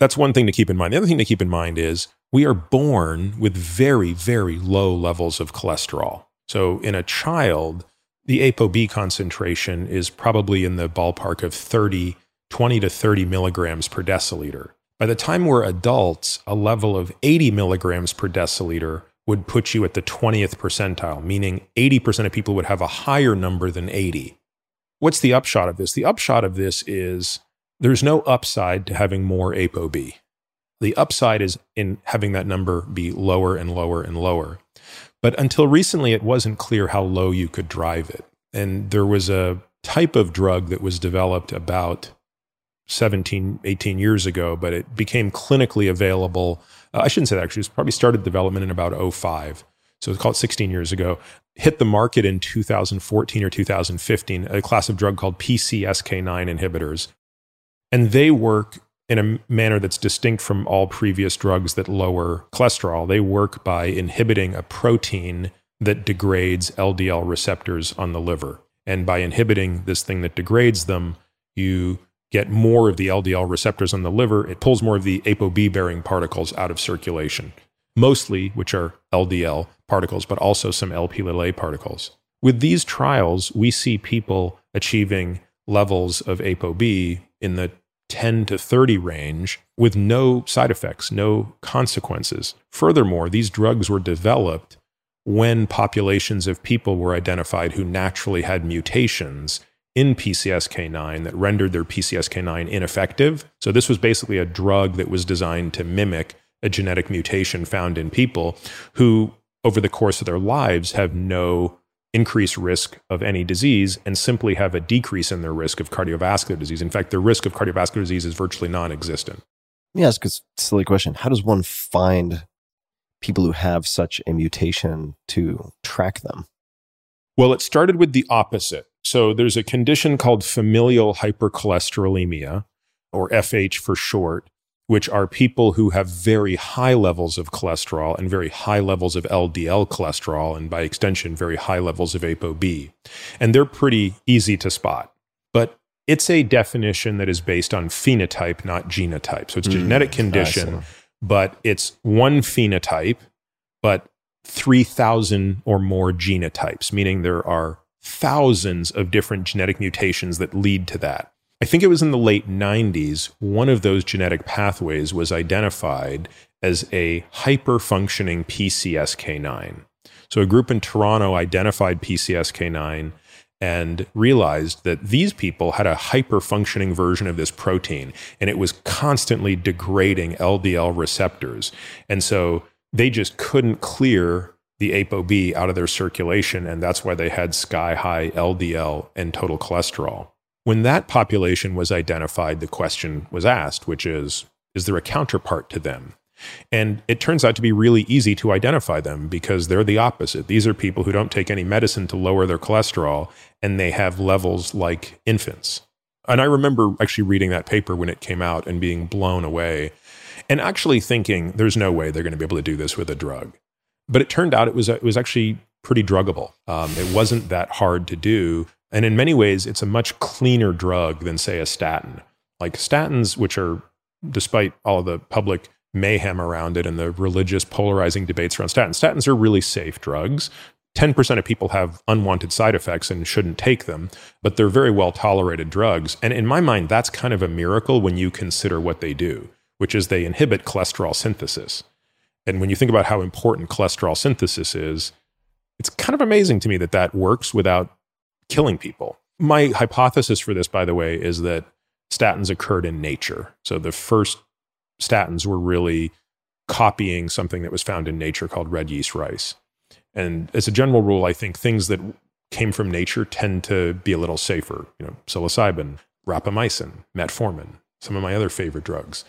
that's one thing to keep in mind. The other thing to keep in mind is we are born with very, very low levels of cholesterol. So in a child, the ApoB concentration is probably in the ballpark of 20 to 30 milligrams per deciliter. By the time we're adults, a level of 80 milligrams per deciliter would put you at the 20th percentile, meaning 80% of people would have a higher number than 80. What's the upshot of this? The upshot of this is there's no upside to having more ApoB. The upside is in having that number be lower and lower and lower. But until recently, it wasn't clear how low you could drive it. And there was a type of drug that was developed about 17, 18 years ago, but it became clinically available. I shouldn't say that, actually. It probably started development in about 2005. So it's called 16 years ago. Hit the market in 2014 or 2015, a class of drug called PCSK9 inhibitors. And they work in a manner that's distinct from all previous drugs that lower cholesterol. They work by inhibiting a protein that degrades LDL receptors on the liver. And by inhibiting this thing that degrades them, you get more of the LDL receptors on the liver. It pulls more of the ApoB-bearing particles out of circulation, mostly which are LDL particles, but also some LP(a) particles. With these trials, we see people achieving levels of ApoB in the 10 to 30 range with no side effects, no consequences. Furthermore, these drugs were developed when populations of people were identified who naturally had mutations in PCSK9 that rendered their PCSK9 ineffective. So this was basically a drug that was designed to mimic a genetic mutation found in people who, over the course of their lives, have no increased risk of any disease and simply have a decrease in their risk of cardiovascular disease. In fact, their risk of cardiovascular disease is virtually non-existent. Let me ask a silly question. How does one find people who have such a mutation to track them? Well, it started with the opposite. So there's a condition called familial hypercholesterolemia, or FH for short, which are people who have very high levels of cholesterol and very high levels of LDL cholesterol, and by extension, very high levels of ApoB. And they're pretty easy to spot. But it's a definition that is based on phenotype, not genotype. So it's a genetic condition, but it's one phenotype, but 3,000 or more genotypes, meaning there are thousands of different genetic mutations that lead to that. I think it was in the late 90s, one of those genetic pathways was identified as a hyperfunctioning PCSK9. So a group in Toronto identified PCSK9 and realized that these people had a hyperfunctioning version of this protein, and it was constantly degrading LDL receptors. And so they just couldn't clear the ApoB out of their circulation, and that's why they had sky-high LDL and total cholesterol. When that population was identified, the question was asked, which is there a counterpart to them? And it turns out to be really easy to identify them because they're the opposite. These are people who don't take any medicine to lower their cholesterol, and they have levels like infants. And I remember actually reading that paper when it came out and being blown away and actually thinking there's no way they're going to be able to do this with a drug. But it turned out it was actually pretty druggable. It wasn't that hard to do. And in many ways, it's a much cleaner drug than, say, a statin. Like statins, which are, despite all of the public mayhem around it and the religious polarizing debates around statins, statins are really safe drugs. 10% of people have unwanted side effects and shouldn't take them, but they're very well-tolerated drugs. And in my mind, that's kind of a miracle when you consider what they do, which is they inhibit cholesterol synthesis. And when you think about how important cholesterol synthesis is, it's kind of amazing to me that that works without killing people. My hypothesis for this, by the way, is that statins occurred in nature. So the first statins were really copying something that was found in nature called red yeast rice. And as a general rule, I think things that came from nature tend to be a little safer. You know, psilocybin, rapamycin, metformin, some of my other favorite drugs.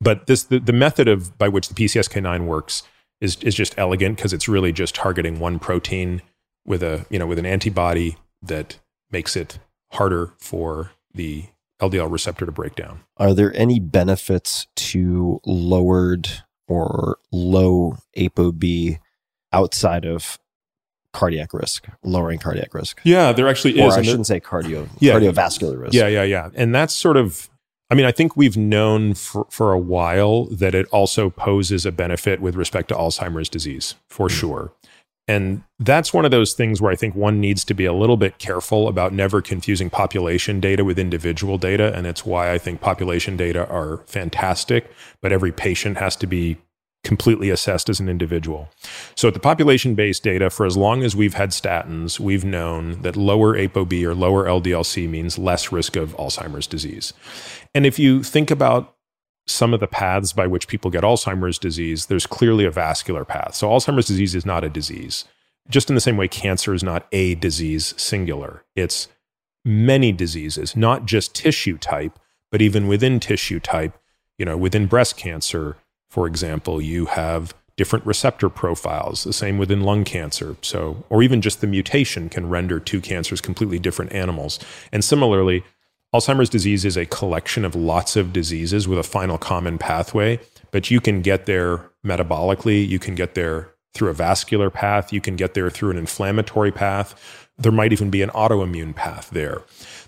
But this the method of by which the PCSK9 works is just elegant because it's really just targeting one protein with an antibody that makes it harder for the LDL receptor to break down. Are there any benefits to lowered or low ApoB outside of cardiac risk, lowering cardiac risk? Yeah, there actually is. Or I shouldn't say cardio, cardiovascular risk. Yeah. And that's sort of, I mean, I think we've known for a while that it also poses a benefit with respect to Alzheimer's disease, for sure. And that's one of those things where I think one needs to be a little bit careful about never confusing population data with individual data. And it's why I think population data are fantastic, but every patient has to be completely assessed as an individual. So at the population-based data, for as long as we've had statins, we've known that lower ApoB or lower LDL-C means less risk of Alzheimer's disease. And if you think about some of the paths by which people get Alzheimer's disease, there's clearly a vascular path. So Alzheimer's disease is not a disease. Just in the same way, cancer is not a disease singular. It's many diseases, not just tissue type, but even within tissue type, you know, within breast cancer, for example, you have different receptor profiles, the same within lung cancer. So, or even just the mutation can render two cancers completely different animals. And similarly, Alzheimer's disease is a collection of lots of diseases with a final common pathway, but you can get there metabolically, you can get there through a vascular path, you can get there through an inflammatory path. There might even be an autoimmune path there.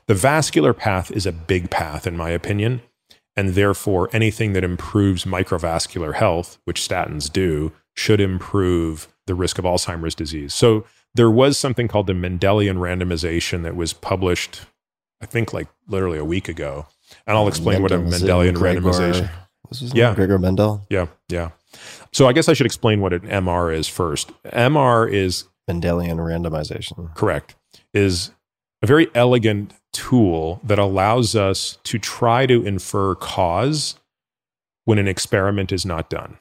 The vascular path is a big path, in my opinion, and therefore anything that improves microvascular health, which statins do, should improve the risk of Alzheimer's disease. So there was something called the Mendelian randomization that was published, I think, like literally a week ago. And I'll explain what a Mendelian randomization. Was his name? Yeah. Gregor Mendel? Yeah. So I guess I should explain what an MR is first. MR is... Mendelian randomization. Correct. Is a very elegant tool that allows us to try to infer cause when an experiment is not done.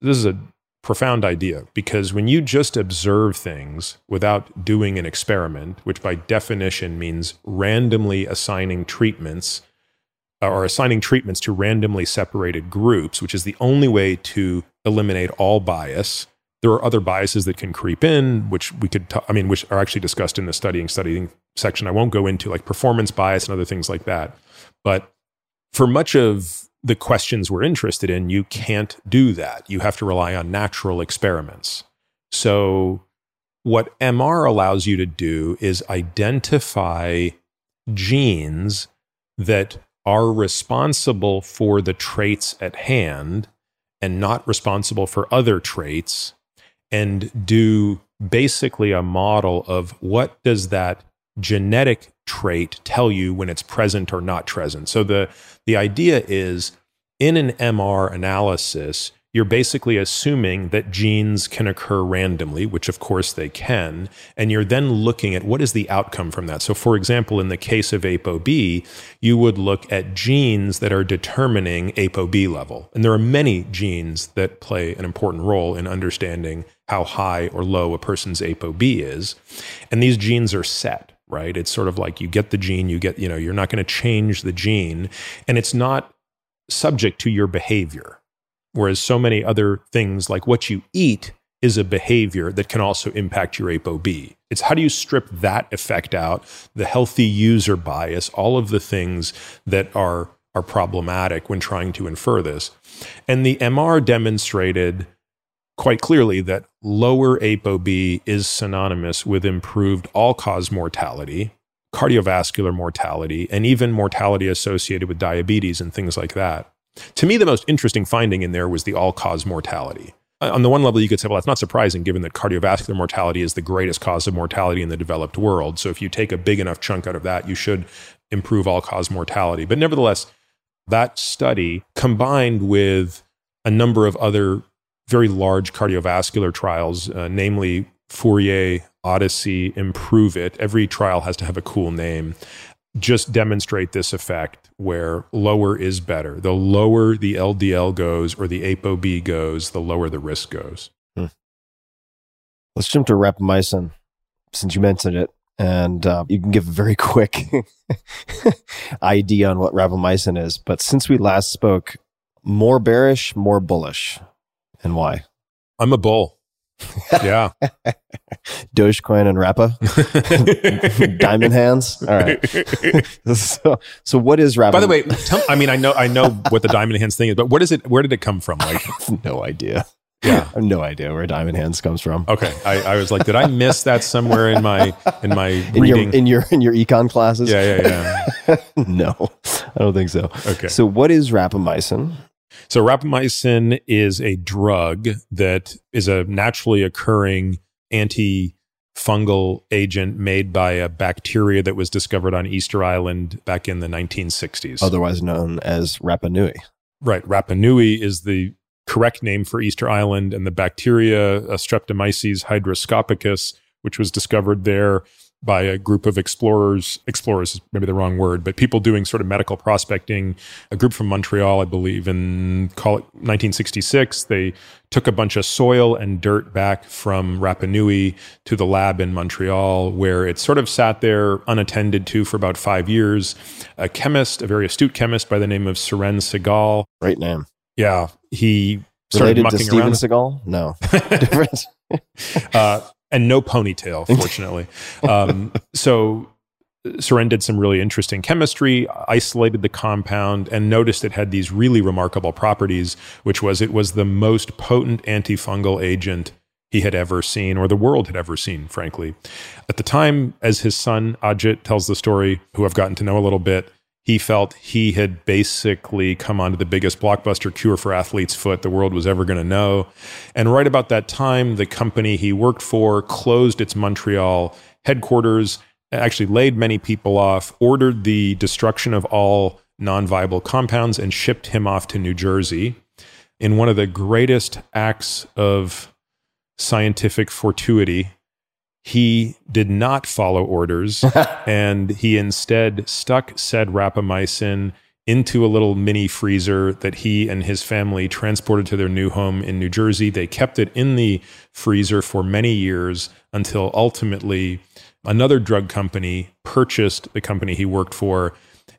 This is a profound idea, because when you just observe things without doing an experiment, which by definition means randomly assigning treatments or assigning treatments to randomly separated groups, which is the only way to eliminate all bias. There are other biases that can creep in, which are actually discussed in the studying section. I won't go into like performance bias and other things like that. But for much of the questions we're interested in, you can't do that. You have to rely on natural experiments. So what MR allows you to do is identify genes that are responsible for the traits at hand and not responsible for other traits, and do basically a model of what does that genetic trait tell you when it's present or not present. So the idea is, in an MR analysis, you're basically assuming that genes can occur randomly, which of course they can, and you're then looking at what is the outcome from that. So for example, in the case of ApoB, you would look at genes that are determining ApoB level. And there are many genes that play an important role in understanding how high or low a person's ApoB is. And these genes are set, right? It's sort of like you get the gene, you're not going to change the gene, and it's not subject to your behavior. Whereas so many other things, like what you eat, is a behavior that can also impact your ApoB. It's how do you strip that effect out, the healthy user bias, all of the things that are problematic when trying to infer this. And the MR demonstrated quite clearly that lower ApoB is synonymous with improved all-cause mortality, cardiovascular mortality, and even mortality associated with diabetes and things like that. To me, the most interesting finding in there was the all-cause mortality. On the one level, you could say, well, that's not surprising, given that cardiovascular mortality is the greatest cause of mortality in the developed world. So if you take a big enough chunk out of that, you should improve all-cause mortality. But nevertheless, that study, combined with a number of other very large cardiovascular trials, namely Fourier, Odyssey, Improve It, every trial has to have a cool name, just demonstrate this effect where lower is better. The lower the LDL goes or the ApoB goes, the lower the risk goes. Let's jump to rapamycin, since you mentioned it, and you can give a very quick idea on what rapamycin is. But since we last spoke, more bearish, more bullish, and why? I'm a bull. Yeah. Dogecoin and Rapa. Diamond hands. All right. So what is Rapa? By the way, I know what the diamond hands thing is, but what is it? Where did it come from? Like, I have no idea. Yeah. I have no idea where diamond hands comes from. Okay. I was like, did I miss that somewhere in my reading? In your econ classes? Yeah. No, I don't think so. Okay. So what is rapamycin? So rapamycin is a drug that is a naturally occurring antifungal agent made by a bacteria that was discovered on Easter Island back in the 1960s. Otherwise known as Rapa Nui. Right. Rapa Nui is the correct name for Easter Island, and the bacteria Streptomyces hydroscopicus, which was discovered there by a group of explorers is maybe the wrong word, but people doing sort of medical prospecting, a group from Montreal, I believe, in 1966, they took a bunch of soil and dirt back from Rapa Nui to the lab in Montreal, where it sort of sat there unattended to for about 5 years. A chemist, a very astute chemist by the name of Suren Segal. Great name. Yeah. He started related mucking around. Steven Seagal? No. Different. And no ponytail, fortunately. So Suren did some really interesting chemistry, isolated the compound, and noticed it had these really remarkable properties, which was it was the most potent antifungal agent he had ever seen, or the world had ever seen, frankly. At the time, as his son, Ajit, tells the story, who I've gotten to know a little bit, he felt he had basically come onto the biggest blockbuster cure for athlete's foot the world was ever going to know. And right about that time, the company he worked for closed its Montreal headquarters, actually laid many people off, ordered the destruction of all non-viable compounds, and shipped him off to New Jersey in one of the greatest acts of scientific fortuity. He did not follow orders, and he instead stuck said rapamycin into a little mini freezer that he and his family transported to their new home in New Jersey. They kept it in the freezer for many years until ultimately another drug company purchased the company he worked for.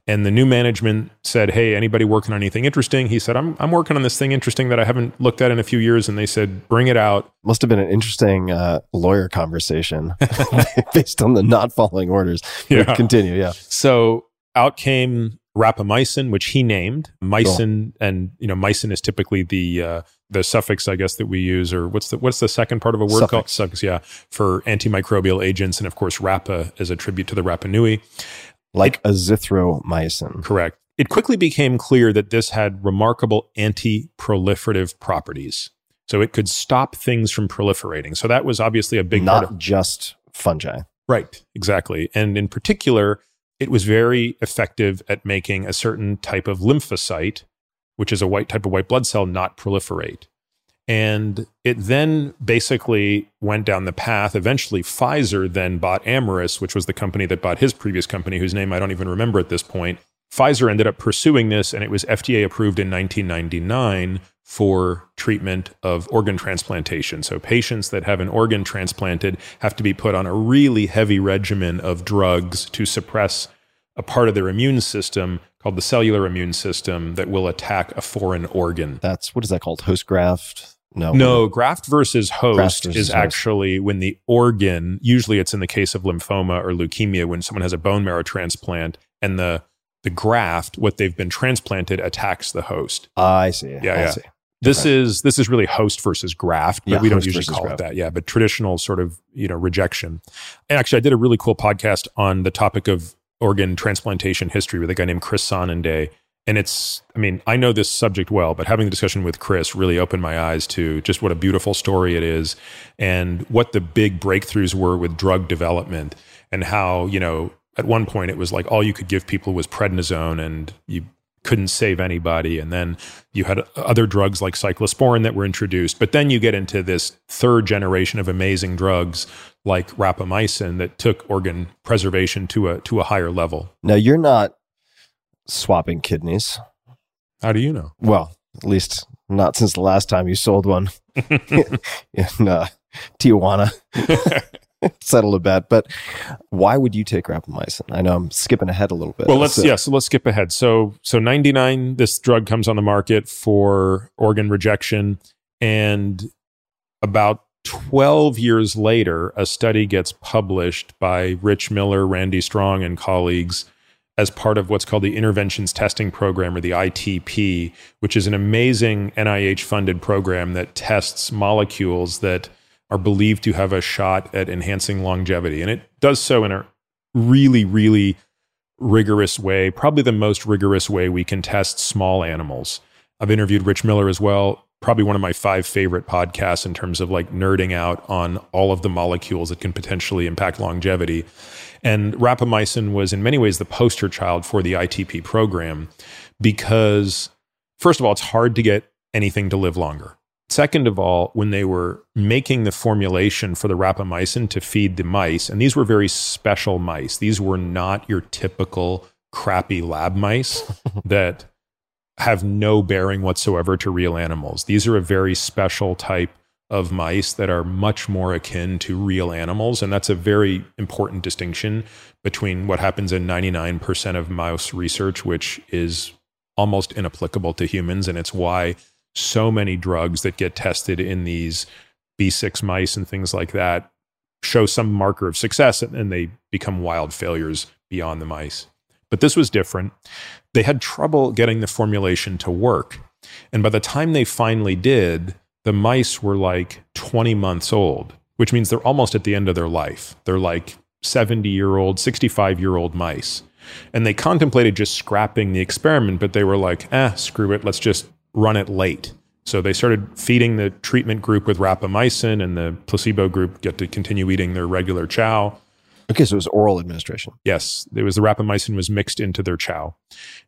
And the new management said, hey, anybody working on anything interesting? He said, I'm working on this thing interesting that I haven't looked at in a few years. And they said, bring it out. Must have been an interesting lawyer conversation based on the not following orders. Yeah. Continue, yeah. So out came rapamycin, which he named. Mycin, cool. And mycin is typically the suffix, I guess, that we use, or what's the second part of a word suffix. Called? Suffix, yeah, for antimicrobial agents. And of course, Rapa is a tribute to the Rapa Nui. Like azithromycin. Correct. It quickly became clear that this had remarkable anti-proliferative properties. So it could stop things from proliferating. So that was obviously a big part of... Not just fungi. Right, exactly. And in particular, it was very effective at making a certain type of lymphocyte, which is a type of white blood cell, not proliferate. And it then basically went down the path. Eventually, Pfizer then bought Amyris, which was the company that bought his previous company, whose name I don't even remember at this point. Pfizer ended up pursuing this, and it was FDA approved in 1999 for treatment of organ transplantation. So patients that have an organ transplanted have to be put on a really heavy regimen of drugs to suppress a part of their immune system called the cellular immune system that will attack a foreign organ. That's, what is that called? Host graft? No, graft versus host. Actually when the organ, usually it's in the case of lymphoma or leukemia, when someone has a bone marrow transplant and the graft, what they've been transplanted, attacks the host. I see. Yeah. See. This is really host versus graft, but we don't usually call it that. Yeah, but traditional sort of, rejection. And actually, I did a really cool podcast on the topic of organ transplantation history with a guy named Chris Sananday. And I know this subject well, but having the discussion with Chris really opened my eyes to just what a beautiful story it is and what the big breakthroughs were with drug development and how, at one point it was like all you could give people was prednisone and you couldn't save anybody. And then you had other drugs like cyclosporin that were introduced. But then you get into this third generation of amazing drugs like rapamycin that took organ preservation to a higher level. Now, you're not swapping kidneys. How do you know? Well, at least not since the last time you sold one in Tijuana. Settled a bet. But why would you take rapamycin? I know I'm skipping ahead a little bit. Well, let's skip ahead. So 99, this drug comes on the market for organ rejection, and about 12 years later, a study gets published by Rich Miller, Randy Strong, and colleagues as part of what's called the Interventions Testing Program, or the ITP, which is an amazing NIH-funded program that tests molecules that are believed to have a shot at enhancing longevity. And it does so in a really, really rigorous way, probably the most rigorous way we can test small animals. I've interviewed Rich Miller as well, probably one of my 5 favorite podcasts in terms of like nerding out on all of the molecules that can potentially impact longevity. And rapamycin was in many ways the poster child for the ITP program because, first of all, it's hard to get anything to live longer. Second of all, when they were making the formulation for the rapamycin to feed the mice, and these were very special mice. These were not your typical crappy lab mice that have no bearing whatsoever to real animals. These are a very special type of mice that are much more akin to real animals. And that's a very important distinction between what happens in 99% of mouse research, which is almost inapplicable to humans. And it's why so many drugs that get tested in these B6 mice and things like that show some marker of success, and they become wild failures beyond the mice. But this was different. They had trouble getting the formulation to work. And by the time they finally did, the mice were like 20 months old, which means they're almost at the end of their life. They're like 70-year-old, 65-year-old mice. And they contemplated just scrapping the experiment, but they were like, screw it, let's just run it late. So they started feeding the treatment group with rapamycin, and the placebo group get to continue eating their regular chow. Okay, so it was oral administration. Yes, it was the rapamycin was mixed into their chow.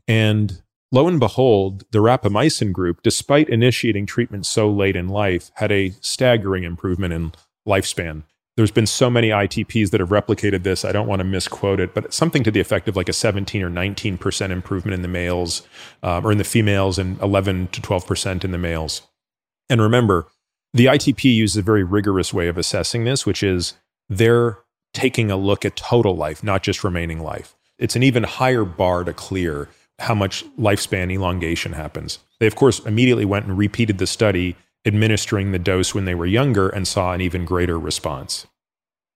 And lo and behold, the rapamycin group, despite initiating treatment so late in life, had a staggering improvement in lifespan. There's been so many ITPs that have replicated this. I don't want to misquote it, but something to the effect of like a 17 or 19% improvement in the males or in the females, and 11 to 12% in the males. And remember, the ITP uses a very rigorous way of assessing this, which is they're taking a look at total life, not just remaining life. It's an even higher bar to clear how much lifespan elongation happens. They, of course, immediately went and repeated the study, administering the dose when they were younger, and saw an even greater response.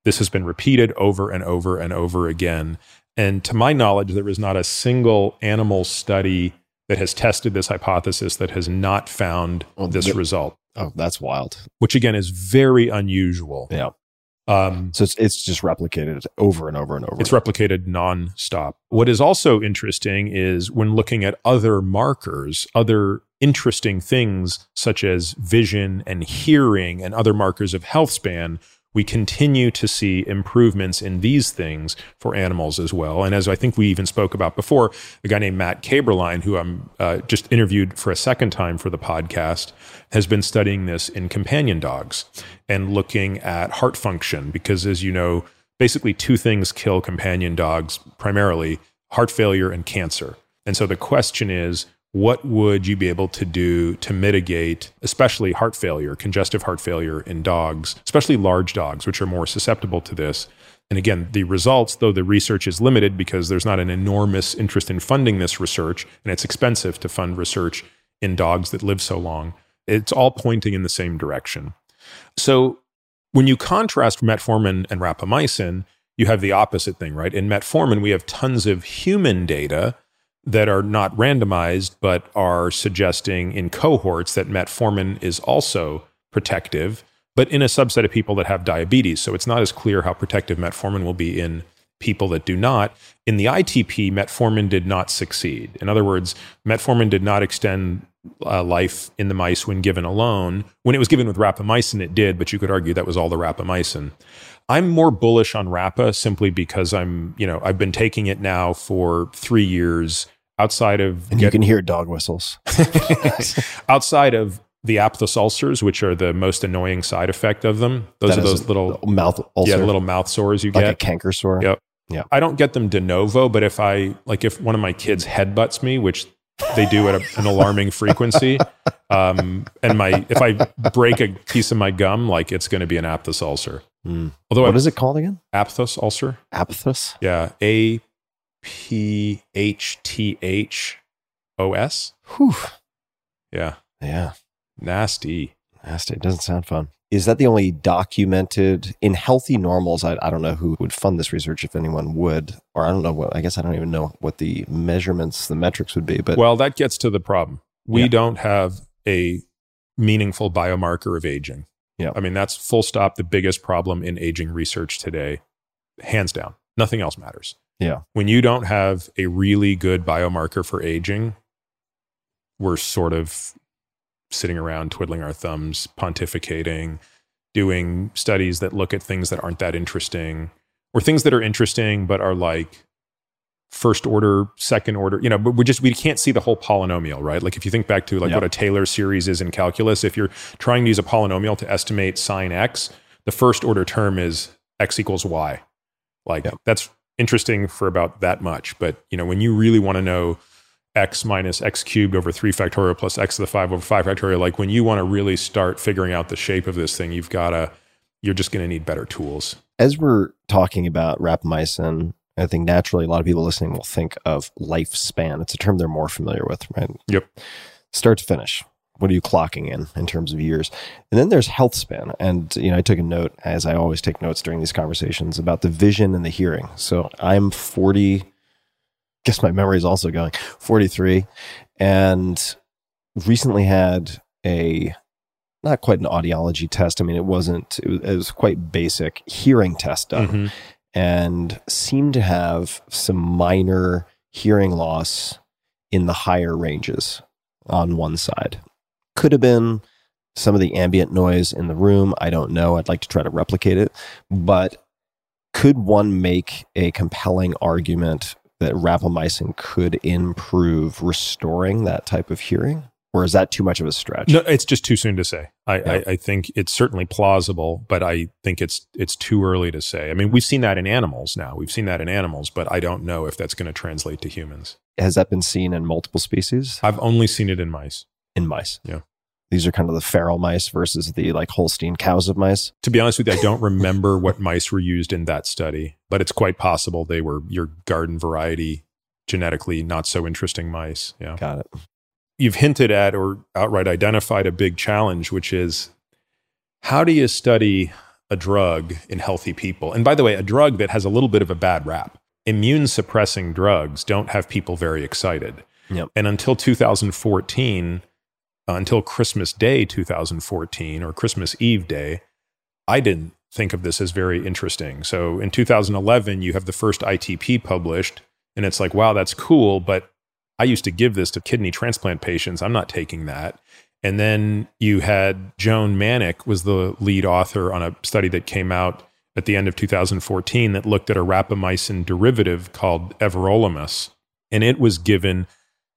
This has been repeated over and over and over again. And to my knowledge, there is not a single animal study that has tested this hypothesis that has not found this result. Oh, that's wild. Which, again, is very unusual. Yeah. So it's just replicated over and over and over. It's replicated nonstop. What is also interesting is when looking at other markers, other interesting things such as vision and hearing and other markers of health span, we continue to see improvements in these things for animals as well. And as I think we even spoke about before, a guy named Matt Kaeberlein, who I'm just interviewed for a second time for the podcast, has been studying this in companion dogs and looking at heart function. Because as you know, basically 2 things kill companion dogs primarily: heart failure and cancer. And so the question is, what would you be able to do to mitigate, especially heart failure, congestive heart failure in dogs, especially large dogs, which are more susceptible to this? And again, the results, though the research is limited because there's not an enormous interest in funding this research, and it's expensive to fund research in dogs that live so long, it's all pointing in the same direction. So when you contrast metformin and rapamycin, you have the opposite thing, right? In metformin, we have tons of human data that are not randomized, but are suggesting in cohorts that metformin is also protective, but in a subset of people that have diabetes. So it's not as clear how protective metformin will be in people that do not. In the ITP, metformin did not succeed. In other words, metformin did not extend life in the mice when given alone. When it was given with rapamycin, it did, but you could argue that was all the rapamycin. I'm more bullish on Rapa simply because I've been taking it now for 3 years outside of... And you can hear dog whistles. Outside of the aphthous ulcers, which are the most annoying side effect of them. Those are those little mouth ulcers. Yeah, the little mouth sores you get. Like a canker sore. Yep. Yeah. I don't get them de novo, but if one of my kids headbutts me, which they do at an alarming frequency, if I break a piece of my gum, like it's going to be an aphthous ulcer. Mm. Although what is it called again? Aphthous ulcer. Aphthous? Yeah. APHTHOS. Whew. Yeah. Yeah. Nasty. It doesn't sound fun. Is that the only documented in healthy normals? I don't know who would fund this research, if anyone would, or I don't know what, I guess I don't even know what the measurements, the metrics would be. But well, that gets to the problem. We don't have a meaningful biomarker of aging. Yeah. I mean, that's full stop, the biggest problem in aging research today, hands down. Nothing else matters. Yeah. When you don't have a really good biomarker for aging, we're sort of sitting around twiddling our thumbs, pontificating, doing studies that look at things that aren't that interesting, or things that are interesting but are like first order, second order, you know, but we can't see the whole polynomial, right? Like if you think back to what a Taylor series is in calculus, if you're trying to use a polynomial to estimate sine x, the first order term is x equals y. That's interesting for about that much. But, you know, when you really want to know x minus x cubed over 3 factorial plus x to the 5 over 5 factorial, like when you want to really start figuring out the shape of this thing, you're just going to need better tools. As we're talking about rapamycin, I think naturally a lot of people listening will think of lifespan. It's a term they're more familiar with, right? Yep. Start to finish. What are you clocking in terms of years? And then there's health span. And, you know, I took a note, as I always take notes during these conversations, about the vision and the hearing. So I'm 40, guess my memory is also going, 43, and recently had not quite an audiology test. I mean, it was quite basic hearing test done, mm-hmm. and seemed to have some minor hearing loss in the higher ranges on one side. Could have been some of the ambient noise in the room. I don't know. I'd like to try to replicate it. But could one make a compelling argument that rapamycin could improve restoring that type of hearing? Or is that too much of a stretch? No, it's just too soon to say. I think it's certainly plausible, but I think it's too early to say. I mean, we've seen that in animals now. But I don't know if that's going to translate to humans. Has that been seen in multiple species? I've only seen it in mice. In mice. Yeah. These are kind of the feral mice versus the like Holstein cows of mice. To be honest with you, I don't remember what mice were used in that study, but it's quite possible they were your garden variety, genetically not so interesting mice. Yeah. Got it. You've hinted at or outright identified a big challenge, which is how do you study a drug in healthy people? And by the way, a drug that has a little bit of a bad rap. Immune suppressing drugs don't have people very excited. Yep. And until 2014... until Christmas Day 2014 or Christmas Eve Day, I didn't think of this as very interesting. So in 2011, you have the first ITP published, and it's like, wow, that's cool, but I used to give this to kidney transplant patients. I'm not taking that. And then you had Joan Manick was the lead author on a study that came out at the end of 2014 that looked at a rapamycin derivative called everolimus, and it was given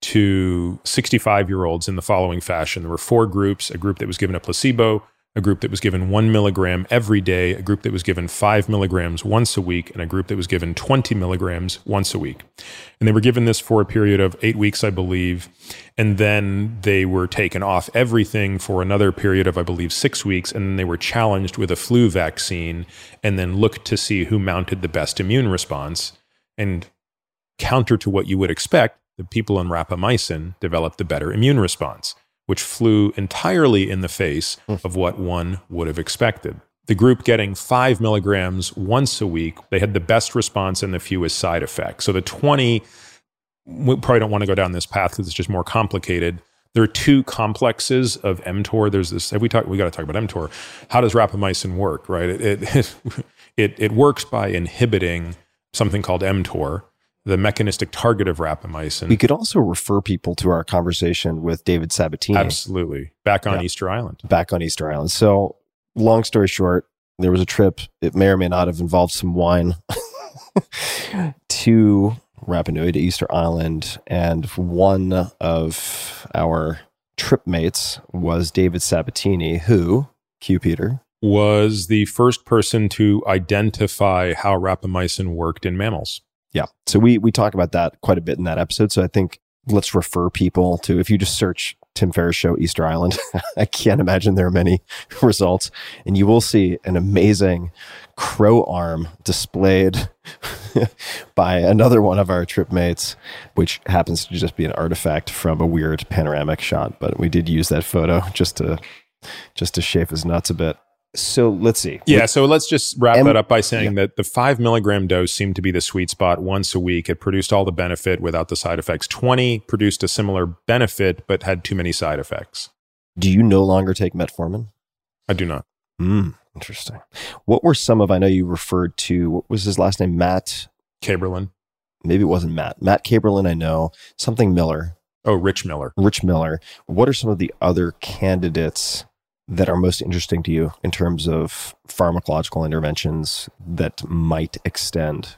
to 65-year-olds in the following fashion. There were four groups: a group that was given a placebo, a group that was given 1 milligram every day, a group that was given 5 milligrams once a week, and a group that was given 20 milligrams once a week. And they were given this for a period of 8 weeks, I believe. And then they were taken off everything for another period of, I believe, 6 weeks. And then they were challenged with a flu vaccine and then looked to see who mounted the best immune response. And counter to what you would expect, the people on rapamycin developed the better immune response, which flew entirely in the face of what one would have expected. The group getting 5 milligrams once a week, they had the best response and the fewest side effects. So the 20, we probably don't want to go down this path because it's just more complicated. There are two complexes of mTOR. There's this, we got to talk about mTOR. How does rapamycin work, right? It works by inhibiting something called mTOR, the mechanistic target of rapamycin. We could also refer people to our conversation with David Sabatini. Absolutely. Back on Easter Island. So long story short, there was a trip. It may or may not have involved some wine to Rapa Nui, to Easter Island. And one of our trip mates was David Sabatini, who, Q Peter, was the first person to identify how rapamycin worked in mammals. Yeah. So we talk about that quite a bit in that episode. So I think let's refer people to, if you just search Tim Ferriss Show Easter Island, I can't imagine there are many results. And you will see an amazing crow arm displayed by another one of our trip mates, which happens to just be an artifact from a weird panoramic shot. But we did use that photo just to chafe his nuts a bit. So let's see. Yeah, so let's just wrap that up by saying that the 5 milligram dose seemed to be the sweet spot once a week. It produced all the benefit without the side effects. 20 produced a similar benefit, but had too many side effects. Do you no longer take metformin? I do not. Interesting. What were some of, I know you referred to, what was his last name? Matt? Caberlin. Maybe it wasn't Matt. Matt Caberlin, I know. Something Miller. Oh, Rich Miller. Rich Miller. What are some of the other candidates that are most interesting to you in terms of pharmacological interventions that might extend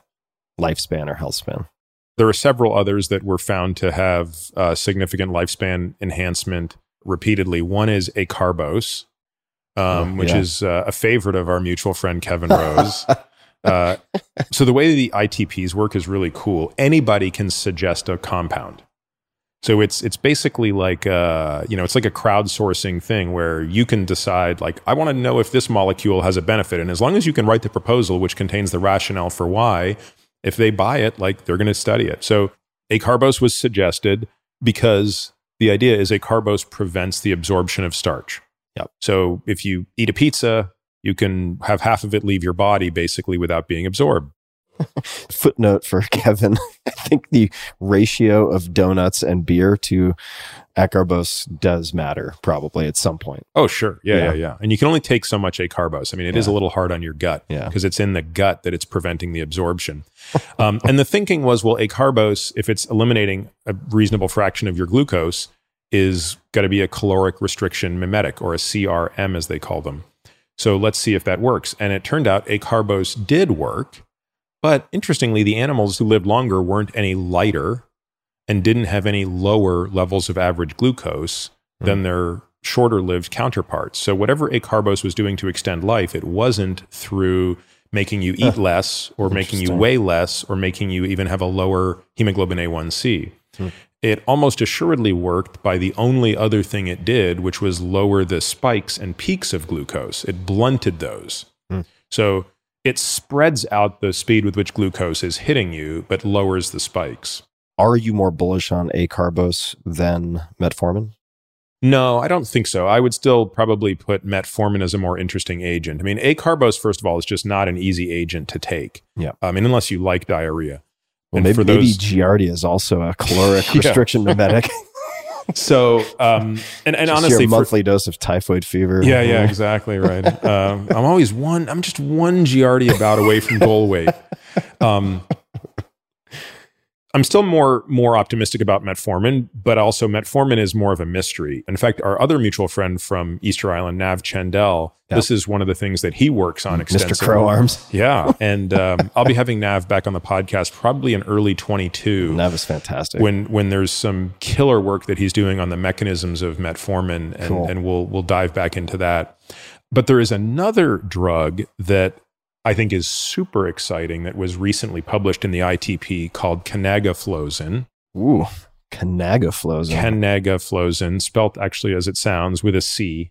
lifespan or health span? There are several others that were found to have significant lifespan enhancement repeatedly. One is acarbose, which is a favorite of our mutual friend, Kevin Rose. So the way the ITPs work is really cool. Anybody can suggest a compound. So it's basically like, it's like a crowdsourcing thing where you can decide, like, I want to know if this molecule has a benefit. And as long as you can write the proposal, which contains the rationale for why, if they buy it, like, they're going to study it. So acarbose was suggested because the idea is acarbose prevents the absorption of starch. Yep. So if you eat a pizza, you can have half of it leave your body basically without being absorbed. Footnote for Kevin. I think the ratio of donuts and beer to acarbose does matter probably at some point. Oh, sure. Yeah. And you can only take so much acarbose. I mean, it is a little hard on your gut because it's in the gut that it's preventing the absorption. And the thinking was, well, acarbose, if it's eliminating a reasonable fraction of your glucose, is got to be a caloric restriction mimetic, or a CRM as they call them. So let's see if that works. And it turned out acarbose did work. But interestingly, the animals who lived longer weren't any lighter and didn't have any lower levels of average glucose than their shorter-lived counterparts. So whatever acarbose was doing to extend life, it wasn't through making you eat less or making you weigh less or making you even have a lower hemoglobin A1C. It almost assuredly worked by the only other thing it did, which was lower the spikes and peaks of glucose. It blunted those. So it spreads out the speed with which glucose is hitting you, but lowers the spikes. Are you more bullish on acarbose than metformin? No, I don't think so. I would still probably put metformin as a more interesting agent. I mean, acarbose, first of all, is just not an easy agent to take. Yeah. I mean, unless you like diarrhea. Well, maybe, maybe Giardia is also a caloric restriction mimetic. So, and honestly, your monthly dose of typhoid fever. Yeah, exactly. Right. I'm always just one Giardia bout away from goal weight. I'm still more optimistic about metformin, but also metformin is more of a mystery. In fact, our other mutual friend from Easter Island, Nav Chandel, this is one of the things that he works on extensively. Mr. Crow Arms. Yeah. And I'll be having Nav back on the podcast probably in early 22. Nav is fantastic. When there's some killer work that he's doing on the mechanisms of metformin, and, and we'll dive back into that. But there is another drug that I think is super exciting that was recently published in the ITP called Canagliflozin. Ooh, Canagliflozin. Canagliflozin, spelt actually as it sounds, with a C.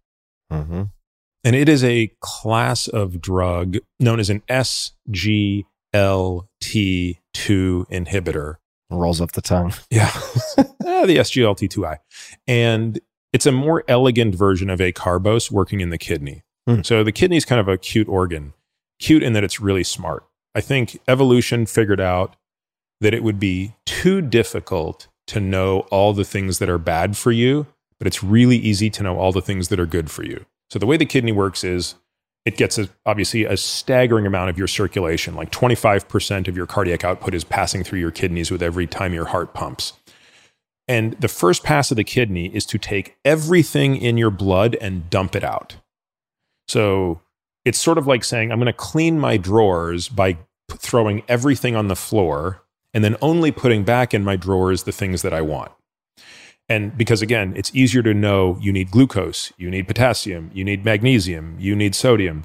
Mm-hmm. And it is a class of drug known as an SGLT2 inhibitor. Rolls up the tongue. Yeah, the SGLT2I. And it's a more elegant version of acarbose working in the kidney. So the kidney is kind of a cute organ. Cute in that it's really smart. I think evolution figured out that it would be too difficult to know all the things that are bad for you, but it's really easy to know all the things that are good for you. So the way the kidney works is it gets obviously a staggering amount of your circulation, like 25% of your cardiac output is passing through your kidneys with every time your heart pumps. And the first pass of the kidney is to take everything in your blood and dump it out. So it's sort of like saying, I'm going to clean my drawers by throwing everything on the floor and then only putting back in my drawers the things that I want. And because, again, it's easier to know you need glucose, you need potassium, you need magnesium, you need sodium,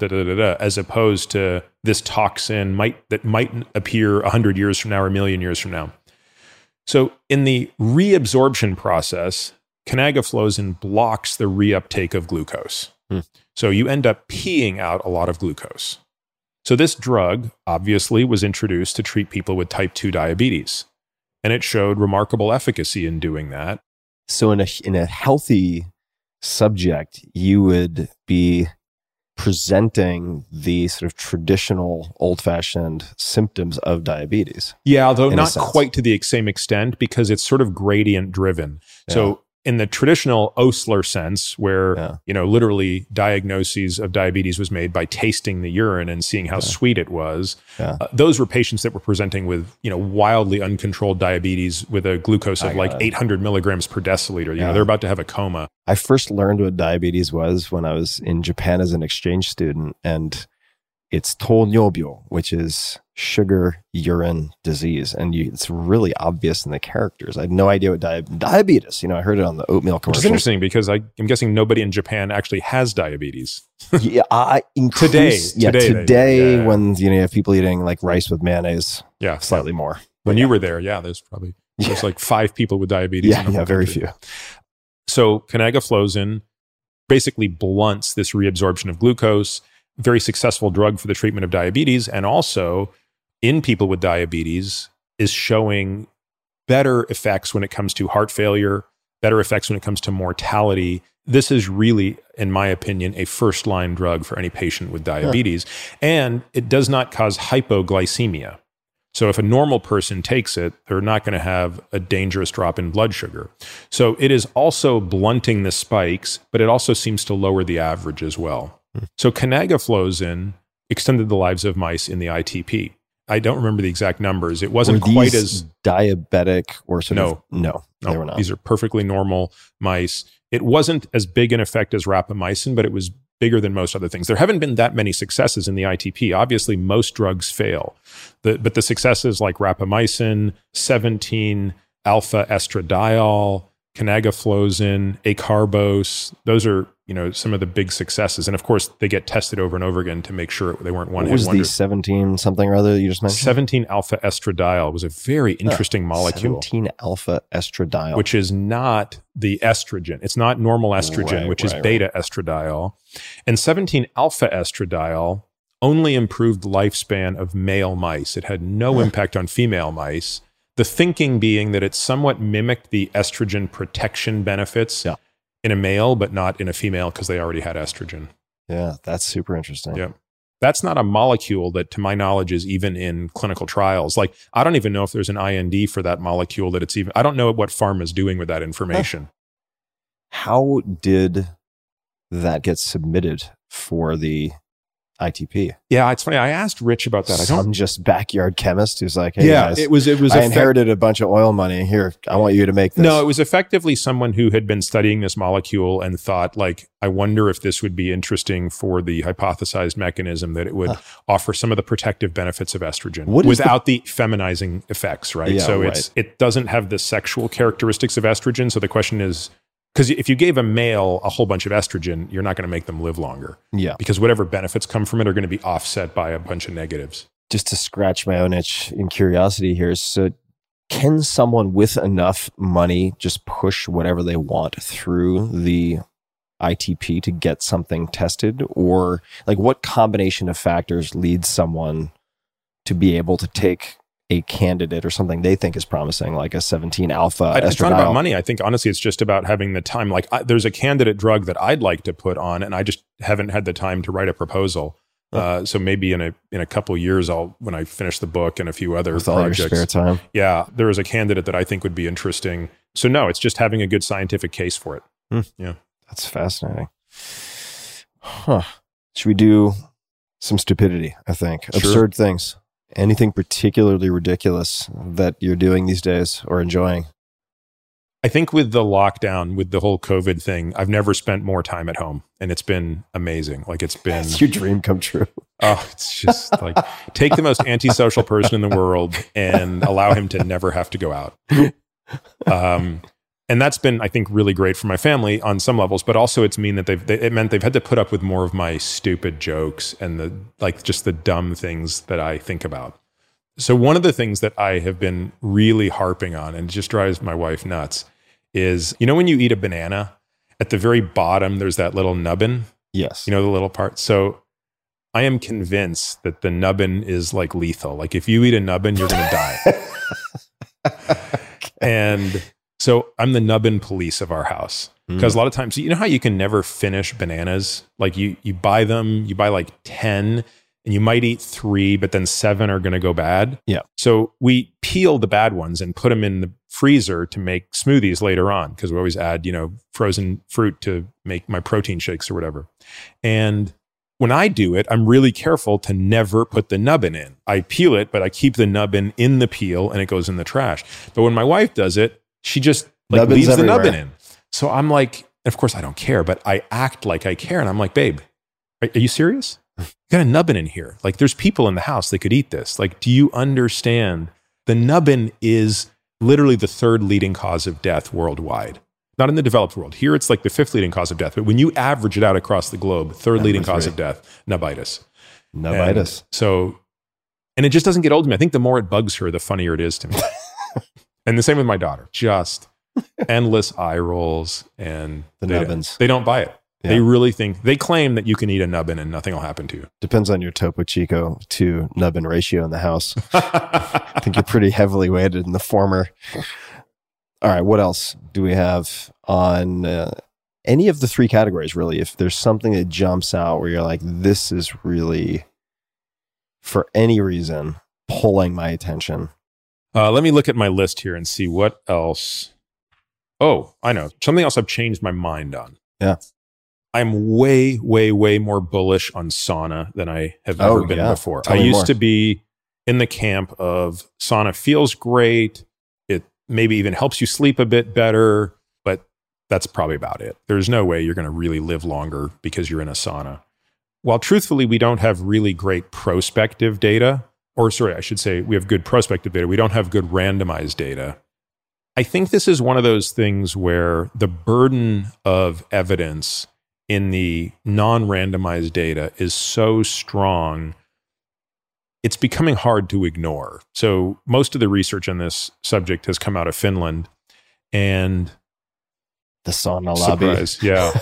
as opposed to this toxin that might appear 100 years from now or 1 million years from now. So in the reabsorption process, canagliflozin blocks the reuptake of glucose. So you end up peeing out a lot of glucose. So this drug obviously was introduced to treat people with type 2 diabetes, and it showed remarkable efficacy in doing that. So in a healthy subject, you would be presenting the sort of traditional old-fashioned symptoms of diabetes. Yeah, although not quite to the same extent, because it's sort of gradient driven. Yeah. So in the traditional Osler sense, where, you know, literally diagnoses of diabetes was made by tasting the urine and seeing how sweet it was, those were patients that were presenting with, you know, wildly uncontrolled diabetes with a glucose of like 800 milligrams per deciliter. You know, they're about to have a coma. I first learned what diabetes was when I was in Japan as an exchange student, and it's tonyobyo, which is sugar urine disease. And it's really obvious in the characters. I had no idea what diabetes, you know, I heard it on the oatmeal commercial. Which is interesting, because I'm guessing nobody in Japan actually has diabetes. Today, when, you know, you have people eating like rice with mayonnaise, slightly more. When you were there, there's probably, there's like 5 people with diabetes. Very few. So canagliflozin basically blunts this reabsorption of glucose. Very successful drug for the treatment of diabetes, and also in people with diabetes is showing better effects when it comes to heart failure, better effects when it comes to mortality. This is really, in my opinion, a first-line drug for any patient with diabetes. Yeah. And it does not cause hypoglycemia. So if a normal person takes it, they're not going to have a dangerous drop in blood sugar. So it is also blunting the spikes, but it also seems to lower the average as well. So canagliflozin extended the lives of mice in the ITP. I don't remember the exact numbers. It wasn't quite as diabetic or sort of. No, they were not. These are perfectly normal mice. It wasn't as big an effect as rapamycin, but it was bigger than most other things. There haven't been that many successes in the ITP. Obviously, most drugs fail, but the successes like rapamycin, 17 alpha estradiol, canagliflozin, acarbose, those are, you know, some of the big successes. And of course, they get tested over and over again to make sure they weren't one-hit wonders. What was the 17 something or other you just mentioned? 17 alpha estradiol was a very interesting molecule. 17 alpha estradiol. Which is not the estrogen. It's not normal estrogen, which is beta estradiol. And 17 alpha estradiol only improved lifespan of male mice. It had no impact on female mice. The thinking being that it somewhat mimicked the estrogen protection benefits in a male, but not in a female, because they already had estrogen. Yeah, that's super interesting. Yeah. That's not a molecule that, to my knowledge, is even in clinical trials. Like, I don't even know if there's an IND for that molecule that it's even, I don't know what pharma's doing with that information. How did that get submitted for the ITP? Yeah, it's funny. I asked Rich about that. I'm just backyard chemist who's like, hey, guys, it was. I inherited a bunch of oil money. Here, I want you to make this. No, it was effectively someone who had been studying this molecule and thought, like, I wonder if this would be interesting for the hypothesized mechanism that it would offer some of the protective benefits of estrogen without the feminizing effects, right? Yeah, so it doesn't have the sexual characteristics of estrogen. So the question is, because if you gave a male a whole bunch of estrogen, you're not going to make them live longer. Yeah. Because whatever benefits come from it are going to be offset by a bunch of negatives. Just to scratch my own itch in curiosity here, so can someone with enough money just push whatever they want through the ITP to get something tested? Or like, what combination of factors leads someone to be able to take a candidate or something they think is promising, like a 17 alpha estradiol? It's not about money. I think, honestly, it's just about having the time. Like, there's a candidate drug that I'd like to put on, and I just haven't had the time to write a proposal. So maybe in a couple years, when I finish the book and a few other projects. With all your spare time. Yeah, there is a candidate that I think would be interesting. So no, it's just having a good scientific case for it. Yeah. That's fascinating. Should we do some stupidity, I think? Sure. Absurd things. Anything particularly ridiculous that you're doing these days or enjoying? I think with the lockdown, with the whole COVID thing, I've never spent more time at home, and it's been amazing. Like, it's been... It's your dream come true. Oh, it's just like, take the most antisocial person in the world and allow him to never have to go out. And that's been, I think, really great for my family on some levels, but also it's mean that it meant they've had to put up with more of my stupid jokes and the, like, just the dumb things that I think about. So one of the things that I have been really harping on, and just drives my wife nuts, is, you know, when you eat a banana, at the very bottom there's that little nubbin. Yes. You know, the little part. So I am convinced that the nubbin is like lethal. Like, if you eat a nubbin, you're going to die. And So I'm the nubbin police of our house. Because a lot of times, you know how you can never finish bananas? Like you buy them, you buy like 10 and you might eat 3, but then 7 are going to go bad. Yeah. So we peel the bad ones and put them in the freezer to make smoothies later on. Because we always add, you know, frozen fruit to make my protein shakes or whatever. And when I do it, I'm really careful to never put the nubbin in. I peel it, but I keep the nubbin in the peel and it goes in the trash. But when my wife does it, she just like leaves everywhere. The nubbin in. So I'm like, and of course I don't care, but I act like I care. And I'm like, babe, are you serious? You got a nubbin in here. Like there's people in the house that could eat this. Like, do you understand? The nubbin is literally the 3rd leading cause of death worldwide. Not in the developed world. Here it's like the 5th leading cause of death. But when you average it out across the globe, 3rd leading cause of death, nubbitis. Nubbitis. And it just doesn't get old to me. I think the more it bugs her, the funnier it is to me. And the same with my daughter. Just endless eye rolls and the nubbins. They don't buy it. Yeah. They really think, they claim that you can eat a nubbin and nothing will happen to you. Depends on your Topo Chico to nubbin ratio in the house. I think you're pretty heavily weighted in the former. All right, what else do we have on any of the 3 categories, really? If there's something that jumps out where you're like, this is really, for any reason, pulling my attention. Let me look at my list here and see what else. Oh, I know. Something else I've changed my mind on. Yeah. I'm way, way, way more bullish on sauna than I have ever been before. Tell me more. I used to be in the camp of sauna feels great. It maybe even helps you sleep a bit better, but that's probably about it. There's no way you're going to really live longer because you're in a sauna. While truthfully, we don't have really great prospective data, or sorry, I should say we have good prospective data. We don't have good randomized data. I think this is one of those things where the burden of evidence in the non-randomized data is so strong, it's becoming hard to ignore. So most of the research on this subject has come out of Finland and... the sauna lobby. Surprise, yeah.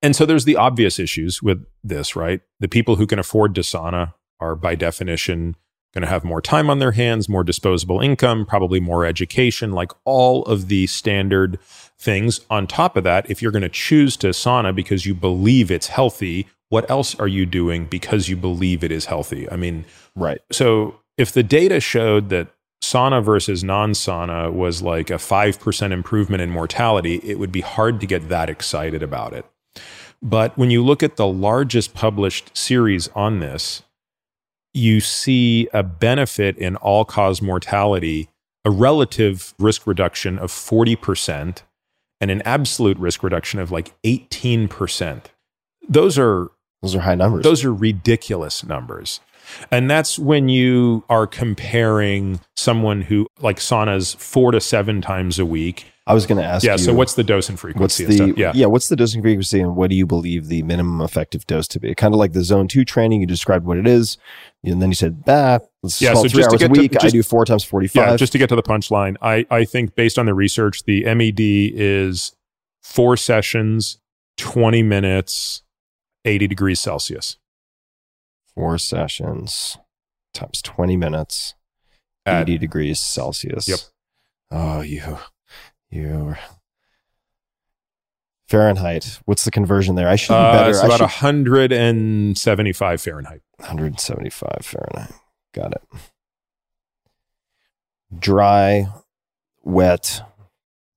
And so there's the obvious issues with this, right? The people who can afford to sauna are by definition going to have more time on their hands, more disposable income, probably more education, like all of the standard things. On top of that, if you're going to choose to sauna because you believe it's healthy, what else are you doing because you believe it is healthy? I mean, right. So if the data showed that sauna versus non-sauna was like a 5% improvement in mortality, it would be hard to get that excited about it. But when you look at the largest published series on this, you see a benefit in all-cause mortality, a relative risk reduction of 40% and an absolute risk reduction of like 18%. Those are high numbers. Those are ridiculous numbers. And that's when you are comparing someone who like saunas 4 to 7 times a week. I was going to ask you. Yeah, so what's the dose and frequency and stuff? Yeah, what's the dose and frequency and what do you believe the minimum effective dose to be? Kind of like the zone 2 training, you described what it is, and then you said, so just 2 hours a week, I do 4 times 45. Yeah, just to get to the punchline, I think based on the research, the MED is 4 sessions, 20 minutes, 80 degrees Celsius. 4 sessions times 20 minutes, 80 degrees Celsius. Yep. Oh, you Fahrenheit. What's the conversion there? I should be better. It's about 175 Fahrenheit. 175 Fahrenheit. Got it. Dry, wet.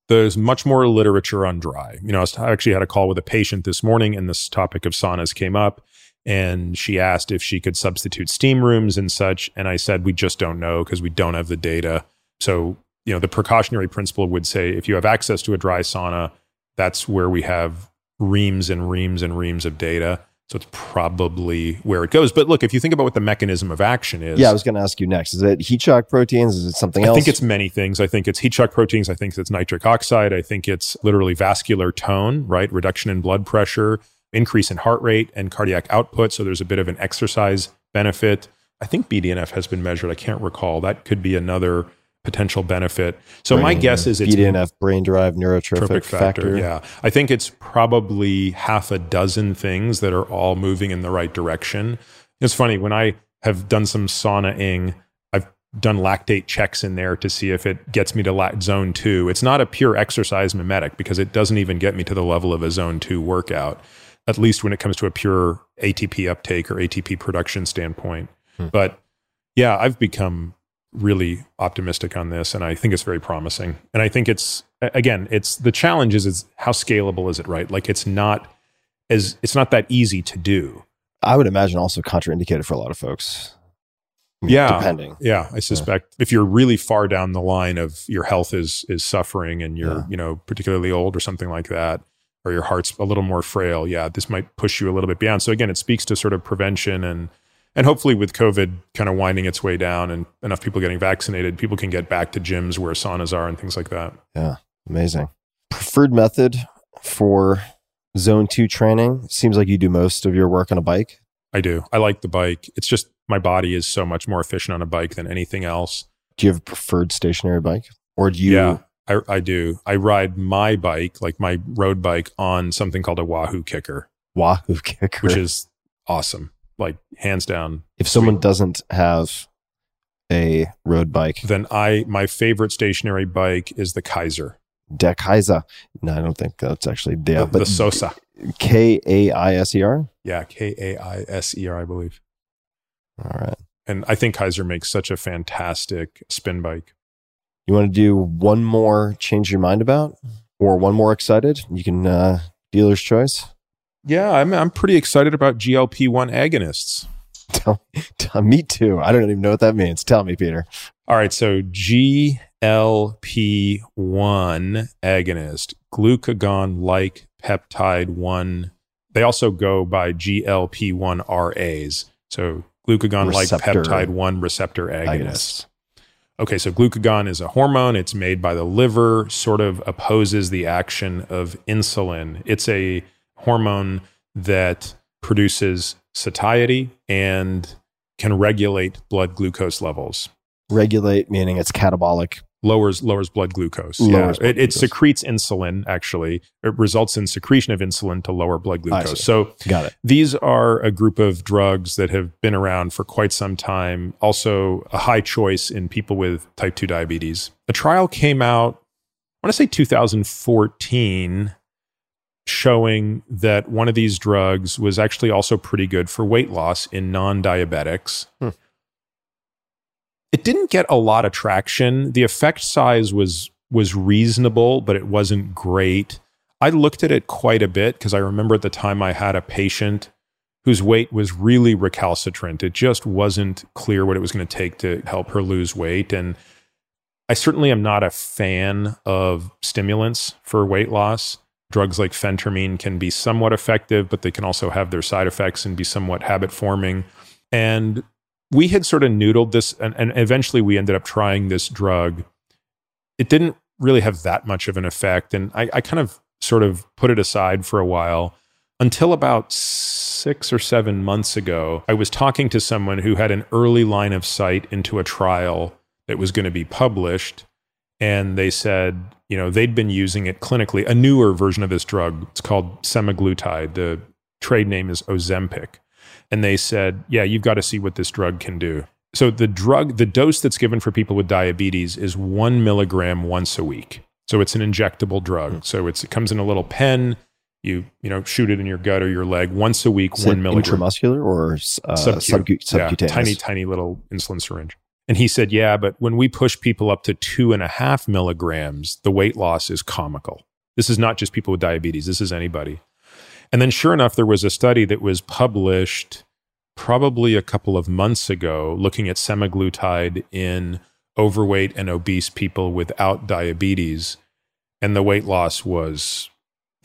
There's much more literature on dry. You know, I actually had a call with a patient this morning and this topic of saunas came up and she asked if she could substitute steam rooms and such. And I said, we just don't know because we don't have the data. So, you know, the precautionary principle would say if you have access to a dry sauna, that's where we have reams and reams and reams of data. So it's probably where it goes. But look, if you think about what the mechanism of action is. Yeah, I was going to ask you next. Is it heat shock proteins? Is it something else? I think it's many things. I think it's heat shock proteins. I think it's nitric oxide. I think it's literally vascular tone, right? Reduction in blood pressure, increase in heart rate and cardiac output. So there's a bit of an exercise benefit. I think BDNF has been measured. I can't recall. That could be another potential benefit. So my guess is it's BDNF, brain-derived neurotrophic factor. Yeah. I think it's probably 6 things that are all moving in the right direction. It's funny, when I have done some sauna-ing, I've done lactate checks in there to see if it gets me to zone two. It's not a pure exercise mimetic because it doesn't even get me to the level of a zone two workout, at least when it comes to a pure ATP uptake or ATP production standpoint. But yeah, I've become really optimistic on this, and I think it's very promising. And I think it's, again, it's the challenge is how scalable is it, right? Like it's not that easy to do. I would imagine also contraindicated for a lot of folks. Yeah. Depending. Yeah. I suspect if you're really far down the line of your health is suffering and you're, you know, particularly old or something like that, or your heart's a little more frail. Yeah. This might push you a little bit beyond. So again, it speaks to sort of prevention and hopefully with COVID kind of winding its way down and enough people getting vaccinated, people can get back to gyms where saunas are and things like that. Yeah. Amazing. Preferred method for zone two training. Seems like you do most of your work on a bike. I do. I like the bike. It's just my body is so much more efficient on a bike than anything else. Do you have a preferred stationary bike? Or do you? Yeah, I do. I ride my bike, like my road bike, on something called a Wahoo Kicker. Wahoo Kicker. Which is awesome. Like hands down. If someone doesn't have a road bike, then my favorite stationary bike is the Kaiser. Der Kaiser. No, I don't think that's actually there. But the Sosa. K-A-I-S-E-R? Yeah, K-A-I-S-E-R, I believe. All right. And I think Kaiser makes such a fantastic spin bike. You want to do one more change your mind about or one more excited? You can dealer's choice. Yeah, I'm pretty excited about GLP-1 agonists. Me too. I don't even know what that means. Tell me, Peter. All right, so GLP-1 agonist, glucagon-like peptide 1. They also go by GLP-1 RAs. So glucagon-like peptide 1 receptor agonist. Okay, so glucagon is a hormone. It's made by the liver, sort of opposes the action of insulin. It's a hormone that produces satiety and can regulate blood glucose levels. Regulate meaning it's catabolic. Lowers blood glucose. It secretes insulin, actually. It results in secretion of insulin to lower blood glucose. So got it. These are a group of drugs that have been around for quite some time. Also a high choice in people with type 2 diabetes. A trial came out, I want to say 2014, showing that one of these drugs was actually also pretty good for weight loss in non-diabetics. It didn't get a lot of traction. The effect size was reasonable, but it wasn't great. I looked at it quite a bit because I remember at the time I had a patient whose weight was really recalcitrant. It just wasn't clear what it was going to take to help her lose weight. And I certainly am not a fan of stimulants for weight loss. Drugs like phentermine can be somewhat effective, but they can also have their side effects and be somewhat habit-forming. And we had sort of noodled this, and eventually we ended up trying this drug. It didn't really have that much of an effect, and I kind of sort of put it aside for a while until about 6 or 7 months ago. I was talking to someone who had an early line of sight into a trial that was going to be published, and they said, you know, they'd been using it clinically, a newer version of this drug. It's called semaglutide. The trade name is Ozempic. And they said, yeah, you've got to see what this drug can do. So the dose that's given for people with diabetes is 1 milligram once a week. So it's an injectable drug. So it comes in a little pen. You know, shoot it in your gut or your leg once a week, 1 milligram. Intramuscular or subcutaneous? Yeah, tiny little insulin syringe. And he said, yeah, but when we push people up to 2.5 milligrams, the weight loss is comical. This is not just people with diabetes. This is anybody. And then sure enough, there was a study that was published probably a couple of months ago looking at semaglutide in overweight and obese people without diabetes. And the weight loss was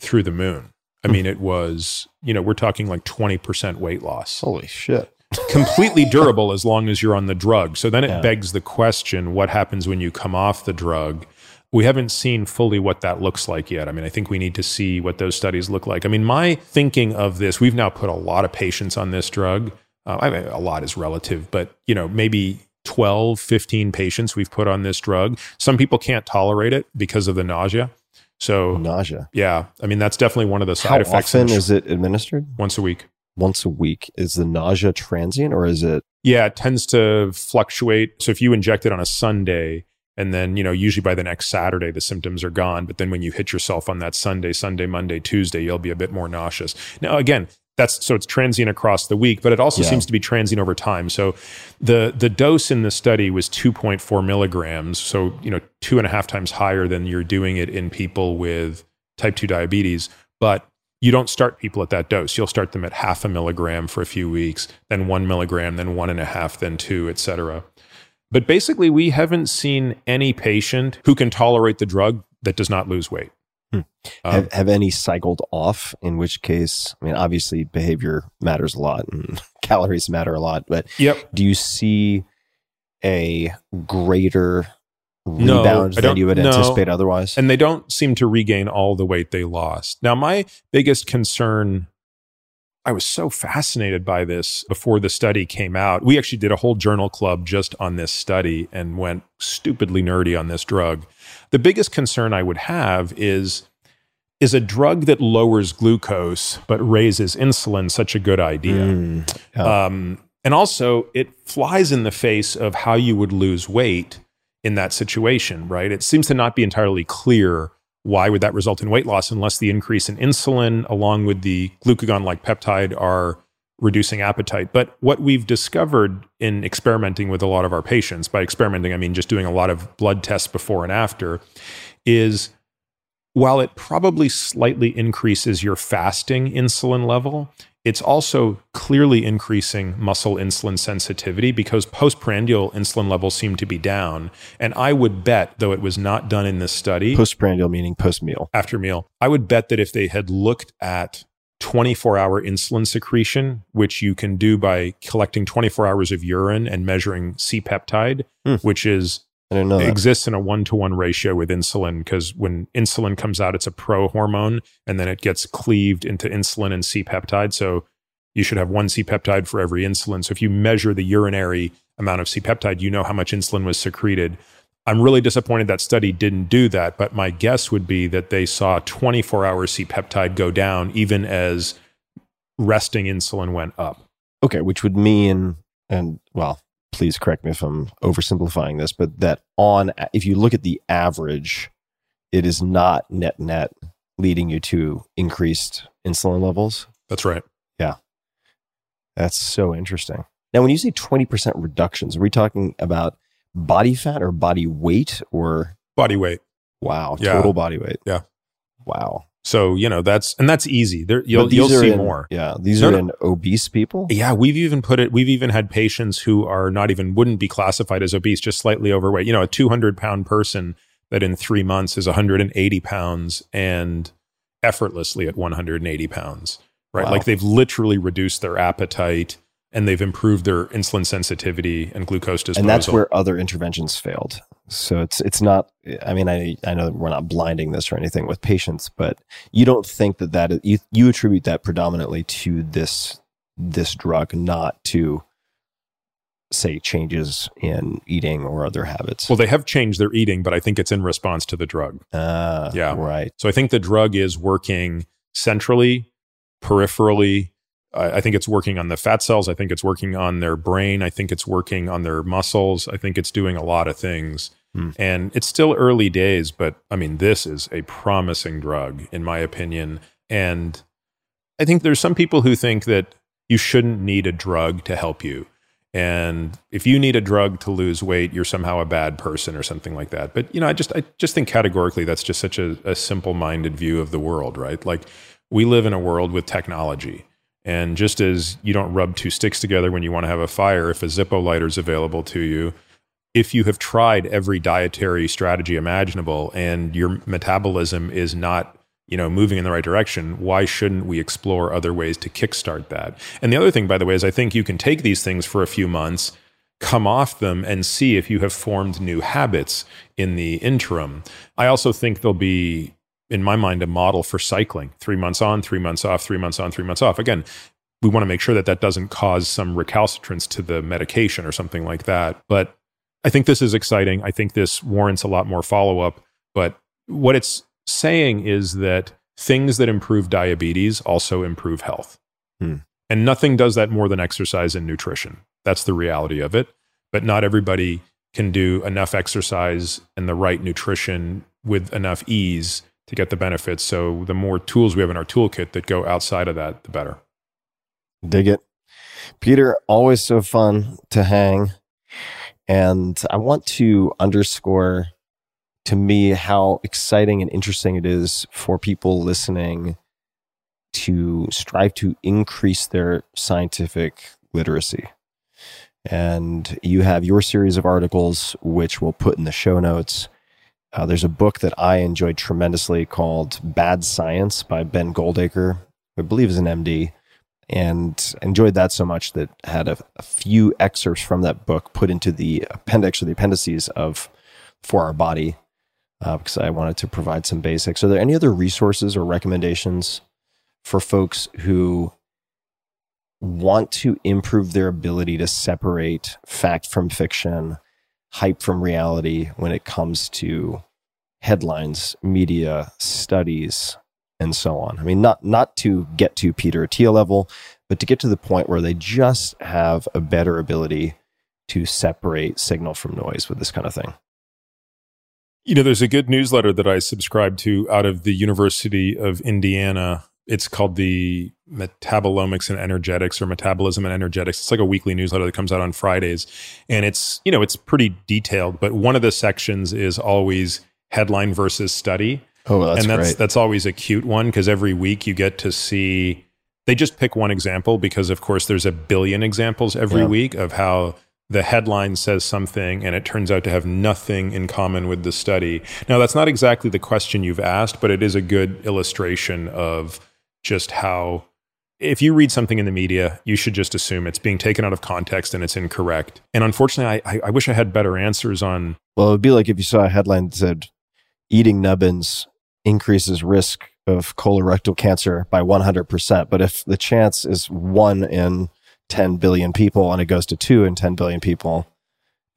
through the moon. I mean, it was, you know, we're talking like 20% weight loss. Holy shit. Completely durable as long as you're on the drug. So then it begs the question, what happens when you come off the drug? We haven't seen fully what that looks like yet. I mean, I think we need to see what those studies look like. I mean, my thinking of this, we've now put a lot of patients on this drug. I mean, a lot is relative, but you know, maybe 12, 15 patients we've put on this drug. Some people can't tolerate it because of the nausea. So nausea. Yeah. I mean, that's definitely one of the side effects. How often is it administered? Once a week. Once a week. Is the nausea transient or is it? Yeah, it tends to fluctuate. So if you inject it on a Sunday, and then, you know, usually by the next Saturday, the symptoms are gone. But then when you hit yourself on that Sunday, Monday, Tuesday, you'll be a bit more nauseous. Now, again, so it's transient across the week, but it also seems to be transient over time. So the dose in the study was 2.4 milligrams. So, you know, 2.5 times higher than you're doing it in people with type 2 diabetes. But you don't start people at that dose. You'll start them at 0.5 milligram for a few weeks, then 1 milligram, then 1.5, then 2, et cetera. But basically, we haven't seen any patient who can tolerate the drug that does not lose weight. Have any cycled off, in which case, I mean, obviously behavior matters a lot and calories matter a lot, but do you see a greater rebound than you would anticipate otherwise? And they don't seem to regain all the weight they lost. Now, my biggest concern, I was so fascinated by this before the study came out. We actually did a whole journal club just on this study and went stupidly nerdy on this drug. The biggest concern I would have is a drug that lowers glucose but raises insulin such a good idea? And also, it flies in the face of how you would lose weight in that situation, right? It seems to not be entirely clear why would that result in weight loss unless the increase in insulin along with the glucagon-like peptide are reducing appetite. But what we've discovered in experimenting with a lot of our patients, by experimenting, I mean just doing a lot of blood tests before and after, is while it probably slightly increases your fasting insulin level, it's also clearly increasing muscle insulin sensitivity because postprandial insulin levels seem to be down. And I would bet, though it was not done in this study. Postprandial meaning post-meal. After meal. I would bet that if they had looked at 24-hour insulin secretion, which you can do by collecting 24 hours of urine and measuring C-peptide, which is... exists in a 1-to-1 ratio with insulin because when insulin comes out, it's a pro-hormone and then it gets cleaved into insulin and C-peptide. So you should have one C-peptide for every insulin. So if you measure the urinary amount of C-peptide, you know how much insulin was secreted. I'm really disappointed that study didn't do that, but my guess would be that they saw 24-hour C-peptide go down even as resting insulin went up. Okay, which would mean, and well... Please correct me if I'm oversimplifying this, but that if you look at the average, it is not net leading you to increased insulin levels. That's right. Yeah. That's so interesting. Now, when you say 20% reductions, are we talking about body fat or body weight or? Body weight. Wow. Yeah. Total body weight. Yeah. Wow. So, you know, that's easy. There, you'll see more. Yeah. These are in obese people. Yeah. We've even had patients who are wouldn't be classified as obese, just slightly overweight, you know, a 200-pound person that in 3 months is 180 pounds and effortlessly at 180 pounds, right? Wow. Like they've literally reduced their appetite and they've improved their insulin sensitivity and glucose disposal. And that's where other interventions failed. So it's not, I mean, I know that we're not blinding this or anything with patients, but you don't think that you attribute that predominantly to this drug, not to, say, changes in eating or other habits. Well, they have changed their eating, but I think it's in response to the drug. Yeah. Right. So I think the drug is working centrally, peripherally. I think it's working on the fat cells. I think it's working on their brain. I think it's working on their muscles. I think it's doing a lot of things. And it's still early days, but I mean, this is a promising drug, in my opinion. And I think there's some people who think that you shouldn't need a drug to help you. And if you need a drug to lose weight, you're somehow a bad person or something like that. But, you know, I just think categorically that's just such a simple-minded view of the world, right? Like, we live in a world with technology. And just as you don't rub two sticks together when you want to have a fire, if a Zippo lighter is available to you, if you have tried every dietary strategy imaginable and your metabolism is not, you know, moving in the right direction, why shouldn't we explore other ways to kickstart that? And the other thing, by the way, is I think you can take these things for a few months, come off them, and see if you have formed new habits in the interim. I also think there'll be, in my mind, a model for cycling. 3 months on, 3 months off, 3 months on, 3 months off. Again, we want to make sure that that doesn't cause some recalcitrance to the medication or something like that. But I think this is exciting. I think this warrants a lot more follow-up. But what it's saying is that things that improve diabetes also improve health. And nothing does that more than exercise and nutrition. That's the reality of it. But not everybody can do enough exercise and the right nutrition with enough ease to get the benefits. So the more tools we have in our toolkit that go outside of that, the better. Dig it. Peter, always so fun to hang. And I want to underscore to me how exciting and interesting it is for people listening to strive to increase their scientific literacy. And you have your series of articles, which we'll put in the show notes. There's a book that I enjoyed tremendously called Bad Science by Ben Goldacre, who I believe is an MD, and enjoyed that so much that had a few excerpts from that book put into the appendix or the appendices of For Our Body, because I wanted to provide some basics. Are there any other resources or recommendations for folks who want to improve their ability to separate fact from fiction, hype from reality when it comes to headlines, media, studies, and so on? I mean, not to get to Peter Attia level, but to get to the point where they just have a better ability to separate signal from noise with this kind of thing. You know, there's a good newsletter that I subscribe to out of the University of Indiana. It's called the Metabolomics and Energetics, or Metabolism and Energetics. It's like a weekly newsletter that comes out on Fridays. And it's, you know, it's pretty detailed, but one of the sections is always headline versus study. Oh, that's great. And that's always a cute one, because every week you get to see, they just pick one example, because of course there's a billion examples every week of how the headline says something and it turns out to have nothing in common with the study. Now, that's not exactly the question you've asked, but it is a good illustration of just how, if you read something in the media, you should just assume it's being taken out of context and it's incorrect. And unfortunately, I wish I had better answers on... Well, it would be like if you saw a headline that said, eating nubbins increases risk of colorectal cancer by 100%. But if the chance is 1 in 10 billion people and it goes to 2 in 10 billion people...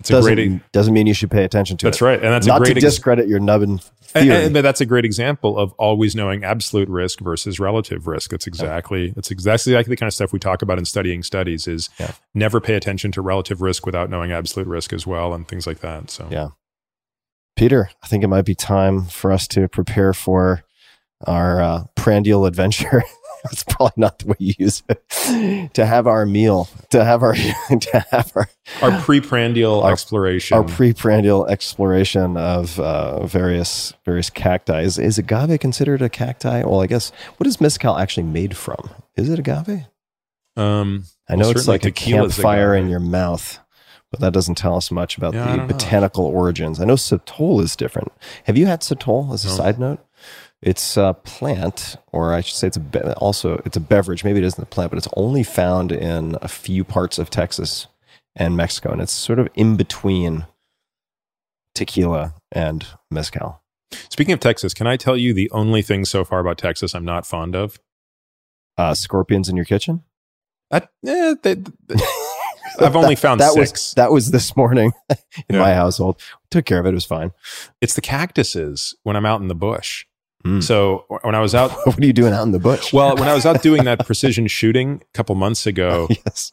Doesn't mean you should pay attention to that's it. That's right. And that's not a great to discredit your nubbin theory. But that's a great example of always knowing absolute risk versus relative risk. That's exactly like the kind of stuff we talk about in studying studies is never pay attention to relative risk without knowing absolute risk as well, and things like that. So yeah. Peter, I think it might be time for us to prepare for our prandial adventure. That's probably not the way you use it. To have our meal, to have our preprandial exploration. Our preprandial exploration of various cacti. Is agave considered a cacti? Well, I guess, what is mezcal actually made from? Is it agave? I know it's like a campfire in your mouth, but that doesn't tell us much about the botanical origins. I know sitol is different. Have you had sitol as a side note? It's a plant, or I should say it's a beverage. Maybe it isn't a plant, but it's only found in a few parts of Texas and Mexico. And it's sort of in between tequila and mezcal. Speaking of Texas, can I tell you the only thing so far about Texas I'm not fond of? Scorpions in your kitchen? I've only found six. That was this morning in my household. We took care of it. It was fine. It's the cactuses when I'm out in the bush. Mm. So when I was out... What are you doing out in the bush? Well, when I was out doing that precision shooting a couple months ago,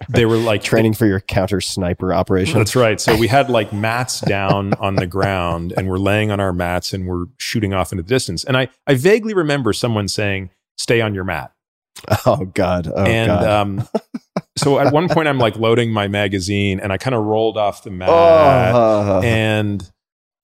They were like... Training for your counter sniper operation. That's right. So we had like mats down on the ground, and we're laying on our mats and we're shooting off into the distance. And I vaguely remember someone saying, stay on your mat. Oh, God. So at one point I'm like loading my magazine and I kind of rolled off the mat and...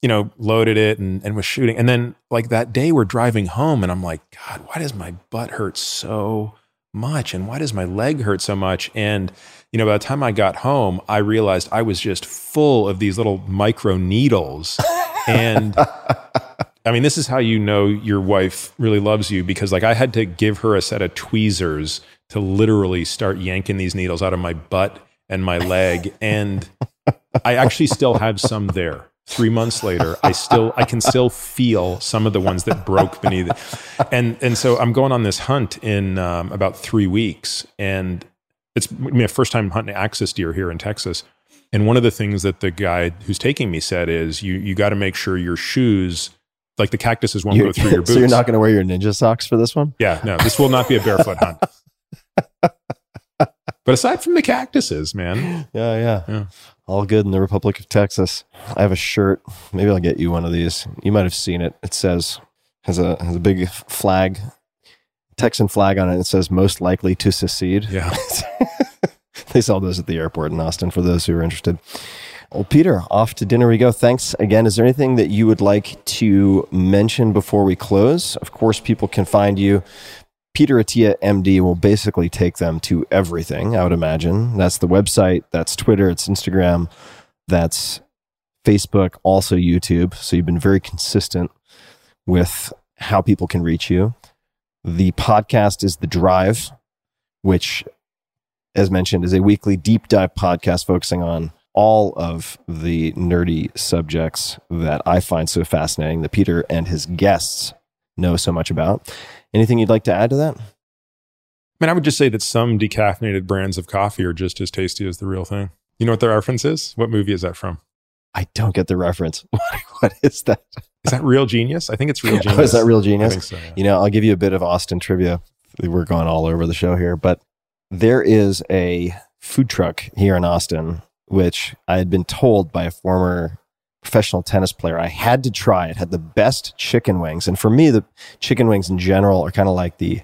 you know, loaded it and was shooting. And then like that day we're driving home and I'm like, God, why does my butt hurt so much? And why does my leg hurt so much? And, you know, by the time I got home, I realized I was just full of these little micro needles. And I mean, this is how you know your wife really loves you, because like I had to give her a set of tweezers to literally start yanking these needles out of my butt and my leg. And I actually still have some there. 3 months later, I can still feel some of the ones that broke beneath it. And so I'm going on this hunt in about 3 weeks, and it's my first time hunting axis deer here in Texas. And one of the things that the guy who's taking me said is, you got to make sure your shoes, like the cactuses won't go through your boots. So you're not going to wear your ninja socks for this one? Yeah, no, this will not be a barefoot hunt. But aside from the cactuses, man. Yeah, yeah, yeah. All good in the Republic of Texas. I have a shirt. Maybe I'll get you one of these. You might have seen it. It says, has a big flag, Texan flag on it. It says, most likely to secede. Yeah. They sell those at the airport in Austin for those who are interested. Well, Peter, off to dinner we go. Thanks again. Is there anything that you would like to mention before we close? Of course, people can find you. Peter Attia MD will basically take them to everything, I would imagine. That's the website, that's Twitter, it's Instagram, that's Facebook, also YouTube. So you've been very consistent with how people can reach you. The podcast is The Drive, which, as mentioned, is a weekly deep dive podcast focusing on all of the nerdy subjects that I find so fascinating that Peter and his guests know so much about. Anything you'd like to add to that? I mean, I would just say that some decaffeinated brands of coffee are just as tasty as the real thing. You know what the reference is? What movie is that from? I don't get the reference. What is that? Is that Real Genius? I think it's Real Genius. Oh, is that Real Genius? I think so, yeah. You know, I'll give you a bit of Austin trivia. We're going all over the show here, but there is a food truck here in Austin, which I had been told by a former professional tennis player I had to try. It had the best chicken wings. And for me, the chicken wings in general are kind of like the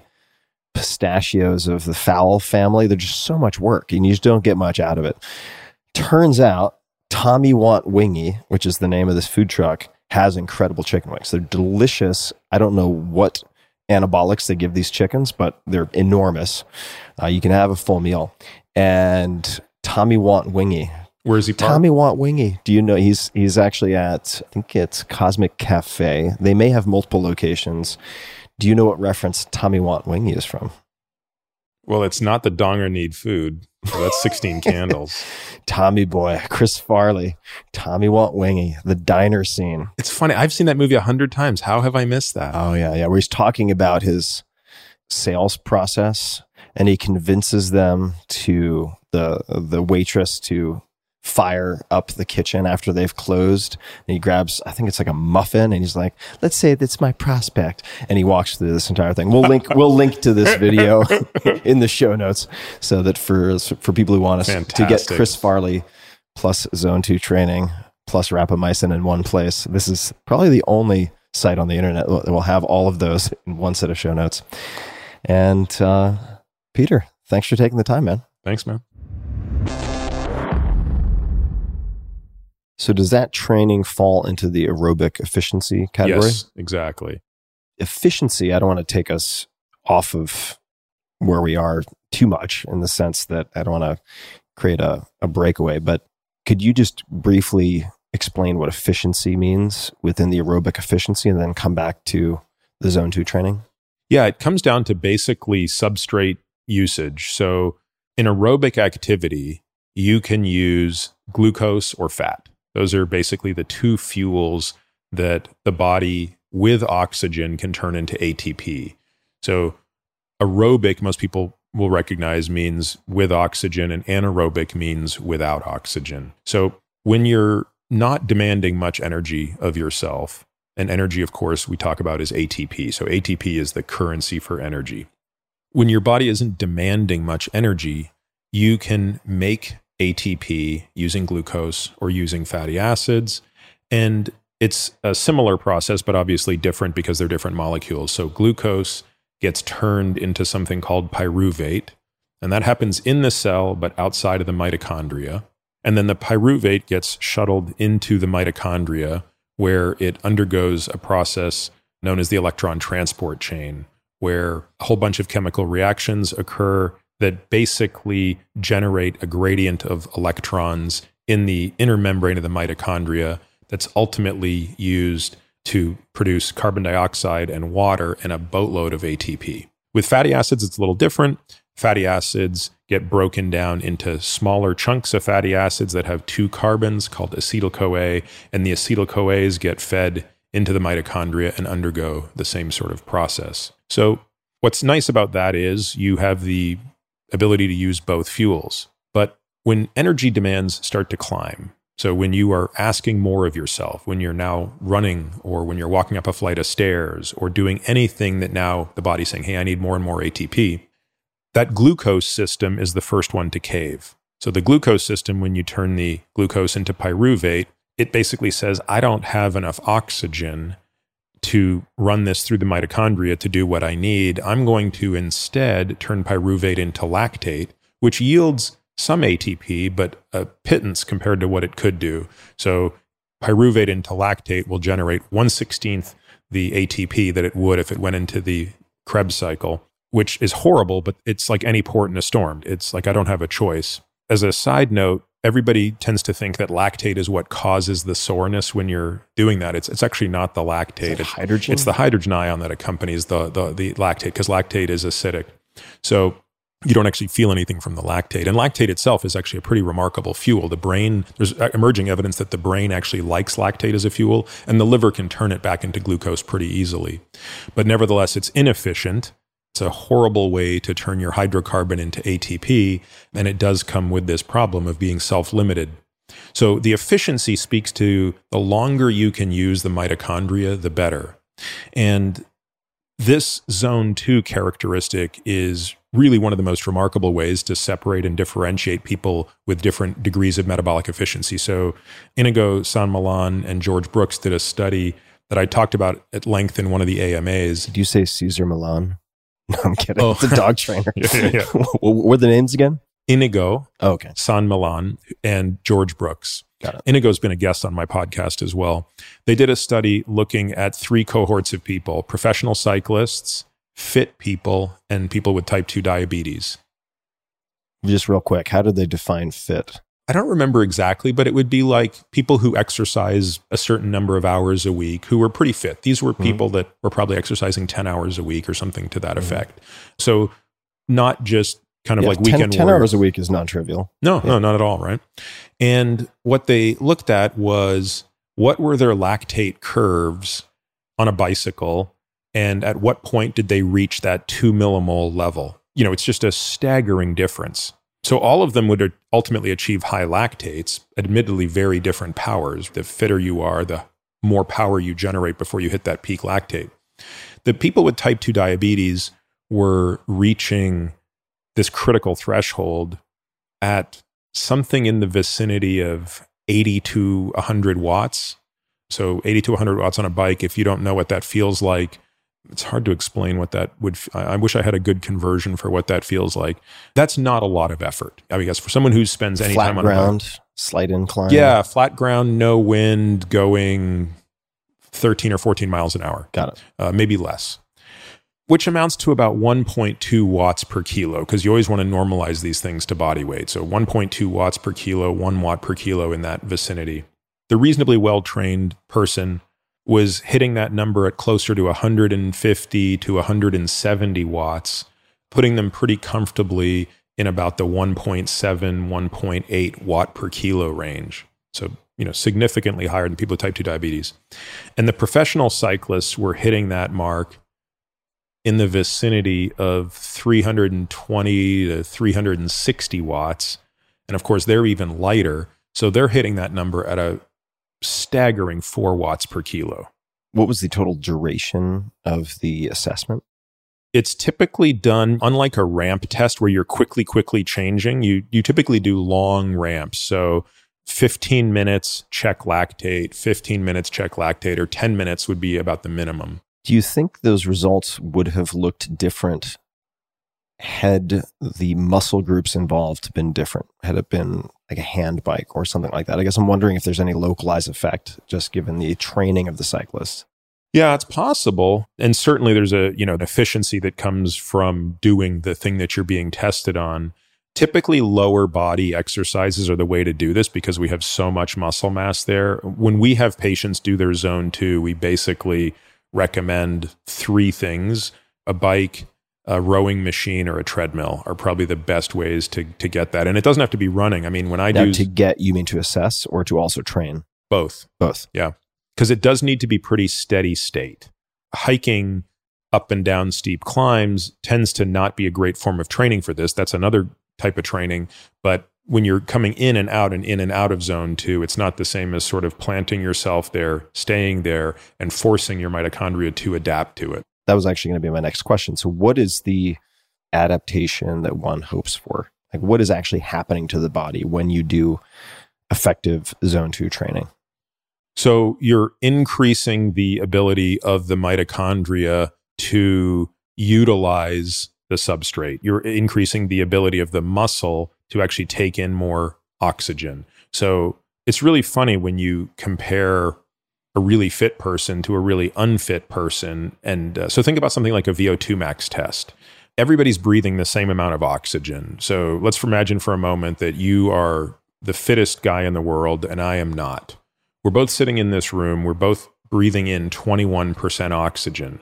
pistachios of the fowl family. They're just so much work and you just don't get much out of it. Turns out Tommy Want Wingy, which is the name of this food truck, has incredible chicken wings. They're delicious. I don't know what anabolics they give these chickens, but they're enormous. You can have a full meal. And Tommy Want Wingy. Where is he parked? Tommy Want Wingy. Do you know he's actually at, I think it's Cosmic Cafe. They may have multiple locations. Do you know what reference Tommy Want Wingy is from? Well, it's not the Donger Need Food. So that's 16 Candles. Tommy Boy, Chris Farley, Tommy Want Wingy, the diner scene. It's funny. I've seen that movie 100 times. How have I missed that? Oh, yeah, yeah. Where he's talking about his sales process and he convinces them to, the waitress to fire up the kitchen after they've closed, and he grabs, I think it's like a muffin, and he's like, let's say that's my prospect, and he walks through this entire thing. We'll link to this video in the show notes so that for people who want us to get Chris Farley plus zone 2 training plus rapamycin in one place, this is probably the only site on the internet that will have all of those in one set of show notes. And Peter, thanks for taking the time, man. Thanks, man. So does that training fall into the aerobic efficiency category? Yes, exactly. Efficiency, I don't want to take us off of where we are too much, in the sense that I don't want to create a breakaway, but could you just briefly explain what efficiency means within the aerobic efficiency and then come back to the zone 2 training? Yeah, it comes down to basically substrate usage. So in aerobic activity, you can use glucose or fat. Those are basically the two fuels that the body with oxygen can turn into ATP. So aerobic, most people will recognize, means with oxygen, and anaerobic means without oxygen. So when you're not demanding much energy of yourself, and energy, of course, we talk about is ATP. So ATP is the currency for energy. When your body isn't demanding much energy, you can make ATP using glucose or using fatty acids. And it's a similar process, but obviously different because they're different molecules. So glucose gets turned into something called pyruvate, and that happens in the cell, but outside of the mitochondria. And then the pyruvate gets shuttled into the mitochondria, where it undergoes a process known as the electron transport chain, where a whole bunch of chemical reactions occur that basically generate a gradient of electrons in the inner membrane of the mitochondria that's ultimately used to produce carbon dioxide and water and a boatload of ATP. With fatty acids, it's a little different. Fatty acids get broken down into smaller chunks of fatty acids that have two carbons called acetyl-CoA, and the acetyl-CoAs get fed into the mitochondria and undergo the same sort of process. So what's nice about that is you have the ability to use both fuels. But when energy demands start to climb, so when you are asking more of yourself, when you're now running or when you're walking up a flight of stairs or doing anything that now the body's saying, hey, I need more and more ATP, that glucose system is the first one to cave. So the glucose system, when you turn the glucose into pyruvate, it basically says, I don't have enough oxygen to run this through the mitochondria to do what I need. I'm going to instead turn pyruvate into lactate, which yields some ATP, but a pittance compared to what it could do. So pyruvate into lactate will generate 1/16 the ATP that it would if it went into the Krebs cycle, which is horrible, but it's like any port in a storm. It's like, I don't have a choice. As a side note, everybody tends to think that lactate is what causes the soreness when you're doing that. It's actually not the lactate. It's hydrogen. It's the hydrogen ion that accompanies the lactate, because lactate is acidic. So you don't actually feel anything from the lactate. And lactate itself is actually a pretty remarkable fuel. The brain, there's emerging evidence that the brain actually likes lactate as a fuel, and the liver can turn it back into glucose pretty easily. But nevertheless, it's inefficient. It's a horrible way to turn your hydrocarbon into ATP, and it does come with this problem of being self-limited. So the efficiency speaks to the longer you can use the mitochondria, the better. And this zone 2 characteristic is really one of the most remarkable ways to separate and differentiate people with different degrees of metabolic efficiency. So Inigo San Milan and George Brooks did a study that I talked about at length in one of the AMAs. Did you say Cesar Milan? No, I'm kidding. Oh. It's a dog trainer. Yeah. What were the names again? Inigo, San Milan, and George Brooks. Got it. Inigo's been a guest on my podcast as well. They did a study looking at 3 cohorts of people: professional cyclists, fit people, and people with type 2 diabetes. Just real quick, how did they define fit? I don't remember exactly, but it would be like people who exercise a certain number of hours a week who were pretty fit. These were people that were probably exercising 10 hours a week or something to that effect. So not just kind of like weekend 10 hours a week is non-trivial. No, not at all, right? And what they looked at was what were their lactate curves on a bicycle, and at what point did they reach that 2 millimole level? You know, it's just a staggering difference. So all of them would ultimately achieve high lactates, admittedly very different powers. The fitter you are, the more power you generate before you hit that peak lactate. The people with type 2 diabetes were reaching this critical threshold at something in the vicinity of 80 to 100 watts. So 80 to 100 watts on a bike, if you don't know what that feels like, it's hard to explain what that would. I wish I had a good conversion for what that feels like. That's not a lot of effort. I mean, guess for someone who spends any time on ground, slight incline. Yeah, flat ground, no wind, going 13 or 14 miles an hour. Got it. Maybe less, which amounts to about 1.2 watts per kilo, because you always want to normalize these things to body weight. So 1.2 watts per kilo, 1 watt per kilo, in that vicinity. The reasonably well-trained person was hitting that number at closer to 150 to 170 watts, putting them pretty comfortably in about the 1.7, 1.8 watt per kilo range. So, you know, significantly higher than people with type 2 diabetes. And the professional cyclists were hitting that mark in the vicinity of 320 to 360 watts. And of course, they're even lighter. So they're hitting that number at a staggering 4 watts per kilo. What was the total duration of the assessment? It's typically done, unlike a ramp test where you're quickly changing, you typically do long ramps. So 15 minutes, check lactate, 15 minutes, check lactate, or 10 minutes would be about the minimum. Do you think those results would have looked different had the muscle groups involved been different? Had it been like a hand bike or something like that? I guess I'm wondering if there's any localized effect just given the training of the cyclist. Yeah, it's possible. And certainly there's an efficiency that comes from doing the thing that you're being tested on. Typically lower body exercises are the way to do this because we have so much muscle mass there. When we have patients do their zone 2, we basically recommend 3 things: a bike, a rowing machine, or a treadmill are probably the best ways to get that. And it doesn't have to be running. I mean, when I do... To get, you mean to assess or to also train? Both. Yeah. Because it does need to be pretty steady state. Hiking up and down steep climbs tends to not be a great form of training for this. That's another type of training. But when you're coming in and out and in and out of zone 2, it's not the same as sort of planting yourself there, staying there, and forcing your mitochondria to adapt to it. That was actually going to be my next question. So what is the adaptation that one hopes for? Like, what is actually happening to the body when you do effective zone 2 training? So you're increasing the ability of the mitochondria to utilize the substrate. You're increasing the ability of the muscle to actually take in more oxygen. So it's really funny when you compare a really fit person to a really unfit person. And so think about something like a VO2 max test. Everybody's breathing the same amount of oxygen. So let's imagine for a moment that you are the fittest guy in the world and I am not. We're both sitting in this room. We're both breathing in 21% oxygen.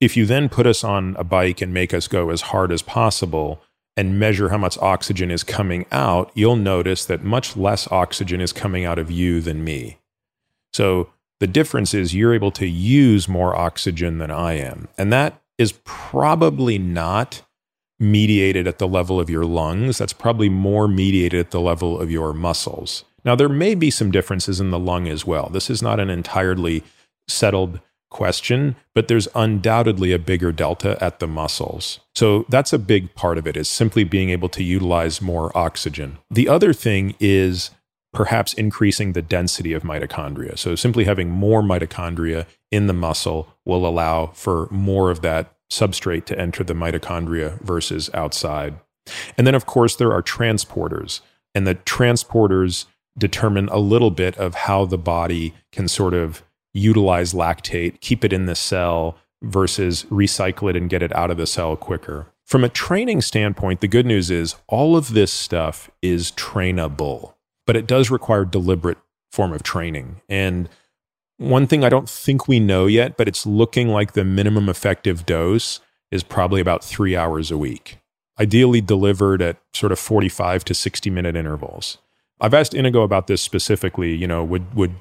If you then put us on a bike and make us go as hard as possible and measure how much oxygen is coming out, you'll notice that much less oxygen is coming out of you than me. So the difference is you're able to use more oxygen than I am. And that is probably not mediated at the level of your lungs. That's probably more mediated at the level of your muscles. Now, there may be some differences in the lung as well. This is not an entirely settled question, but there's undoubtedly a bigger delta at the muscles. So that's a big part of it, is simply being able to utilize more oxygen. The other thing is perhaps increasing the density of mitochondria. So simply having more mitochondria in the muscle will allow for more of that substrate to enter the mitochondria versus outside. And then, of course, there are transporters, and the transporters determine a little bit of how the body can sort of utilize lactate, keep it in the cell versus recycle it and get it out of the cell quicker. From a training standpoint, the good news is all of this stuff is trainable, but it does require deliberate form of training. And one thing I don't think we know yet, but it's looking like the minimum effective dose is probably about 3 hours a week, ideally delivered at sort of 45 to 60-minute intervals. I've asked Inigo about this specifically, you know, would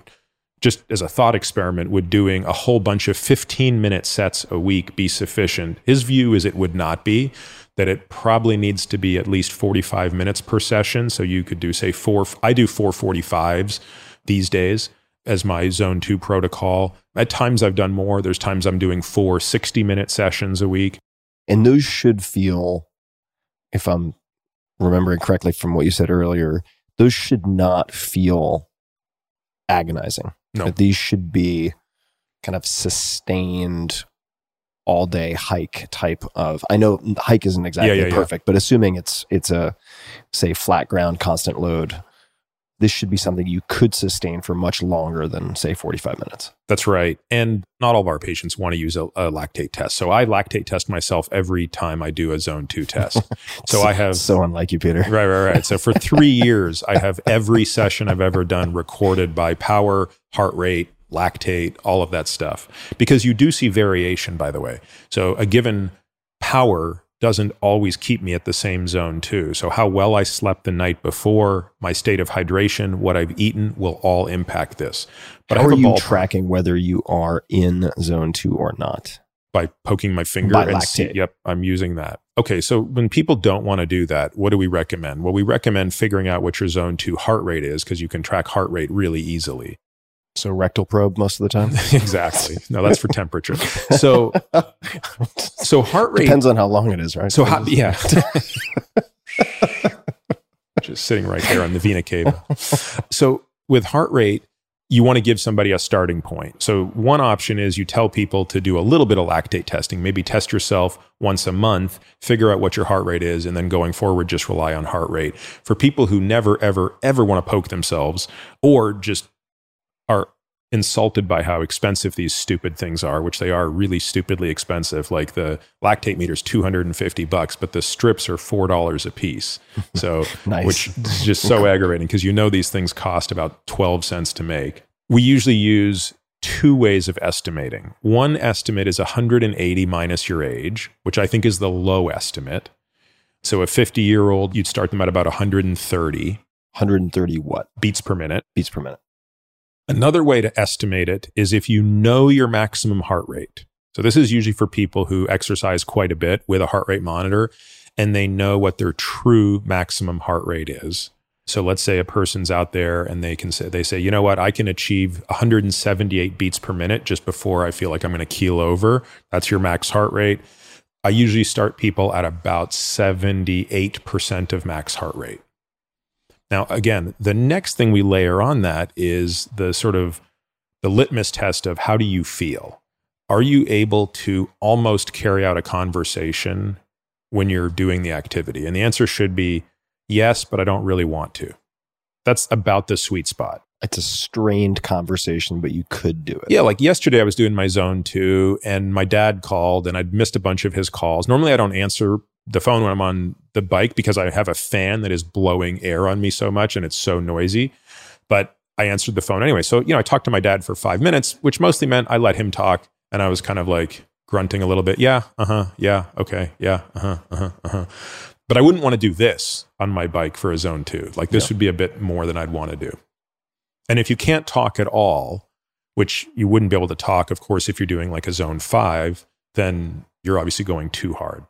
just as a thought experiment, would doing a whole bunch of 15-minute sets a week be sufficient? His view is it would not be, that it probably needs to be at least 45 minutes per session. So you could do, say, I do 4 45s these days as my zone 2 protocol. At times I've done more. There's times I'm doing 4 60-minute sessions a week. And those should feel, if I'm remembering correctly from what you said earlier, those should not feel agonizing. No. That these should be kind of sustained all day hike type of, I know hike isn't exactly perfect, but assuming it's a, say, flat ground, constant load, this should be something you could sustain for much longer than, say, 45 minutes. That's right. And not all of our patients want to use a lactate test. So I lactate test myself every time I do a zone 2 test. So I have... So unlike you, Peter. Right. So for 3 years, I have every session I've ever done recorded by power, heart rate, lactate, all of that stuff. Because you do see variation, by the way. So a given power doesn't always keep me at the same zone 2. So how well I slept the night before, my state of hydration, what I've eaten will all impact this. But how are you tracking whether you are in zone 2 or not? By poking my finger and lactate. Yep, I'm using that. Okay, so when people don't want to do that, what do we recommend? Well, we recommend figuring out what your zone 2 heart rate is, because you can track heart rate really easily. So rectal probe most of the time? Exactly. No, that's for temperature. So heart rate... Depends on how long it is, right? So yeah. Just sitting right there on the vena cava. So with heart rate, you want to give somebody a starting point. So one option is you tell people to do a little bit of lactate testing, maybe test yourself once a month, figure out what your heart rate is, and then going forward, just rely on heart rate. For people who never, ever, ever want to poke themselves or just are insulted by how expensive these stupid things are, which they are really stupidly expensive. Like the lactate meter is $250, but the strips are $4 a piece. So, nice. Which is just so aggravating, because you know these things cost about 12 cents to make. We usually use 2 ways of estimating. One estimate is 180 minus your age, which I think is the low estimate. So a 50-year-old, you'd start them at about 130. 130 what? Beats per minute. Another way to estimate it is if you know your maximum heart rate. So this is usually for people who exercise quite a bit with a heart rate monitor, and they know what their true maximum heart rate is. So let's say a person's out there and they say, you know what, I can achieve 178 beats per minute just before I feel like I'm going to keel over. That's your max heart rate. I usually start people at about 78% of max heart rate. Now, again, the next thing we layer on that is the sort of the litmus test of how do you feel? Are you able to almost carry out a conversation when you're doing the activity? And the answer should be yes, but I don't really want to. That's about the sweet spot. It's a strained conversation, but you could do it. Yeah, like yesterday I was doing my zone 2 and my dad called and I'd missed a bunch of his calls. Normally I don't answer the phone when I'm on the bike because I have a fan that is blowing air on me so much and it's so noisy, but I answered the phone anyway. So, you know, I talked to my dad for 5 minutes, which mostly meant I let him talk and I was kind of like grunting a little bit. Yeah, uh-huh, yeah, okay, yeah, uh-huh, uh-huh, uh-huh. But I wouldn't want to do this on my bike for a zone 2. Like this would be a bit more than I'd want to do. And if you can't talk at all, which you wouldn't be able to talk, of course, if you're doing like a zone 5, then you're obviously going too hard.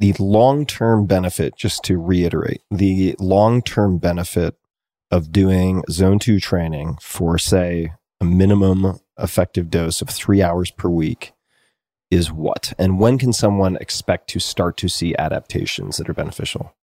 The long-term benefit, just to reiterate, the long-term benefit of doing zone 2 training for, say, a minimum effective dose of 3 hours per week is what? And when can someone expect to start to see adaptations that are beneficial?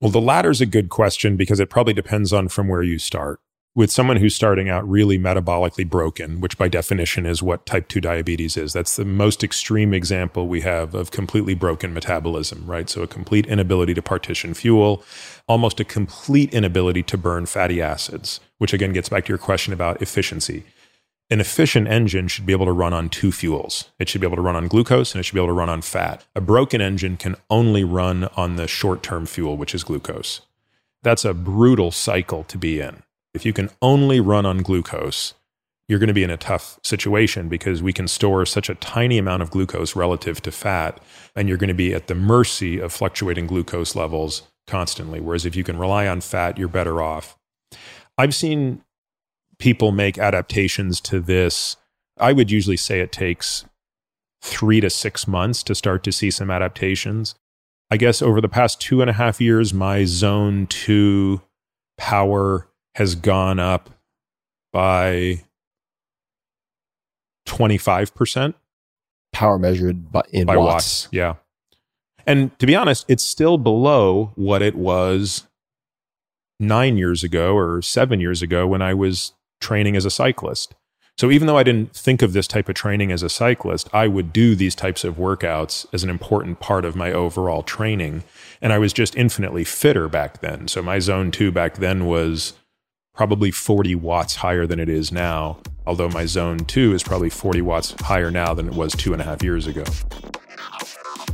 Well, the latter is a good question because it probably depends on from where you start. With someone who's starting out really metabolically broken, which by definition is what type 2 diabetes is, that's the most extreme example we have of completely broken metabolism, right? So a complete inability to partition fuel, almost a complete inability to burn fatty acids, which again gets back to your question about efficiency. An efficient engine should be able to run on 2 fuels. It should be able to run on glucose and it should be able to run on fat. A broken engine can only run on the short-term fuel, which is glucose. That's a brutal cycle to be in. If you can only run on glucose, you're going to be in a tough situation because we can store such a tiny amount of glucose relative to fat, and you're going to be at the mercy of fluctuating glucose levels constantly. Whereas if you can rely on fat, you're better off. I've seen people make adaptations to this. I would usually say it takes 3 to 6 months to start to see some adaptations. I guess over the past 2.5 years, my zone 2 power has gone up by 25%. Power measured by watts. Yeah. And to be honest, it's still below what it was 9 years ago or 7 years ago when I was training as a cyclist. So even though I didn't think of this type of training as a cyclist, I would do these types of workouts as an important part of my overall training. And I was just infinitely fitter back then. So my zone 2 back then was probably 40 watts higher than it is now, although my zone 2 is probably 40 watts higher now than it was 2.5 years ago.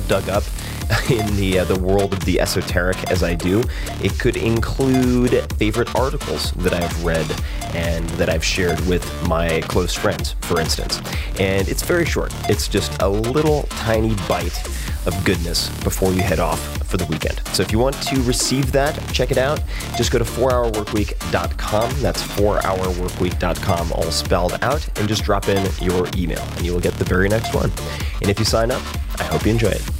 dug up in the world of the esoteric as I do. It could include favorite articles that I've read and that I've shared with my close friends, for instance. And it's very short. It's just a little tiny bite of goodness before you head off for the weekend. So if you want to receive that, check it out. Just go to 4hourworkweek.com. That's 4hourworkweek.com, all spelled out, and just drop in your email and you will get the very next one. And if you sign up, I hope you enjoy it.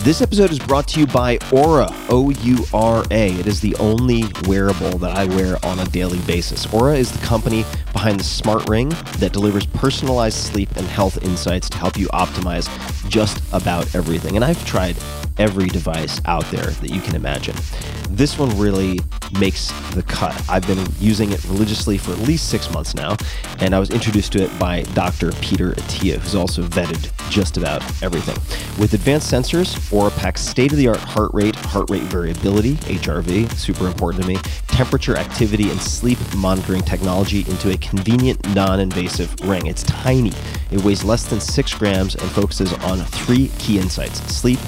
This episode is brought to you by Oura, O-U-R-A. It is the only wearable that I wear on a daily basis. Oura is the company behind the smart ring that delivers personalized sleep and health insights to help you optimize just about everything. And I've tried every device out there that you can imagine. This one really makes the cut. I've been using it religiously for at least 6 months now, and I was introduced to it by Dr. Peter Attia, who's also vetted just about everything. With advanced sensors, Oura packs state-of-the-art heart rate variability, HRV, super important to me, temperature, activity, and sleep monitoring technology into a convenient, non-invasive ring. It's tiny. It weighs less than 6 grams and focuses on 3 key insights: sleep,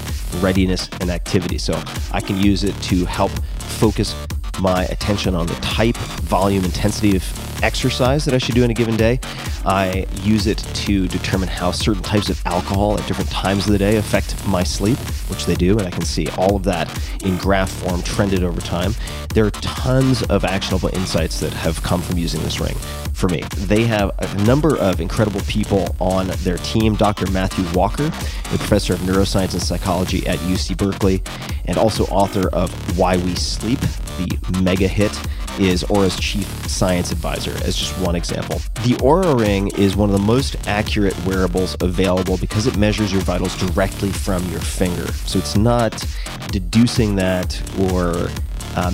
readiness, and activity. So I can use it to help focus my attention on the type, volume, intensity of exercise that I should do in a given day. I use it to determine how certain types of alcohol at different times of the day affect my sleep, which they do, and I can see all of that in graph form trended over time. There are tons of actionable insights that have come from using this ring for me. They have a number of incredible people on their team. Dr. Matthew Walker, a professor of neuroscience and psychology at UC Berkeley, and also author of Why We Sleep, the mega hit, is Oura's chief science advisor, as just one example. The Oura ring is one of the most accurate wearables available because it measures your vitals directly from your finger. So it's not deducing that or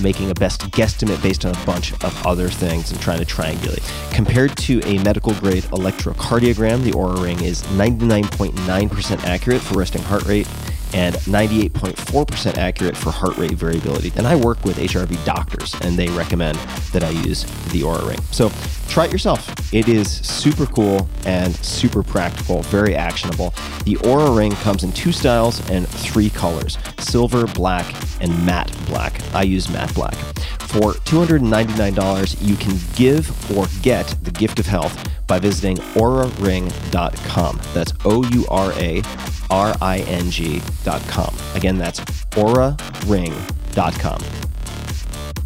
making a best guesstimate based on a bunch of other things and trying to triangulate. Compared to a medical-grade electrocardiogram, the Oura ring is 99.9% accurate for resting heart rate, and 98.4% accurate for heart rate variability. And I work with HRV doctors, and they recommend that I use the Oura ring. So try it yourself. It is super cool and super practical, very actionable. The Oura ring comes in 2 styles and 3 colors, silver, black, and matte black. I use matte black. For $299, you can give or get the gift of health by visiting auraring.com. That's OURARING.com. Again, that's auraring.com.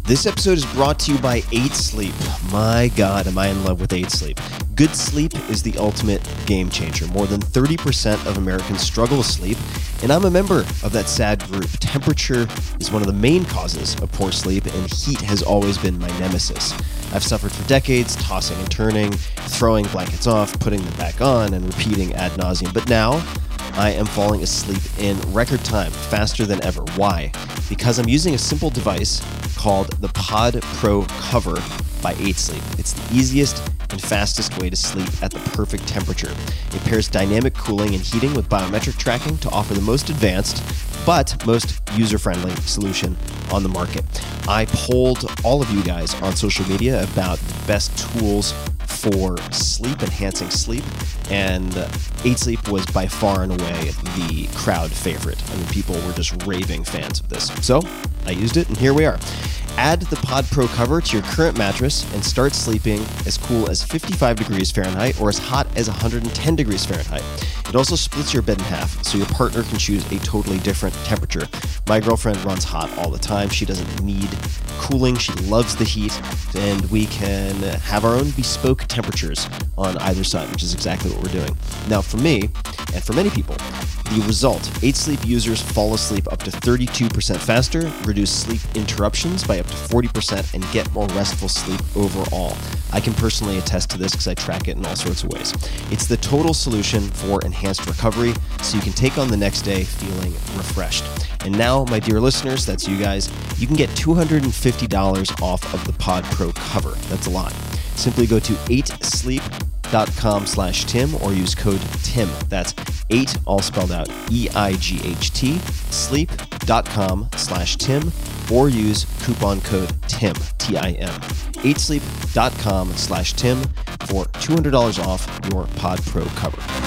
This episode is brought to you by 8 Sleep. My God, am I in love with 8 Sleep. Good sleep is the ultimate game changer. More than 30% of Americans struggle with sleep, and I'm a member of that sad group. Temperature is one of the main causes of poor sleep, and heat has always been my nemesis. I've suffered for decades, tossing and turning, throwing blankets off, putting them back on, and repeating ad nauseum. But now, I am falling asleep in record time, faster than ever. Why? Because I'm using a simple device called the Pod Pro Cover by 8 Sleep. It's the easiest and fastest way to sleep at the perfect temperature. It pairs dynamic cooling and heating with biometric tracking to offer the most advanced but most user-friendly solution on the market. I polled all of you guys on social media about the best tools for sleep, enhancing sleep, and 8 Sleep was by far and away the crowd favorite. I mean, people were just raving fans of this. So I used it, and here we are. Add the Pod Pro Cover to your current mattress and start sleeping as cool as 55 degrees Fahrenheit or as hot as 110 degrees Fahrenheit. It also splits your bed in half, so your partner can choose a totally different temperature. My girlfriend runs hot all the time. She doesn't need cooling. She loves the heat, and we can have our own bespoke temperatures on either side, which is exactly what we're doing. Now, for me, and for many people, the result, 8 Sleep users fall asleep up to 32% faster, reduce sleep interruptions by up to 40%, and get more restful sleep overall. I can personally attest to this because I track it in all sorts of ways. It's the total solution for enhanced recovery, so you can take on the next day feeling refreshed. And now, my dear listeners, that's you guys, you can get $250 off of the Pod Pro Cover. That's a lot. Simply go to 8sleep.com/Tim or use code TIM. That's 8, all spelled out, E-I-G-H-T, sleep.com/Tim, or use coupon code TIM, T-I-M, 8sleep.com/Tim for $200 off your Pod Pro Cover.